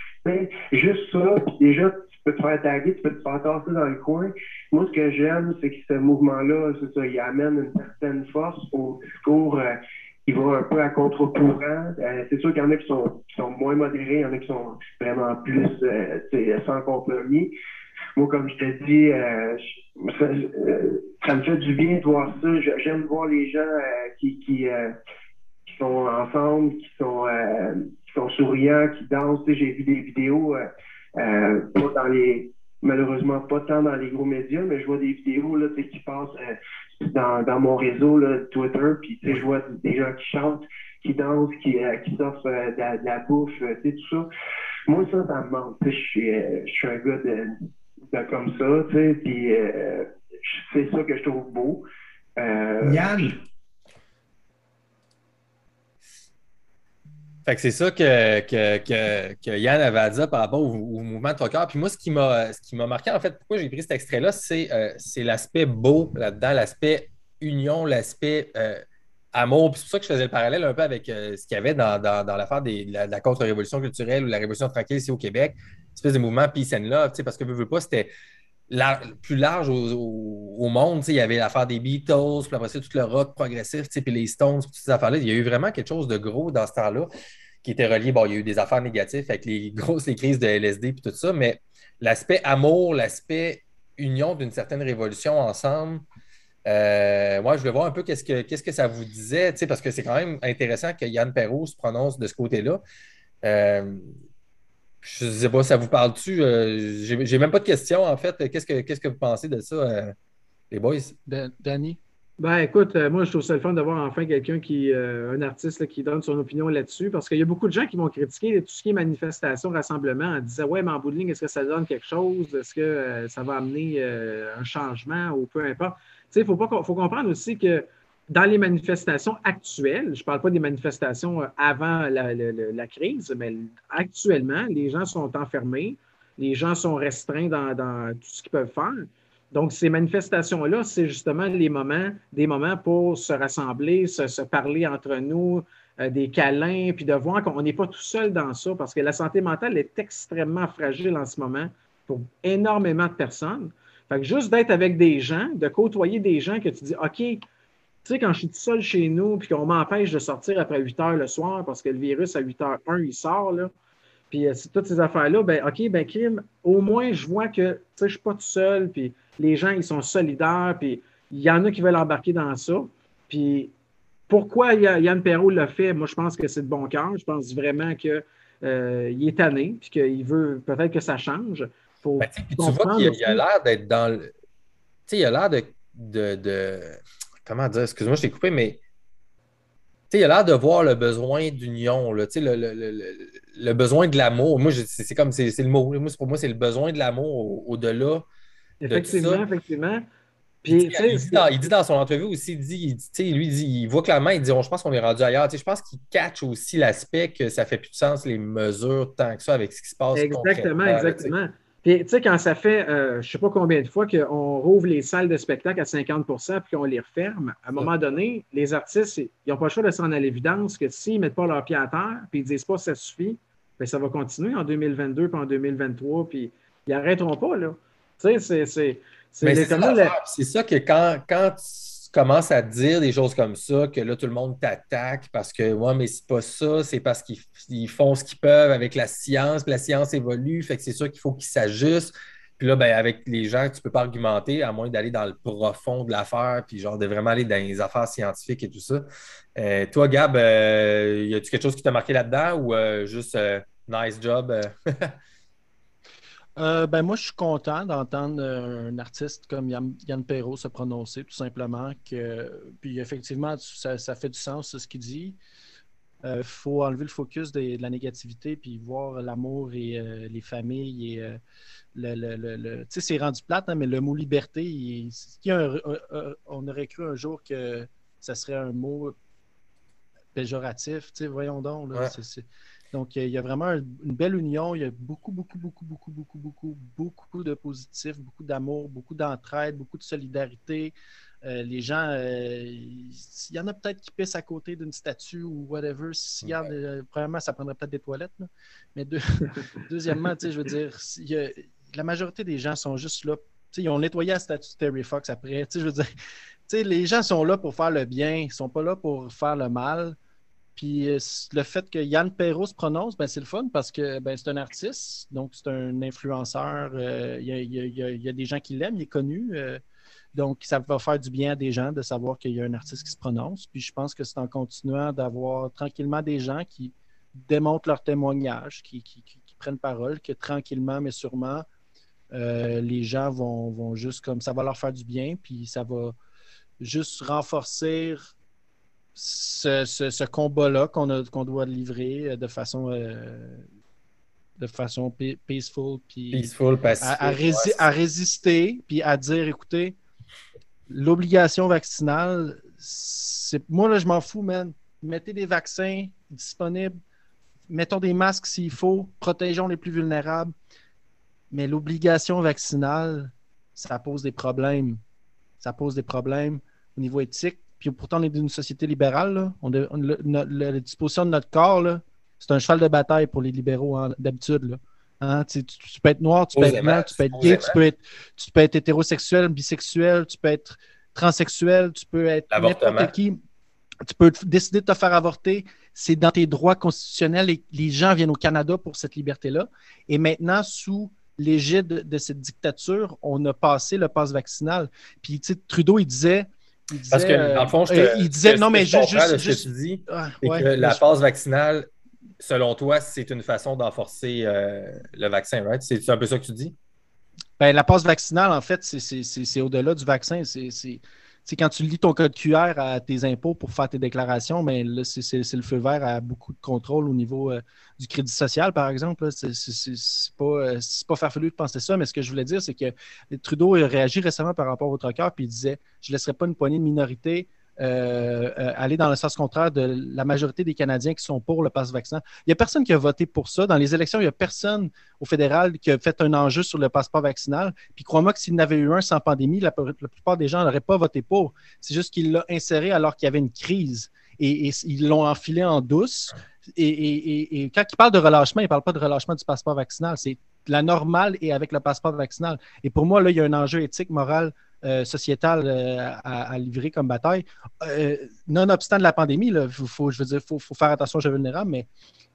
Juste ça, puis déjà, peux te faire taguer, tu peux te faire tasser dans le coin. Moi, ce que j'aime, c'est que ce mouvement-là, c'est ça, il amène une certaine force au discours euh, qui va un peu à contre-courant. Euh, c'est sûr qu'il y en a qui sont, qui sont moins modérés, il y en a qui sont vraiment plus euh, sans compromis. Moi, comme je te dis, euh, ça, euh, ça me fait du bien de voir ça. J'aime voir les gens euh, qui, qui, euh, qui sont ensemble, qui sont, euh, qui sont souriants, qui dansent. T'sais, j'ai vu des vidéos, euh, euh, pas dans les, malheureusement pas tant dans les gros médias, mais je vois des vidéos là, qui passent euh, dans, dans mon réseau là, Twitter, puis je vois des gens qui chantent, qui dansent, qui, euh, qui s'offrent euh, de, la, de la bouffe, euh, tout ça. Moi, ça, ça me manque. Je suis, euh, je suis un gars de... comme ça, tu sais, puis euh, c'est ça que je trouve beau. Euh... Yann! Fait que c'est ça que, que, que, que Yann avait à dire par rapport au, au mouvement de trocœur. Puis moi, ce qui m'a, ce qui m'a marqué, en fait, pourquoi j'ai pris cet extrait-là, c'est, euh, c'est l'aspect beau là-dedans, l'aspect union, l'aspect euh, amour. Puis c'est pour ça que je faisais le parallèle un peu avec euh, ce qu'il y avait dans, dans, dans l'affaire des, la, de la contre-révolution culturelle ou la révolution tranquille ici au Québec. Espèce de mouvement peace and love, parce que, veux, veux pas, c'était lar- plus large au, au, au monde. Il y avait l'affaire des Beatles, puis après ça, tout le rock progressif, puis les Stones, toutes ces affaires-là. Il y a eu vraiment quelque chose de gros dans ce temps-là qui était relié. Bon, il y a eu des affaires négatives avec les grosses les crises de L S D puis tout ça, mais l'aspect amour, l'aspect union d'une certaine révolution ensemble, euh, ouais, je voulais voir un peu qu'est-ce que, qu'est-ce que ça vous disait, parce que c'est quand même intéressant que Yann Perreau se prononce de ce côté-là. Euh, Je ne sais pas, ça vous parle-tu? Euh, j'ai, j'ai même pas de questions, en fait. Qu'est-ce que, qu'est-ce que vous pensez de ça, euh, les boys? Da- Dany? Ben, écoute, euh, moi, je trouve ça le fun d'avoir enfin quelqu'un qui, euh, un artiste là, qui donne son opinion là-dessus, parce qu'il y a beaucoup de gens qui m'ont critiqué tout ce qui est manifestation, rassemblement, en disant, ouais, mais en bout de ligne, est-ce que ça donne quelque chose? Est-ce que euh, ça va amener euh, un changement ou peu importe? Tu sais, il faut pas, faut comprendre aussi que dans les manifestations actuelles, je ne parle pas des manifestations avant la, la, la crise, mais actuellement, les gens sont enfermés, les gens sont restreints dans, dans tout ce qu'ils peuvent faire. Donc, ces manifestations-là, c'est justement les moments, des moments pour se rassembler, se, se parler entre nous, euh, des câlins, puis de voir qu'on n'est pas tout seul dans ça, parce que la santé mentale est extrêmement fragile en ce moment pour énormément de personnes. Fait que juste d'être avec des gens, de côtoyer des gens que tu dis « OK, tu sais, quand je suis tout seul chez nous, puis qu'on m'empêche de sortir après huit heures le soir, parce que le virus à huit heures un, il sort, là, puis euh, toutes ces affaires-là, bien, OK, bien, crime, au moins, je vois que, tu sais, je ne suis pas tout seul, puis les gens, ils sont solidaires, puis il y en a qui veulent embarquer dans ça. Puis pourquoi Yann Perreau l'a fait? Moi, je pense que c'est de bon cœur. Je pense vraiment qu'il euh, est tanné, puis qu'il veut peut-être que ça change. Faut ben, tu vois qu'il y a, a l'air d'être dans le... Tu sais, il a l'air de... de, de... Comment dire? Excuse-moi, je t'ai coupé, mais il a l'air de voir le besoin d'union, là, le, le, le, le besoin de l'amour. Moi, je, c'est, c'est comme c'est, c'est le mot. Moi, c'est, pour moi, c'est le besoin de l'amour au, au-delà. Effectivement, de ça. effectivement. Puis, il, il, dit dans, il dit dans son entrevue aussi, il dit, il, lui, il, dit, il voit clairement, il dit oh, je pense qu'on est rendu ailleurs. T'sais, je pense qu'il catch aussi l'aspect que ça ne fait plus de sens, les mesures tant que ça avec ce qui se passe. Exactement, exactement. Là, puis, tu sais, quand ça fait, euh, je ne sais pas combien de fois qu'on rouvre les salles de spectacle à cinquante pour cent puis qu'on les referme, à un moment donné, les artistes, ils n'ont pas le choix de se rendre à l'évidence que s'ils ne mettent pas leur pied à terre puis ils ne disent pas ça suffit, bien, ça va continuer en deux mille vingt-deux puis en deux mille vingt-trois puis ils n'arrêteront pas, là. Tu sais, c'est... c'est, c'est, Mais c'est, ça, la... c'est ça que quand, quand tu commences à dire des choses comme ça, que là, tout le monde t'attaque parce que, ouais, mais c'est pas ça, c'est parce qu'ils ils font ce qu'ils peuvent avec la science, puis la science évolue, fait que c'est sûr qu'il faut qu'ils s'ajustent. Puis là, ben, avec les gens, tu peux pas argumenter, à moins d'aller dans le profond de l'affaire, puis genre de vraiment aller dans les affaires scientifiques et tout ça. Euh, toi, Gab, euh, y a-tu quelque chose qui t'a marqué là-dedans ou euh, juste euh, nice job? Euh? Euh, ben moi, je suis content d'entendre un artiste comme Yann, Yann Perreau se prononcer, tout simplement. Que, puis effectivement, ça, ça fait du sens, c'est ce qu'il dit. Il euh, faut enlever le focus de, de la négativité, puis voir l'amour et euh, les familles. Euh, le, le, le, le, tu sais, c'est rendu plate, hein, mais le mot liberté, il, il y a un, un, un, on aurait cru un jour que ça serait un mot péjoratif. Tu sais, voyons donc, là, ouais. c'est... c'est... Donc, il y a vraiment une belle union. Il y a beaucoup, beaucoup, beaucoup, beaucoup, beaucoup, beaucoup, beaucoup de positifs, beaucoup d'amour, beaucoup d'entraide, beaucoup de solidarité. Euh, les gens, euh, il y en a peut-être qui pissent à côté d'une statue ou whatever. Si, okay. euh, premièrement, ça prendrait peut-être des toilettes. Là. Mais deux, deuxièmement, tu sais, je veux dire, il y a, la majorité des gens sont juste là. T'sais, ils ont nettoyé la statue de Terry Fox après. Je veux dire, les gens sont là pour faire le bien, ils ne sont pas là pour faire le mal. Puis le fait que Yann Perreau se prononce, ben, c'est le fun parce que ben, c'est un artiste, donc c'est un influenceur. Euh, y a, y a, y a, y a des gens qui l'aiment, il est connu. Euh, donc, ça va faire du bien à des gens de savoir qu'il y a un artiste qui se prononce. Puis je pense que c'est en continuant d'avoir tranquillement des gens qui démontrent leur témoignage, qui, qui, qui, qui prennent parole, que tranquillement, mais sûrement, euh, les gens vont, vont juste comme ça va leur faire du bien, puis ça va juste renforcer ce, ce, ce combat-là qu'on a, qu'on doit livrer de façon, euh, de façon p- peaceful, puis peaceful, pacifique, à, à, rési- ouais. à résister, puis à dire, écoutez, l'obligation vaccinale, c'est moi, là, je m'en fous, man. Mettez des vaccins disponibles, mettons des masques s'il faut, protégeons les plus vulnérables. Mais l'obligation vaccinale, ça pose des problèmes. Ça pose des problèmes au niveau éthique. Puis pourtant, on est d'une société libérale. Là. On de, on, le, no, le, la disposition de notre corps, là, c'est un cheval de bataille pour les libéraux hein, d'habitude. Là. Hein? Tu, tu, tu peux être noir, tu peux être blanc, tu peux être gay, tu peux être, tu peux être hétérosexuel, bisexuel, tu peux être transsexuel, tu peux être n'importe qui. Tu peux décider de te faire avorter. C'est dans tes droits constitutionnels. Et les gens viennent au Canada pour cette liberté-là. Et maintenant, sous l'égide de cette dictature, on a passé le passe vaccinal. Puis, tu sais, Trudeau, il disait... Il disait Parce que, dans le fond, je te, euh, il disait, non, mais je juste, juste... ce que tu dis, ah, c'est ouais, que ouais, la je... passe vaccinale, selon toi, c'est une façon d'enforcer euh, le vaccin, right? C'est, c'est un peu ça que tu dis? Ben, la passe vaccinale, en fait, c'est, c'est, c'est, c'est au-delà du vaccin. C'est... c'est... T'sais, quand tu lis ton code Q R à tes impôts pour faire tes déclarations, mais là, c'est, c'est, c'est le feu vert à beaucoup de contrôle au niveau euh, du crédit social, par exemple. Là. C'est, c'est, c'est, c'est pas, euh, c'est pas farfelu de penser ça, mais ce que je voulais dire, c'est que Trudeau a réagi récemment par rapport au trucker, puis il disait « Je ne laisserai pas une poignée de minorités euh, euh, aller dans le sens contraire de la majorité des Canadiens qui sont pour le passe vaccinal. » Il n'y a personne qui a voté pour ça. Dans les élections, il n'y a personne au fédéral qui a fait un enjeu sur le passeport vaccinal. Puis crois-moi que s'il n'avait eu un sans pandémie, la, la plupart des gens n'auraient pas voté pour. C'est juste qu'il l'a inséré alors qu'il y avait une crise. Et, et ils l'ont enfilé en douce. Et, et, et, et quand il parle de relâchement, il ne parle pas de relâchement du passeport vaccinal. C'est la normale et avec le passeport vaccinal. Et pour moi, là, il y a un enjeu éthique, moral, Euh, sociétale euh, à, à livrer comme bataille. Euh, nonobstant de la pandémie, là, faut, je veux dire, il faut, faut faire attention aux gens vulnérables, mais,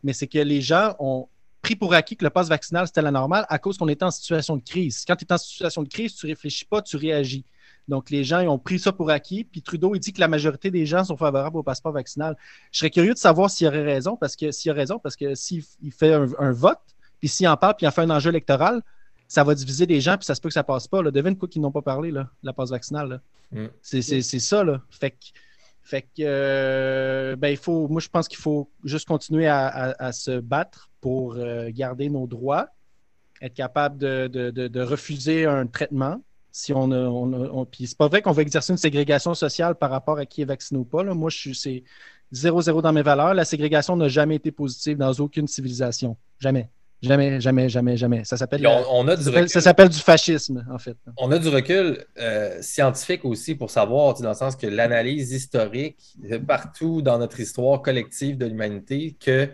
mais c'est que les gens ont pris pour acquis que le passe vaccinal, c'était la normale à cause qu'on était en situation de crise. Quand tu es en situation de crise, tu ne réfléchis pas, tu réagis. Donc, les gens ils ont pris ça pour acquis, puis Trudeau, il dit que la majorité des gens sont favorables au passeport vaccinal. Je serais curieux de savoir s'il aurait raison, parce que s'il a raison, parce que s'il il fait un, un vote, puis s'il en parle, puis il en fait un enjeu électoral, ça va diviser les gens, puis ça se peut que ça passe pas. Là. Devine quoi qu'ils n'ont pas parlé, là, la passe vaccinale. Là. Mm. C'est, c'est, c'est ça, là. Fait que, fait que euh, ben, il faut, moi, je pense qu'il faut juste continuer à, à, à se battre pour euh, garder nos droits, être capable de, de, de, de refuser un traitement. Si on, a, on, a, on puis c'est pas vrai qu'on va exercer une ségrégation sociale par rapport à qui est vacciné ou pas. Là. Moi, je suis c'est zéro zéro dans mes valeurs. La ségrégation n'a jamais été positive dans aucune civilisation. Jamais. Jamais, jamais, jamais, jamais. Ça s'appelle, on, on a du ça, s'appelle, ça s'appelle du fascisme, en fait. On a du recul euh, scientifique aussi pour savoir, dans le sens que l'analyse historique, partout dans notre histoire collective de l'humanité, que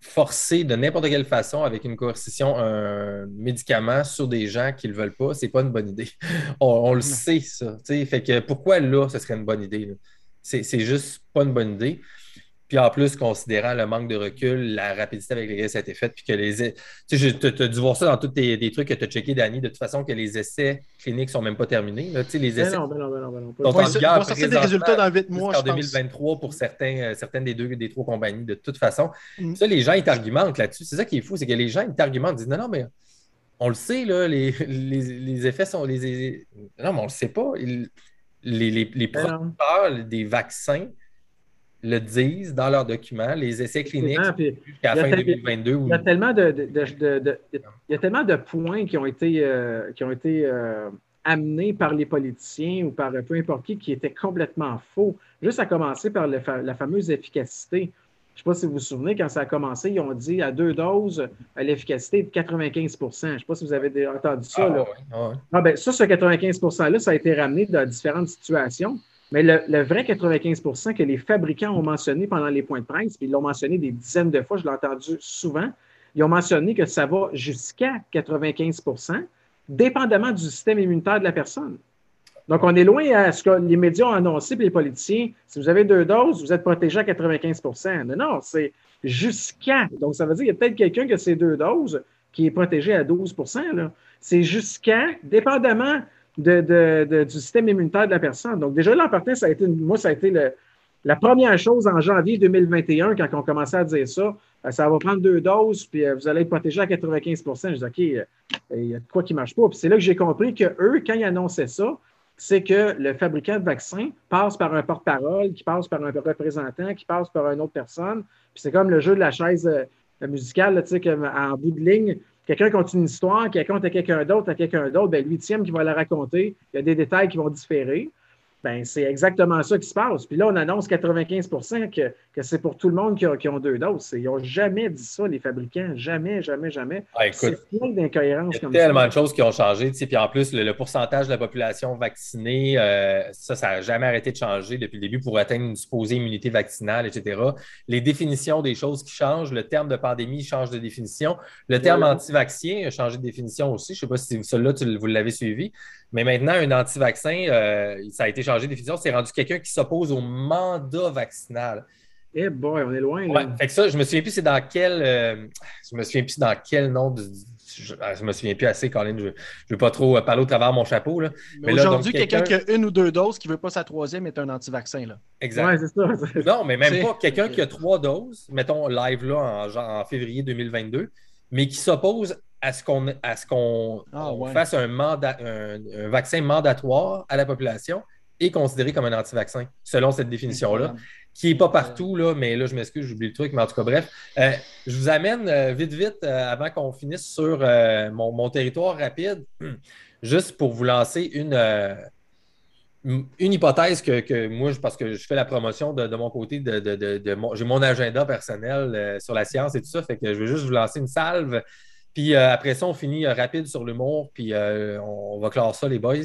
forcer de n'importe quelle façon, avec une coercition, un médicament sur des gens qui ne le veulent pas, c'est pas une bonne idée. On, on le sait, ça. T'sais. Fait que pourquoi là, ce serait une bonne idée? Là? C'est, c'est juste pas une bonne idée. Puis en plus, considérant le manque de recul, la rapidité avec laquelle ça a été fait, puis que les... Tu sais, tu as dû voir ça dans tous tes, tes trucs que tu as checkés, Dany, de toute façon que les essais cliniques ne sont même pas terminés. Là. Tu sais, les essais... Mais non, mais non, mais non, mais non. On va sortir des résultats dans huit mois, je pense. En deux mille vingt-trois pour certains, certaines des deux, des trois compagnies, de toute façon. Mm-hmm. Ça, les gens, ils t'argumentent là-dessus. C'est ça qui est fou, c'est que les gens, ils t'argumentent, ils disent « Non, non, mais on le sait, là, les, les, les effets sont... Les, les... Non, mais on le sait pas. Ils, les les, les producteurs des vaccins... le disent dans leurs documents, les essais cliniques jusqu'à la fin deux mille vingt-deux. Il y a tellement de, de, de, de, de, y a tellement de points qui ont été, euh, qui ont été euh, amenés par les politiciens ou par peu importe qui qui étaient complètement faux. Juste à commencer par le, la fameuse efficacité. Je ne sais pas si vous vous souvenez, quand ça a commencé, ils ont dit à deux doses, l'efficacité est de quatre-vingt-quinze pour cent. Je ne sais pas si vous avez entendu ça. Ah, là. Ouais, ouais. Ah, ben, ça, ce quatre-vingt-quinze pour cent-là, ça a été ramené dans différentes situations. Mais le, le vrai quatre-vingt-quinze pour cent que les fabricants ont mentionné pendant les points de presse, puis ils l'ont mentionné des dizaines de fois, je l'ai entendu souvent, Ils ont mentionné que ça va jusqu'à quatre-vingt-quinze pour cent, dépendamment du système immunitaire de la personne. Donc, on est loin à ce que les médias ont annoncé, puis les politiciens, si vous avez deux doses, vous êtes protégé à quatre-vingt-quinze pour cent. Non, non, c'est jusqu'à. Donc, ça veut dire qu'il y a peut-être quelqu'un qui a ces deux doses qui est protégé à douze pour cent. Là. C'est jusqu'à, dépendamment de, de, de, du système immunitaire de la personne. Donc, déjà, là, en partant, ça a été, moi, ça a été le, la première chose en janvier deux mille vingt et un, quand on commençait à dire ça, ça va prendre deux doses, puis vous allez être protégé à quatre-vingt-quinze pour cent. Je dis, OK, il y a de quoi qui ne marche pas. Puis c'est là que j'ai compris qu'eux, quand ils annonçaient ça, c'est que le fabricant de vaccins passe par un porte-parole, qui passe par un représentant, qui passe par une autre personne. Puis c'est comme le jeu de la chaise euh, musicale, là, tu sais, qu'en bout de ligne, quelqu'un compte une histoire, qui raconte à quelqu'un d'autre, à quelqu'un d'autre, bien, lui, Tim, qui va la raconter, il y a des détails qui vont différer. Bien, c'est exactement ça qui se passe. Puis là, on annonce quatre-vingt-quinze pour cent que, que c'est pour tout le monde qui a, qui ont deux doses. Ils n'ont jamais dit ça, les fabricants. Jamais, jamais, jamais. Ah, écoute, c'est plein d'incohérences comme ça. Il y a tellement de choses qui ont changé. Tu sais, puis en plus, le, le pourcentage de la population vaccinée, euh, ça, ça n'a jamais arrêté de changer depuis le début pour atteindre une supposée immunité vaccinale, et cetera. Les définitions des choses qui changent. Le terme de pandémie change de définition. Le terme oui. anti-vaccin a changé de définition aussi. Je ne sais pas si celui-là, tu, vous l'avez suivi. Mais maintenant, un anti-vaccin, euh, ça a été changé de définition, c'est rendu quelqu'un qui s'oppose au mandat vaccinal. Eh hey boy, on est loin. Là. Ouais, fait que ça, je me souviens plus c'est dans quel, euh, je me souviens plus dans quel nom de, je, je me souviens plus assez, Colin, je ne veux pas trop parler au travers de mon chapeau là. Mais, mais là, aujourd'hui, donc, quelqu'un... quelqu'un qui a une ou deux doses qui ne veut pas sa troisième est un anti-vaccin là. Exact. Ouais, c'est ça, c'est... Non, mais même c'est... pas quelqu'un qui a trois doses, mettons live là en, en février deux mille vingt-deux, mais qui s'oppose à ce qu'on, à ce qu'on ah, ouais. fasse un, mandat, un, un vaccin mandatoire à la population. Est considéré comme un anti-vaccin, selon cette définition-là, qui n'est pas partout, là, mais là, je m'excuse, j'oublie le truc, mais en tout cas, bref. Euh, je vous amène euh, vite, vite, euh, avant qu'on finisse sur euh, mon, mon territoire rapide, juste pour vous lancer une, euh, une hypothèse que, que moi, parce que je fais la promotion de, de mon côté, de, de, de, de mon, j'ai mon agenda personnel euh, sur la science et tout ça, fait que je veux juste vous lancer une salve, puis euh, après ça, on finit euh, rapide sur l'humour, puis euh, on, on va clore ça, les boys.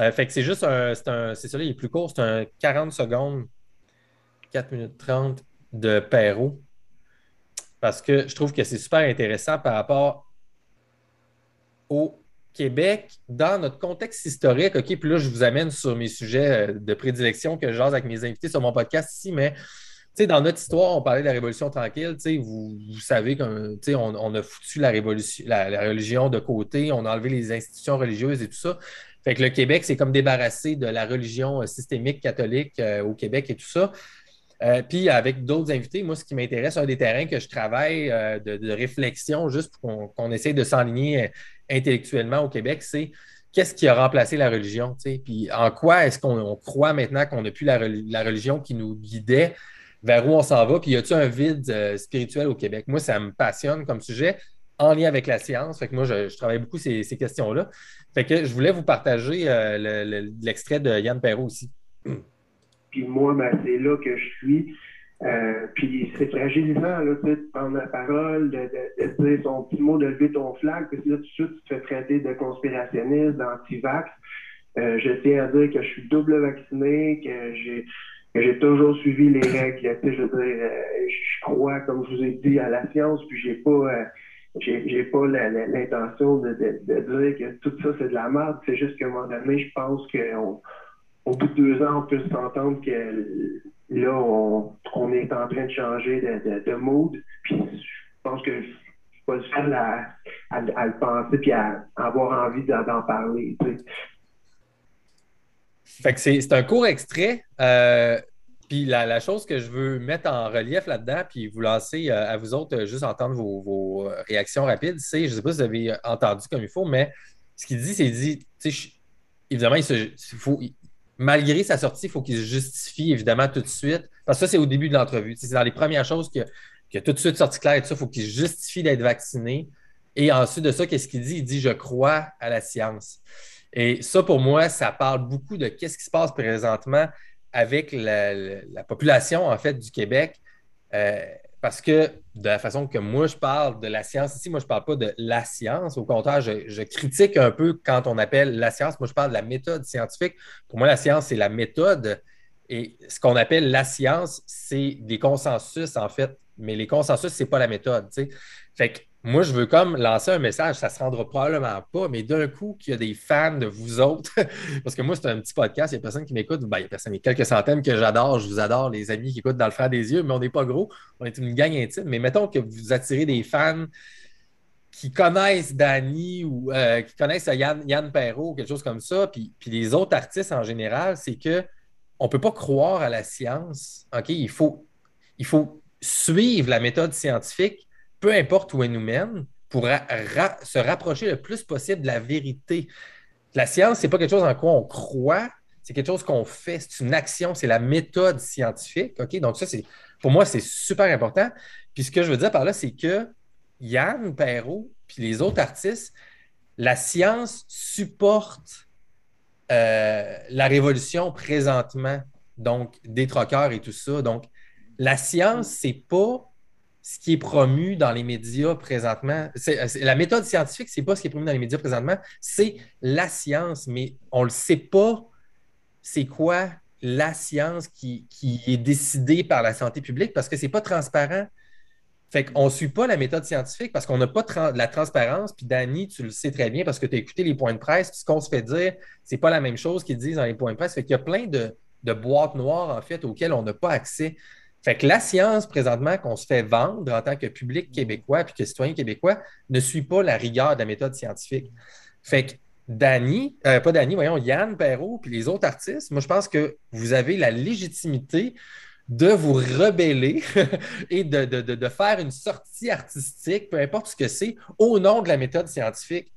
Euh, fait que c'est juste un. C'est, un, c'est celui-là, il est plus court, c'est un quarante secondes, quatre minutes trente de Perreau. Parce que je trouve que c'est super intéressant par rapport au Québec dans notre contexte historique. OK, puis là, je vous amène sur mes sujets de prédilection que je jase avec mes invités sur mon podcast ici, mais. T'sais, dans notre histoire, on parlait de la Révolution tranquille. Vous, vous savez qu'on on a foutu la, révolution, la, la religion de côté, on a enlevé les institutions religieuses et tout ça. Fait que le Québec s'est comme débarrassé de la religion systémique catholique euh, au Québec et tout ça. Euh, Puis avec d'autres invités, moi, ce qui m'intéresse, un des terrains que je travaille euh, de, de réflexion, juste pour qu'on, qu'on essaye de s'enligner intellectuellement au Québec, c'est qu'est-ce qui a remplacé la religion? Puis en quoi est-ce qu'on on croit maintenant qu'on n'a plus la, la religion qui nous guidait vers où on s'en va, puis y a-t-il un vide euh, spirituel au Québec? Moi, ça me passionne comme sujet, en lien avec la science. Fait que moi, je, je travaille beaucoup ces, ces questions-là. Fait que je voulais vous partager euh, le, le, l'extrait de Yann Perreau aussi. Puis moi, ben, c'est là que je suis. Euh, puis c'est fragilisant, là, tu sais, de prendre la parole, de, de, de dire son petit mot, de lever ton flag, puis là, tout de suite, tu te fais traiter de conspirationniste, d'anti-vax. Euh, je tiens à dire que je suis double vacciné, que j'ai... J'ai toujours suivi les règles. Je veux dire, je crois, comme je vous ai dit, à la science, puis j'ai pas, j'ai, j'ai pas la, la, l'intention de, de, de dire que tout ça, c'est de la merde. C'est juste qu'à un moment donné, je pense qu'au bout de deux ans, on peut s'entendre que là, on, on est en train de changer de, de, de mode. Puis je pense que c'est pas difficile à, à, à le penser puis à, à avoir envie d'en, d'en parler, tu sais. Fait que c'est, c'est un court extrait. Euh, puis la, la chose que je veux mettre en relief là-dedans, puis vous lancer euh, à vous autres, euh, juste entendre vos, vos réactions rapides, c'est, je ne sais pas si vous avez entendu comme il faut, mais ce qu'il dit, c'est dit, tu sais, évidemment, il se, faut, il, malgré sa sortie, il faut qu'il se justifie, évidemment, tout de suite. Parce que ça, c'est au début de l'entrevue. C'est dans les premières choses qu'il a tout de suite sorti clair et tout ça, il faut qu'il se justifie d'être vacciné. Et ensuite de ça, qu'est-ce qu'il dit? Il dit « Je crois à la science ». Et ça, pour moi, ça parle beaucoup de qu'est-ce qui se passe présentement avec la, la, la population, en fait, du Québec. Euh, parce que de la façon que moi, je parle de la science ici, moi, je ne parle pas de la science. Au contraire, je, je critique un peu quand on appelle la science. Moi, je parle de la méthode scientifique. Pour moi, la science, c'est la méthode. Et ce qu'on appelle la science, c'est des consensus, en fait. Mais les consensus, ce n'est pas la méthode, tu sais. Fait que Moi, je veux comme lancer un message, ça ne se rendra probablement pas, mais d'un coup, qu'il y a des fans de vous autres, parce que moi, c'est un petit podcast, il y a personne qui m'écoute, ben, il y a personne, mais quelques centaines que j'adore, je vous adore, les amis qui écoutent Dans le franc des yeux, mais on n'est pas gros, on est une gang intime, mais mettons que vous attirez des fans qui connaissent Dany ou euh, qui connaissent Yann, Yann Perreau, quelque chose comme ça, puis, puis les autres artistes en général, c'est qu'on ne peut pas croire à la science, ok? Il faut, il faut suivre la méthode scientifique peu importe où elle nous mène, pour ra- ra- se rapprocher le plus possible de la vérité. La science, ce n'est pas quelque chose en quoi on croit, c'est quelque chose qu'on fait, c'est une action, c'est la méthode scientifique. Okay? Donc ça, c'est, pour moi, c'est super important. Puis ce que je veux dire par là, c'est que Yann Perreau puis les autres artistes, la science supporte euh, la révolution présentement, donc des troqueurs et tout ça. Donc la science, ce n'est pas ce qui est promu dans les médias présentement. C'est, c'est, la méthode scientifique, ce n'est pas ce qui est promu dans les médias présentement, c'est la science, mais on ne le sait pas c'est quoi la science qui, qui est décidée par la santé publique parce que ce n'est pas transparent. Fait qu'on ne suit pas la méthode scientifique parce qu'on n'a pas tra- la transparence. Puis Dany, tu le sais très bien parce que tu as écouté les points de presse, puis ce qu'on se fait dire, ce n'est pas la même chose qu'ils disent dans les points de presse. Fait qu'il y a plein de, de boîtes noires, en fait, auxquelles on n'a pas accès. Fait que la science, présentement, qu'on se fait vendre en tant que public québécois puis que citoyen québécois, ne suit pas la rigueur de la méthode scientifique. Fait que Dany, euh, pas Dany, voyons, Yann Perreau puis les autres artistes, moi, je pense que vous avez la légitimité de vous rebeller et de, de, de, de faire une sortie artistique, peu importe ce que c'est, au nom de la méthode scientifique.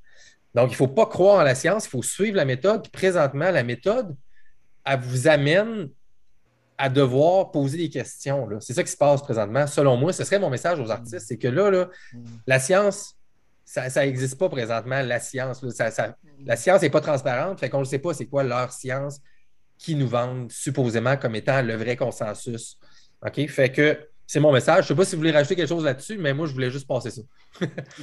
Donc, il ne faut pas croire en la science, il faut suivre la méthode. Puis présentement, la méthode, elle vous amène à devoir poser des questions. Là. C'est ça qui se passe présentement. Selon moi, ce serait mon message aux artistes, c'est que là, là mm. la science, ça n'existe pas présentement, la science. Là, ça, ça, la science n'est pas transparente, fait qu'on ne sait pas c'est quoi leur science qui nous vendent supposément comme étant le vrai consensus. OK? Fait que c'est mon message. Je ne sais pas si vous voulez rajouter quelque chose là-dessus, mais moi, je voulais juste passer ça.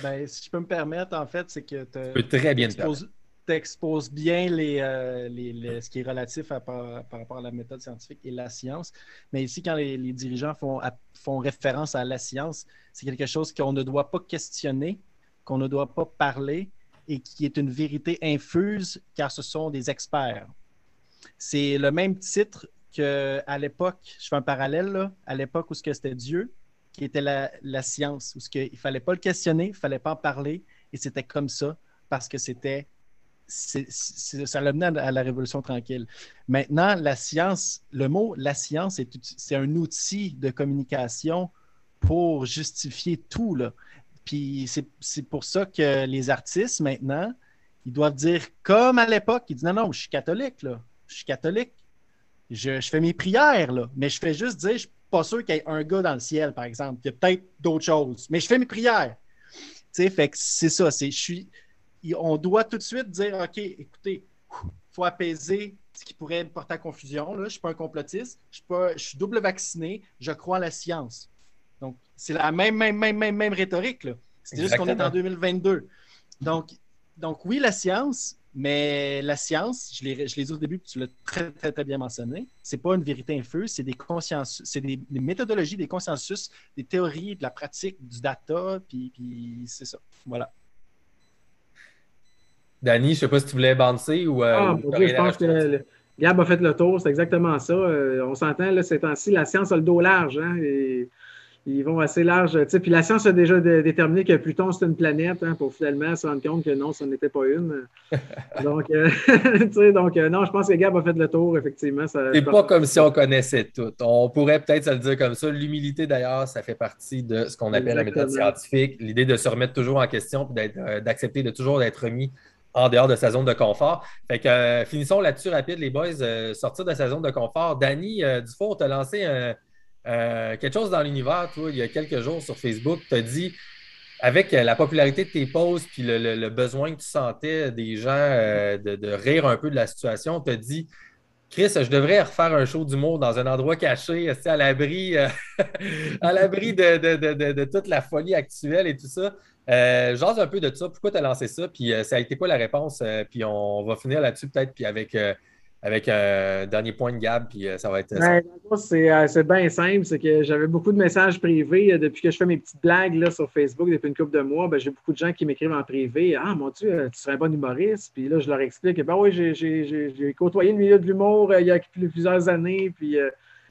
Ben, si je peux me permettre, en fait, c'est que tu peux très bien te permettre. T'exposes bien les, euh, les, les, ce qui est relatif à, par, par rapport à la méthode scientifique et la science. Mais ici, quand les, les dirigeants font, à, font référence à la science, c'est quelque chose qu'on ne doit pas questionner, qu'on ne doit pas parler et qui est une vérité infuse car ce sont des experts. C'est le même titre qu'à l'époque, je fais un parallèle, là, à l'époque où c'était Dieu qui était la, la science, où il ne fallait pas le questionner, il ne fallait pas en parler et c'était comme ça parce que c'était C'est, c'est, ça l'a mené à la Révolution tranquille. Maintenant, la science, le mot « la science », c'est, c'est un outil de communication pour justifier tout. Là. Puis c'est, c'est pour ça que les artistes, maintenant, ils doivent dire comme à l'époque, ils disent « Non, non, je suis catholique, là. Je suis catholique. Je, je fais mes prières, là. Mais je fais juste dire, je ne suis pas sûr qu'il y ait un gars dans le ciel, par exemple. Il y a peut-être d'autres choses, mais je fais mes prières. » Tu sais, fait que c'est ça, c'est « je suis… » On doit tout de suite dire, OK, écoutez, il faut apaiser ce qui pourrait porter à confusion. Là. Je ne suis pas un complotiste, je suis, pas, je suis double vacciné, je crois en la science. Donc, c'est la même, même, même, même, même rhétorique. Là. C'est Exactement. Juste qu'on est en deux mille vingt-deux. Donc, donc oui, la science, mais la science, je l'ai, je l'ai dit au début, puis tu l'as très, très, très bien mentionné, ce n'est pas une vérité infuse, c'est des consciences, c'est des, des méthodologies, des consensus, des théories, de la pratique, du data, puis, puis c'est ça. Voilà. Dany, je ne sais pas si tu voulais bouncer ou... Euh, ah, ou oui, je pense que le, Gab a fait le tour, c'est exactement ça. Euh, on s'entend, là, ces temps-ci, la science a le dos large. Hein, et, ils vont assez large. T'sais. Puis la science a déjà de, déterminé que Pluton, c'est une planète, hein, pour finalement se rendre compte que non, ce n'était pas une. Donc, euh, donc euh, non, je pense que Gab a fait le tour, effectivement. Ça, c'est pas comme si on connaissait tout. On pourrait peut-être se le dire comme ça. L'humilité, d'ailleurs, ça fait partie de ce qu'on appelle Exactement. La méthode scientifique. L'idée de se remettre toujours en question puis d'être, euh, d'accepter de toujours d'être remis en dehors de sa zone de confort. Fait que euh, finissons là-dessus rapide, les boys. Euh, sortir de sa zone de confort. Dany euh, Dufour, t'as lancé un, euh, quelque chose dans l'univers, toi, il y a quelques jours sur Facebook. T'as dit, avec la popularité de tes posts puis le, le, le besoin que tu sentais des gens euh, de, de rire un peu de la situation, t'as dit, Chris, je devrais refaire un show d'humour dans un endroit caché, à l'abri, euh, à l'abri de, de, de, de, de toute la folie actuelle et tout ça. Euh, j'ose un peu de ça. Pourquoi tu as lancé ça? Puis euh, ça a été quoi la réponse? Euh, puis on va finir là-dessus peut-être puis avec, euh, avec euh, dernier point de Gab, puis euh, ça va être... Euh, ouais, ça. C'est, euh, c'est bien simple, c'est que j'avais beaucoup de messages privés euh, depuis que je fais mes petites blagues là, sur Facebook depuis une couple de mois, ben, j'ai beaucoup de gens qui m'écrivent en privé « Ah, mon Dieu, euh, tu serais un bon humoriste! » Puis là, je leur explique « Ben oui, j'ai, j'ai, j'ai, j'ai côtoyé le milieu de l'humour euh, il y a plusieurs années, puis euh,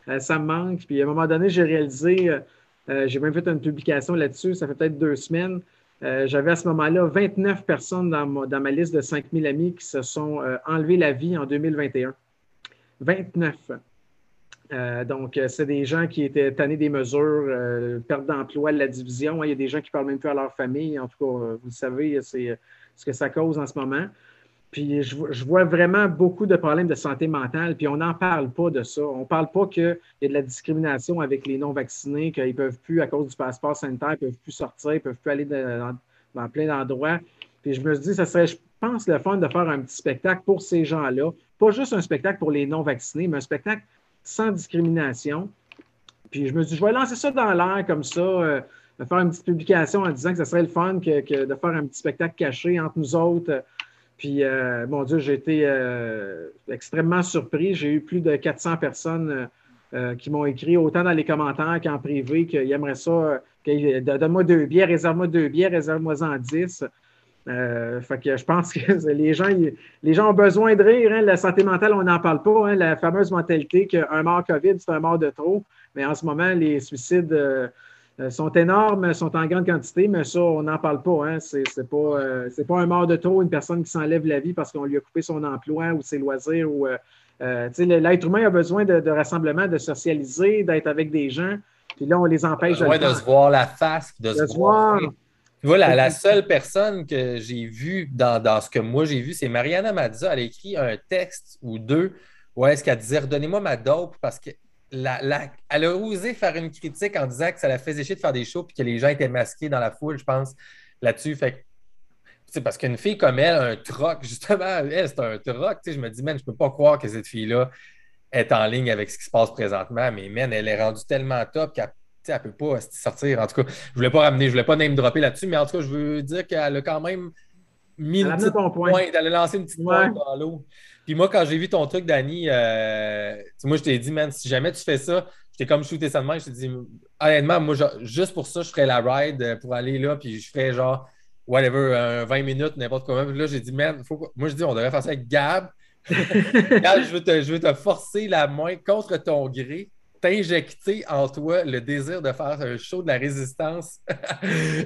euh, ça me manque. » Puis à un moment donné, j'ai réalisé, euh, euh, j'ai même fait une publication là-dessus, ça fait peut-être deux semaines, Euh, j'avais à ce moment-là vingt-neuf personnes dans ma, dans ma liste de cinq mille amis qui se sont euh, enlevés la vie en deux mille vingt et un. vingt-neuf. Euh, donc, c'est des gens qui étaient tannés des mesures, euh, perte d'emploi, la division. Il y a des gens qui ne parlent même plus à leur famille. En tout cas, vous le savez, c'est ce que ça cause en ce moment. Puis, je, je vois vraiment beaucoup de problèmes de santé mentale, puis on n'en parle pas de ça. On ne parle pas qu'il y a de la discrimination avec les non-vaccinés, qu'ils ne peuvent plus, à cause du passeport sanitaire, ils ne peuvent plus sortir, ils ne peuvent plus aller de, dans, dans plein d'endroits. Puis, je me dis, ça serait, je pense, le fun de faire un petit spectacle pour ces gens-là. Pas juste un spectacle pour les non-vaccinés, mais un spectacle sans discrimination. Puis, je me dis, je vais lancer ça dans l'air comme ça, euh, de faire une petite publication en disant que ça serait le fun que, que de faire un petit spectacle caché entre nous autres. Euh, Puis, euh, mon Dieu, j'ai été euh, extrêmement surpris. J'ai eu plus de quatre cents personnes euh, qui m'ont écrit, autant dans les commentaires qu'en privé, qu'ils aimeraient ça. Qu'ils, donne-moi deux billets, réserve-moi deux billets, réserve-moi-en dix. Euh, fait que je pense que les gens, les gens ont besoin de rire. Hein. La santé mentale, on n'en parle pas. Hein. La fameuse mentalité qu'un mort COVID, c'est un mort de trop. Mais en ce moment, les suicides euh, sont énormes, sont en grande quantité, mais ça, on n'en parle pas. Hein. C'est, c'est pas, euh, c'est pas un mort de trop, une personne qui s'enlève la vie parce qu'on lui a coupé son emploi ou ses loisirs. Ou, euh, euh, l'être humain a besoin de, de rassemblement, de socialiser, d'être avec des gens. Puis là, on les empêche de, de se voir la face, de, de se, se voir. voir. Tu vois, la, la seule personne que j'ai vue dans, dans ce que moi j'ai vu, c'est Mariana Mazza. Elle a écrit un texte ou deux où est-ce qu'elle disait « Redonnez-moi ma dope » parce que La, la, elle a osé faire une critique en disant que ça la faisait chier de faire des shows et que les gens étaient masqués dans la foule, je pense, là-dessus. Fait que, parce qu'une fille comme elle, un troc, justement, elle, c'est un troc. Je me dis, man, je peux pas croire que cette fille-là est en ligne avec ce qui se passe présentement, mais man, elle est rendue tellement top qu'elle ne peut pas sortir. En tout cas, je voulais pas ramener, je voulais pas name dropper là-dessus, mais en tout cas, je veux dire qu'elle a quand même mis une petite pointe, point. Elle a lancé une petite ouais. pointe dans l'eau. Puis moi, quand j'ai vu ton truc, Dany, euh, moi, je t'ai dit, man, si jamais tu fais ça, je t'ai comme shooté ça de main. Je t'ai dit, honnêtement, moi, je, juste pour ça, je ferais la ride pour aller là, puis je ferais genre, whatever, euh, vingt minutes, n'importe quoi. Puis là, j'ai dit, man, faut... moi, je dis, on devrait faire ça avec Gab. Gab, je veux, te, je veux te forcer la main contre ton gré, t'injecter en toi le désir de faire un show de la résistance.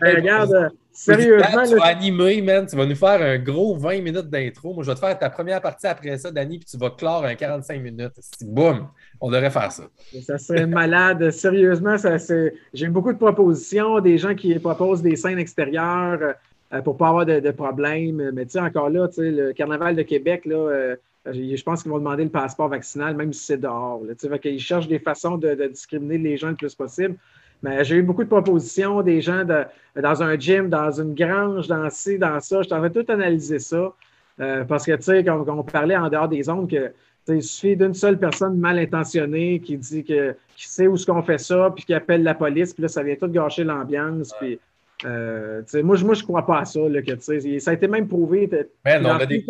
Ben, regarde, sérieusement... Tu vas animer, man. Tu vas nous faire un gros vingt minutes d'intro. Moi, je vais te faire ta première partie après ça, Dany, puis tu vas clore un quarante-cinq minutes. Boum! On devrait faire ça. Ça serait malade. Sérieusement, ça, c'est... j'ai beaucoup de propositions, des gens qui proposent des scènes extérieures euh, pour ne pas avoir de, de problème. Mais tu sais, encore là, le Carnaval de Québec, là... Euh, je pense qu'ils vont demander le passeport vaccinal, même si c'est dehors. Ils cherchent des façons de, de discriminer les gens le plus possible. Mais j'ai eu beaucoup de propositions des gens de, dans un gym, dans une grange, dans ci, dans ça. Je t'en vais tout analyser ça. Euh, parce que, tu sais, quand, quand on parlait en dehors des ondes, que, il suffit d'une seule personne mal intentionnée qui dit que, qui sait où est-ce qu'on fait ça, puis qui appelle la police, puis là, ça vient tout gâcher l'ambiance. Puis, Euh, moi, je moi, je crois pas à ça. Là, que, ça a été même prouvé. Man, on, a des,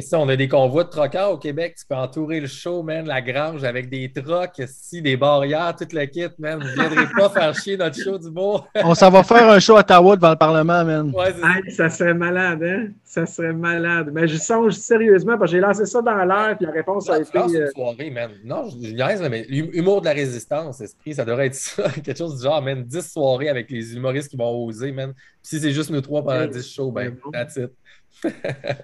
ça, on a des convois de trocars au Québec. Tu peux entourer le show, man, la grange avec des trocs, si, des barrières, tout le kit. Man. Vous ne viendrez pas faire chier notre show du monde. On s'en va faire un show à Ottawa devant le Parlement. Man. Ouais, hey, ça serait malade. Hein? Ça serait malade. Mais je songe sérieusement parce que j'ai lancé ça dans l'air et la réponse a été... Euh... Soirée, man. Non, je niaise, mais humour de la résistance, esprit, ça devrait être ça. Quelque chose du genre, man, dix soirées avec les humoristes qui vont oser, man. Si c'est juste nous trois pendant dix shows, ben, that's it.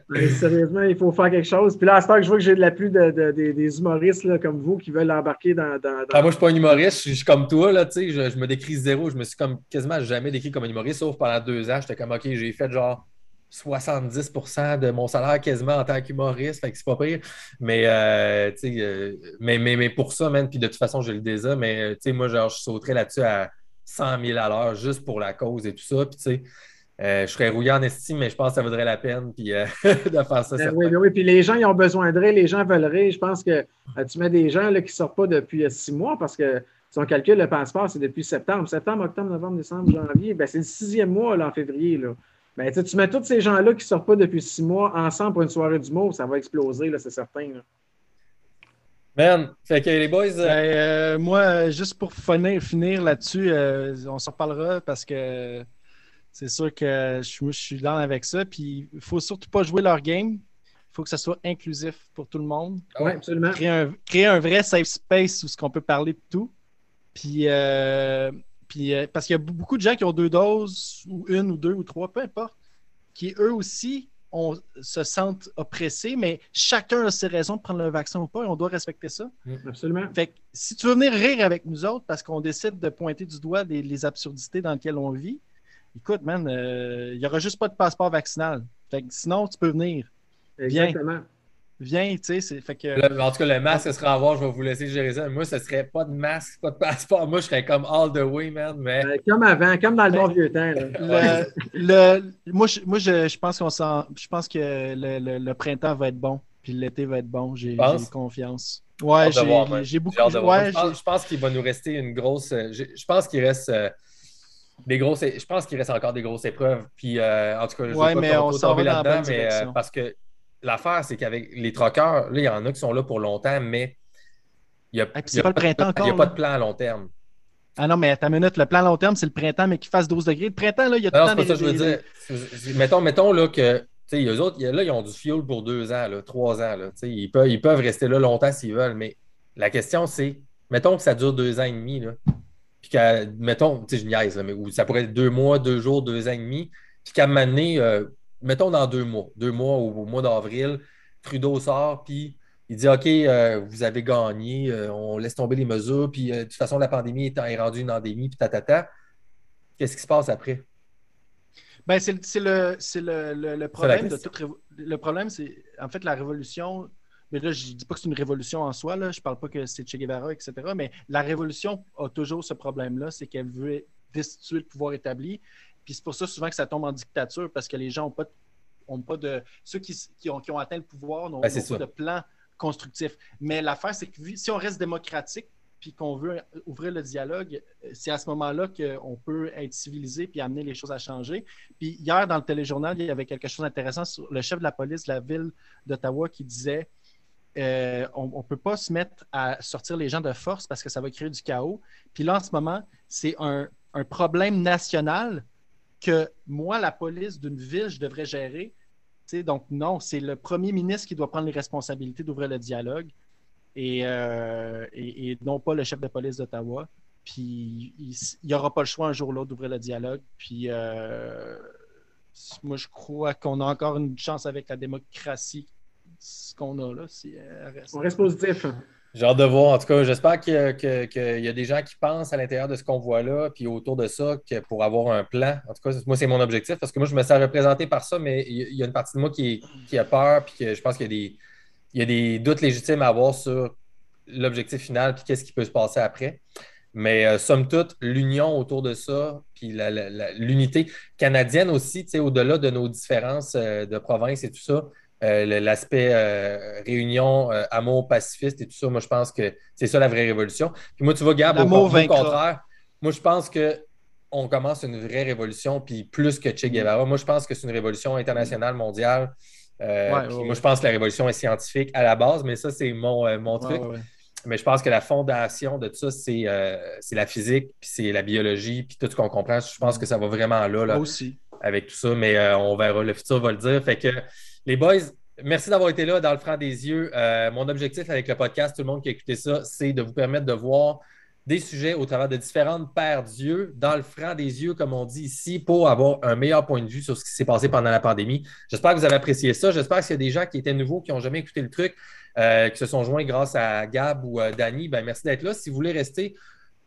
Ben, sérieusement, il faut faire quelque chose. Puis là, à ce temps que je vois que j'ai de l'appui de, de, de, des humoristes là, comme vous qui veulent embarquer dans... dans, dans... Ah, moi, je suis pas un humoriste. Je suis comme toi, là, tu sais. Je, je me décris zéro. Je me suis comme quasiment jamais décrit comme un humoriste, sauf pendant deux ans. J'étais comme, OK, j'ai fait genre soixante-dix pour cent de mon salaire quasiment en tant qu'humoriste. Fait que c'est pas pire. Mais, euh, tu sais, euh, mais, mais, mais pour ça, man, puis de toute façon, je le désire. Mais, tu sais, moi, genre, je sauterais là-dessus à cent mille à l'heure juste pour la cause et tout ça. Puis, tu sais, euh, je serais rouillé en estime, mais je pense que ça vaudrait la peine puis, euh, de faire ça. Ben oui, ben oui. Puis les gens, ils ont besoin de rire, les gens veulent rire. Je pense que euh, tu mets des gens là, qui ne sortent pas depuis euh, six mois parce que, si on calcule le passeport, c'est depuis septembre. Septembre, octobre, novembre, décembre, janvier. Ben, c'est le sixième mois là, en février. Là. Ben, tu mets tous ces gens-là qui ne sortent pas depuis six mois ensemble pour une soirée d'humour, ça va exploser, là, c'est certain. Là. Man, fait que les boys... Euh... Ben, euh, moi, juste pour finir, finir là-dessus, euh, on s'en reparlera parce que c'est sûr que je, je suis dans avec ça. Puis, il ne faut surtout pas jouer leur game. Il faut que ça soit inclusif pour tout le monde. Oui, absolument. Créer un, créer un vrai safe space où ce qu'on peut parler de tout. Puis, euh, puis euh, parce qu'il y a beaucoup de gens qui ont deux doses, ou une, ou deux, ou trois, peu importe, qui eux aussi... on se sente oppressé, mais chacun a ses raisons de prendre le vaccin ou pas et on doit respecter ça. Absolument. Fait que si tu veux venir rire avec nous autres parce qu'on décide de pointer du doigt les, les absurdités dans lesquelles on vit, écoute, man, il euh, n'y aura juste pas de passeport vaccinal. Fait que sinon, tu peux venir. Viens. Exactement. Viens, tu sais. Fait que... le, en tout cas, le masque, ce serait à voir, je vais vous laisser gérer ça. Moi, ce serait pas de masque, pas de passeport. Moi, je serais comme all the way, man. Mais... Euh, comme avant, comme dans le bon vieux temps. Là. le, le, moi, je, moi je, je pense qu'on s'en, je pense que le, le, le printemps va être bon, puis l'été va être bon. J'ai, j'ai confiance. Ouais, j'ai, voir, j'ai beaucoup j'ai de ouais, je, pense, je pense qu'il va nous rester une grosse. Je, je pense qu'il reste. Euh, Des grosses, je pense qu'il reste encore des grosses épreuves. Puis, euh, en tout cas, je ne ouais, vais pas tomber là-dedans, mais euh, parce que l'affaire, c'est qu'avec les troqueurs, là, il y en a qui sont là pour longtemps, mais il n'y a, ah, y a, pas, pas, de plan, encore, y a pas de plan à long terme. Ah non, mais à ta minute, le plan à long terme, c'est le printemps, mais qu'il fasse douze degrés. Le printemps, là, il y a non, tout le temps... Non, c'est pas des, ça des, je veux des... dire. Mettons, mettons là, que eux autres, là, ils ont du fioul pour deux ans, là, trois ans. Là, ils, peuvent, ils peuvent rester là longtemps s'ils veulent, mais la question, c'est, mettons que ça dure deux ans et demi, là. Puis qu'à, mettons, tu sais, je niaise, là, mais ça pourrait être deux mois, deux jours, deux ans et demi, puis qu'à un moment donné, euh, mettons dans deux mois, deux mois au, au mois d'avril, Trudeau sort, puis il dit « OK, euh, vous avez gagné, euh, on laisse tomber les mesures, puis euh, de toute façon, la pandémie est, est rendue une endémie, puis tatata. » Qu'est-ce qui se passe après? Bien, c'est, c'est, le, c'est le, le, le problème c'est de toute révo- Le problème, c'est en fait la révolution... Mais là, je ne dis pas que c'est une révolution en soi, là, je ne parle pas que c'est Che Guevara, et cetera. Mais la révolution a toujours ce problème-là, c'est qu'elle veut destituer le pouvoir établi. Puis c'est pour ça souvent que ça tombe en dictature, parce que les gens n'ont pas, ont pas de... Ceux qui, qui, ont, qui ont atteint le pouvoir n'ont, ben, n'ont pas de plan constructif. Mais l'affaire, c'est que si on reste démocratique puis qu'on veut ouvrir le dialogue, c'est à ce moment-là qu'on peut être civilisé puis amener les choses à changer. Puis hier, dans le téléjournal, il y avait quelque chose d'intéressant sur le chef de la police de la ville d'Ottawa qui disait... Euh, on ne peut pas se mettre à sortir les gens de force parce que ça va créer du chaos. Puis là, en ce moment, c'est un, un problème national que moi, la police d'une ville, je devrais gérer. T'sais, donc non, c'est le premier ministre qui doit prendre les responsabilités d'ouvrir le dialogue et, euh, et, et non pas le chef de police d'Ottawa. Puis il n'y aura pas le choix un jour ou l'autre d'ouvrir le dialogue. Puis euh, moi, je crois qu'on a encore une chance avec la démocratie ce qu'on a là, c'est... On reste positif. J'ai hâte de voir. En tout cas, j'espère qu'il que, que y a des gens qui pensent à l'intérieur de ce qu'on voit là, puis autour de ça, que pour avoir un plan. En tout cas, moi, c'est mon objectif, parce que moi, je me sens représenté par ça, mais il y a une partie de moi qui, est, qui a peur, puis que je pense qu'il y a, des, il y a des doutes légitimes à avoir sur l'objectif final, puis qu'est-ce qui peut se passer après. Mais euh, somme toute, l'union autour de ça, puis la, la, la, l'unité canadienne aussi, tu sais, au-delà de nos différences euh, de province et tout ça, Euh, l'aspect euh, réunion, euh, amour pacifiste et tout ça, moi, je pense que c'est ça la vraie révolution. Puis moi, tu vois, Gab, au, au contraire, moi, je pense qu'on commence une vraie révolution, puis plus que Che Guevara. Moi, je pense que c'est une révolution internationale, mondiale. Euh, ouais, ouais, moi, ouais. je pense que la révolution est scientifique à la base, mais ça, c'est mon, euh, mon truc. Ouais, ouais. Mais je pense que la fondation de tout ça, c'est, euh, c'est la physique, puis c'est la biologie, puis tout ce qu'on comprend. Je pense que ça va vraiment là, là aussi. Avec tout ça, mais euh, on verra, le futur va le dire. Fait que les boys, merci d'avoir été là dans le franc des yeux. Euh, mon objectif avec le podcast, tout le monde qui a écouté ça, c'est de vous permettre de voir des sujets au travers de différentes paires d'yeux, dans le franc des yeux, comme on dit ici, pour avoir un meilleur point de vue sur ce qui s'est passé pendant la pandémie. J'espère que vous avez apprécié ça. J'espère que s'il y a des gens qui étaient nouveaux, qui n'ont jamais écouté le truc, euh, qui se sont joints grâce à Gab ou à Dany, ben merci d'être là. Si vous voulez rester...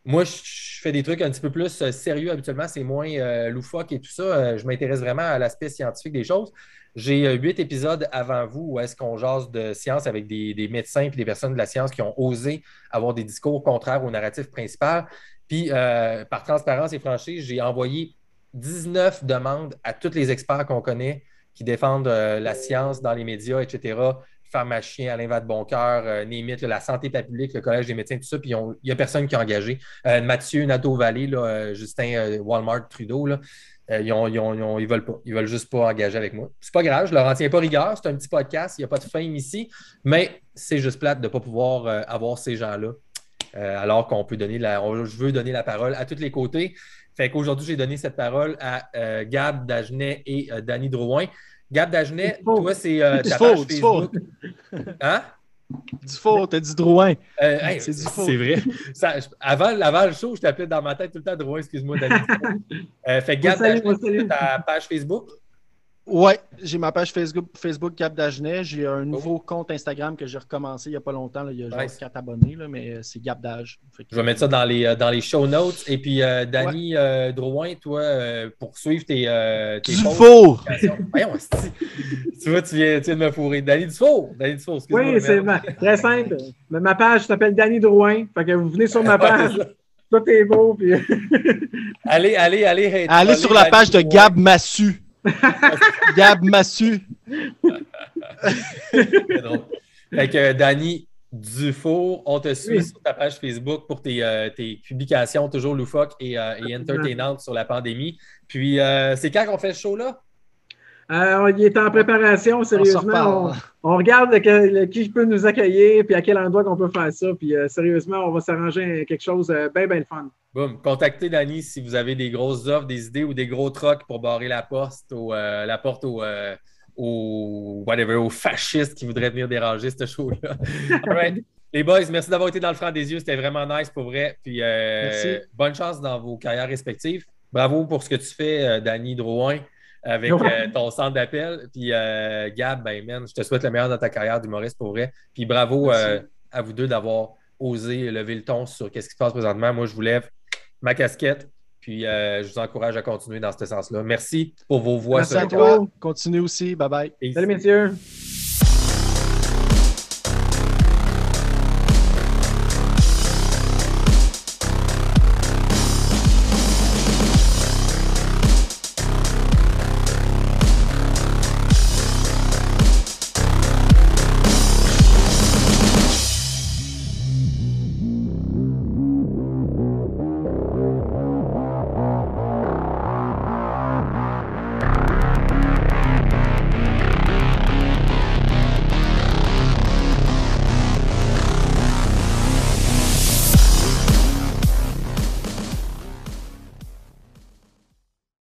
Moi, je fais des trucs un petit peu plus sérieux habituellement, c'est moins euh, loufoque et tout ça. Euh, je m'intéresse vraiment à l'aspect scientifique des choses. J'ai huit euh, épisodes avant vous où est-ce qu'on jase de science avec des, des médecins et des personnes de la science qui ont osé avoir des discours contraires au narratif principal. Puis, euh, par transparence et franchise, j'ai envoyé dix-neuf demandes à tous les experts qu'on connaît qui défendent euh, la science dans les médias, et cetera, pharmacien, Alain Vadeboncoeur, euh, Némit, la santé publique, le Collège des médecins, tout ça, puis il n'y a personne qui a engagé. Euh, Mathieu, Nadeau-Vallée, là, euh, Justin, euh, Walmart, Trudeau, là, Euh, ils ont, ils ont, ils ont, ils veulent pas. Ils veulent juste pas engager avec moi. C'est pas grave, je leur en tiens pas rigueur. C'est un petit podcast, il n'y a pas de fame ici. Mais c'est juste plate de ne pas pouvoir euh, avoir ces gens-là. Euh, alors qu'on peut donner la... On, je veux donner la parole à tous les côtés. Fait qu'aujourd'hui, j'ai donné cette parole à euh, Gab Dagenais et euh, Dany Drouin. Gab Dagenais, toi, c'est euh, ta page Facebook. Hein? Dufour, t'as dit Drouin. Euh, hey, c'est Dufour. C'est vrai. Ça, je, avant, avant le show, je t'appelais dans ma tête tout le temps Drouin, excuse-moi, Dany. euh, fait que Gab Dagenais, ta page Facebook? Oui, j'ai ma page Facebook, Facebook Gab Dagenais. J'ai un nouveau oh. compte Instagram que j'ai recommencé il n'y a pas longtemps. Là, il y a genre nice. quatre abonnés, là, mais c'est Gab Dage. Que... Je vais mettre ça dans les, dans les show notes. Et puis, euh, Dany ouais. euh, Drouin, toi, euh, poursuivre tes. Euh, tes Dufour! Voyons, tu vois, tu viens, tu viens de me fourrer. Dany Dufour! Dany Dufour, excuse-moi. Oui, c'est ma... très simple. Mais ma page s'appelle Dany Drouin. Fait que vous venez sur ma page. Tout est beau. Puis... allez, allez, allez. Allez, allez sur la Dany page de Drouin. Gab Massu. Gab Massu. C'est drôle. Fait que Dany Dufour, on te suit oui. sur ta page Facebook pour tes, euh, tes publications toujours loufoques et, euh, et entertainantes sur la pandémie. Puis, euh, c'est quand qu'on fait ce show-là? Euh, on est en préparation, sérieusement. On, on, on regarde le, le, qui peut nous accueillir puis à quel endroit qu'on peut faire ça. Puis, euh, sérieusement, on va s'arranger quelque chose euh, bien, bien fun. Boom. Contactez Dany si vous avez des grosses offres, des idées ou des gros trocs pour barrer la porte au, euh, la porte au, euh, au whatever, aux fascistes qui voudraient venir déranger ce show-là. All right. Les boys, merci d'avoir été dans le franc des yeux. C'était vraiment nice pour vrai. Puis euh, merci. Bonne chance dans vos carrières respectives. Bravo pour ce que tu fais, Dany Drouin, avec euh, ton centre d'appel. Puis euh, Gab, ben man, je te souhaite le meilleur dans ta carrière d'humoriste pour vrai. Puis bravo euh, à vous deux d'avoir osé lever le ton sur qu'est-ce qui se passe présentement. Moi, je vous lève ma casquette, puis euh, je vous encourage à continuer dans ce sens-là. Merci pour vos voix. Merci à toi. Continue aussi. Bye-bye. Salut, messieurs.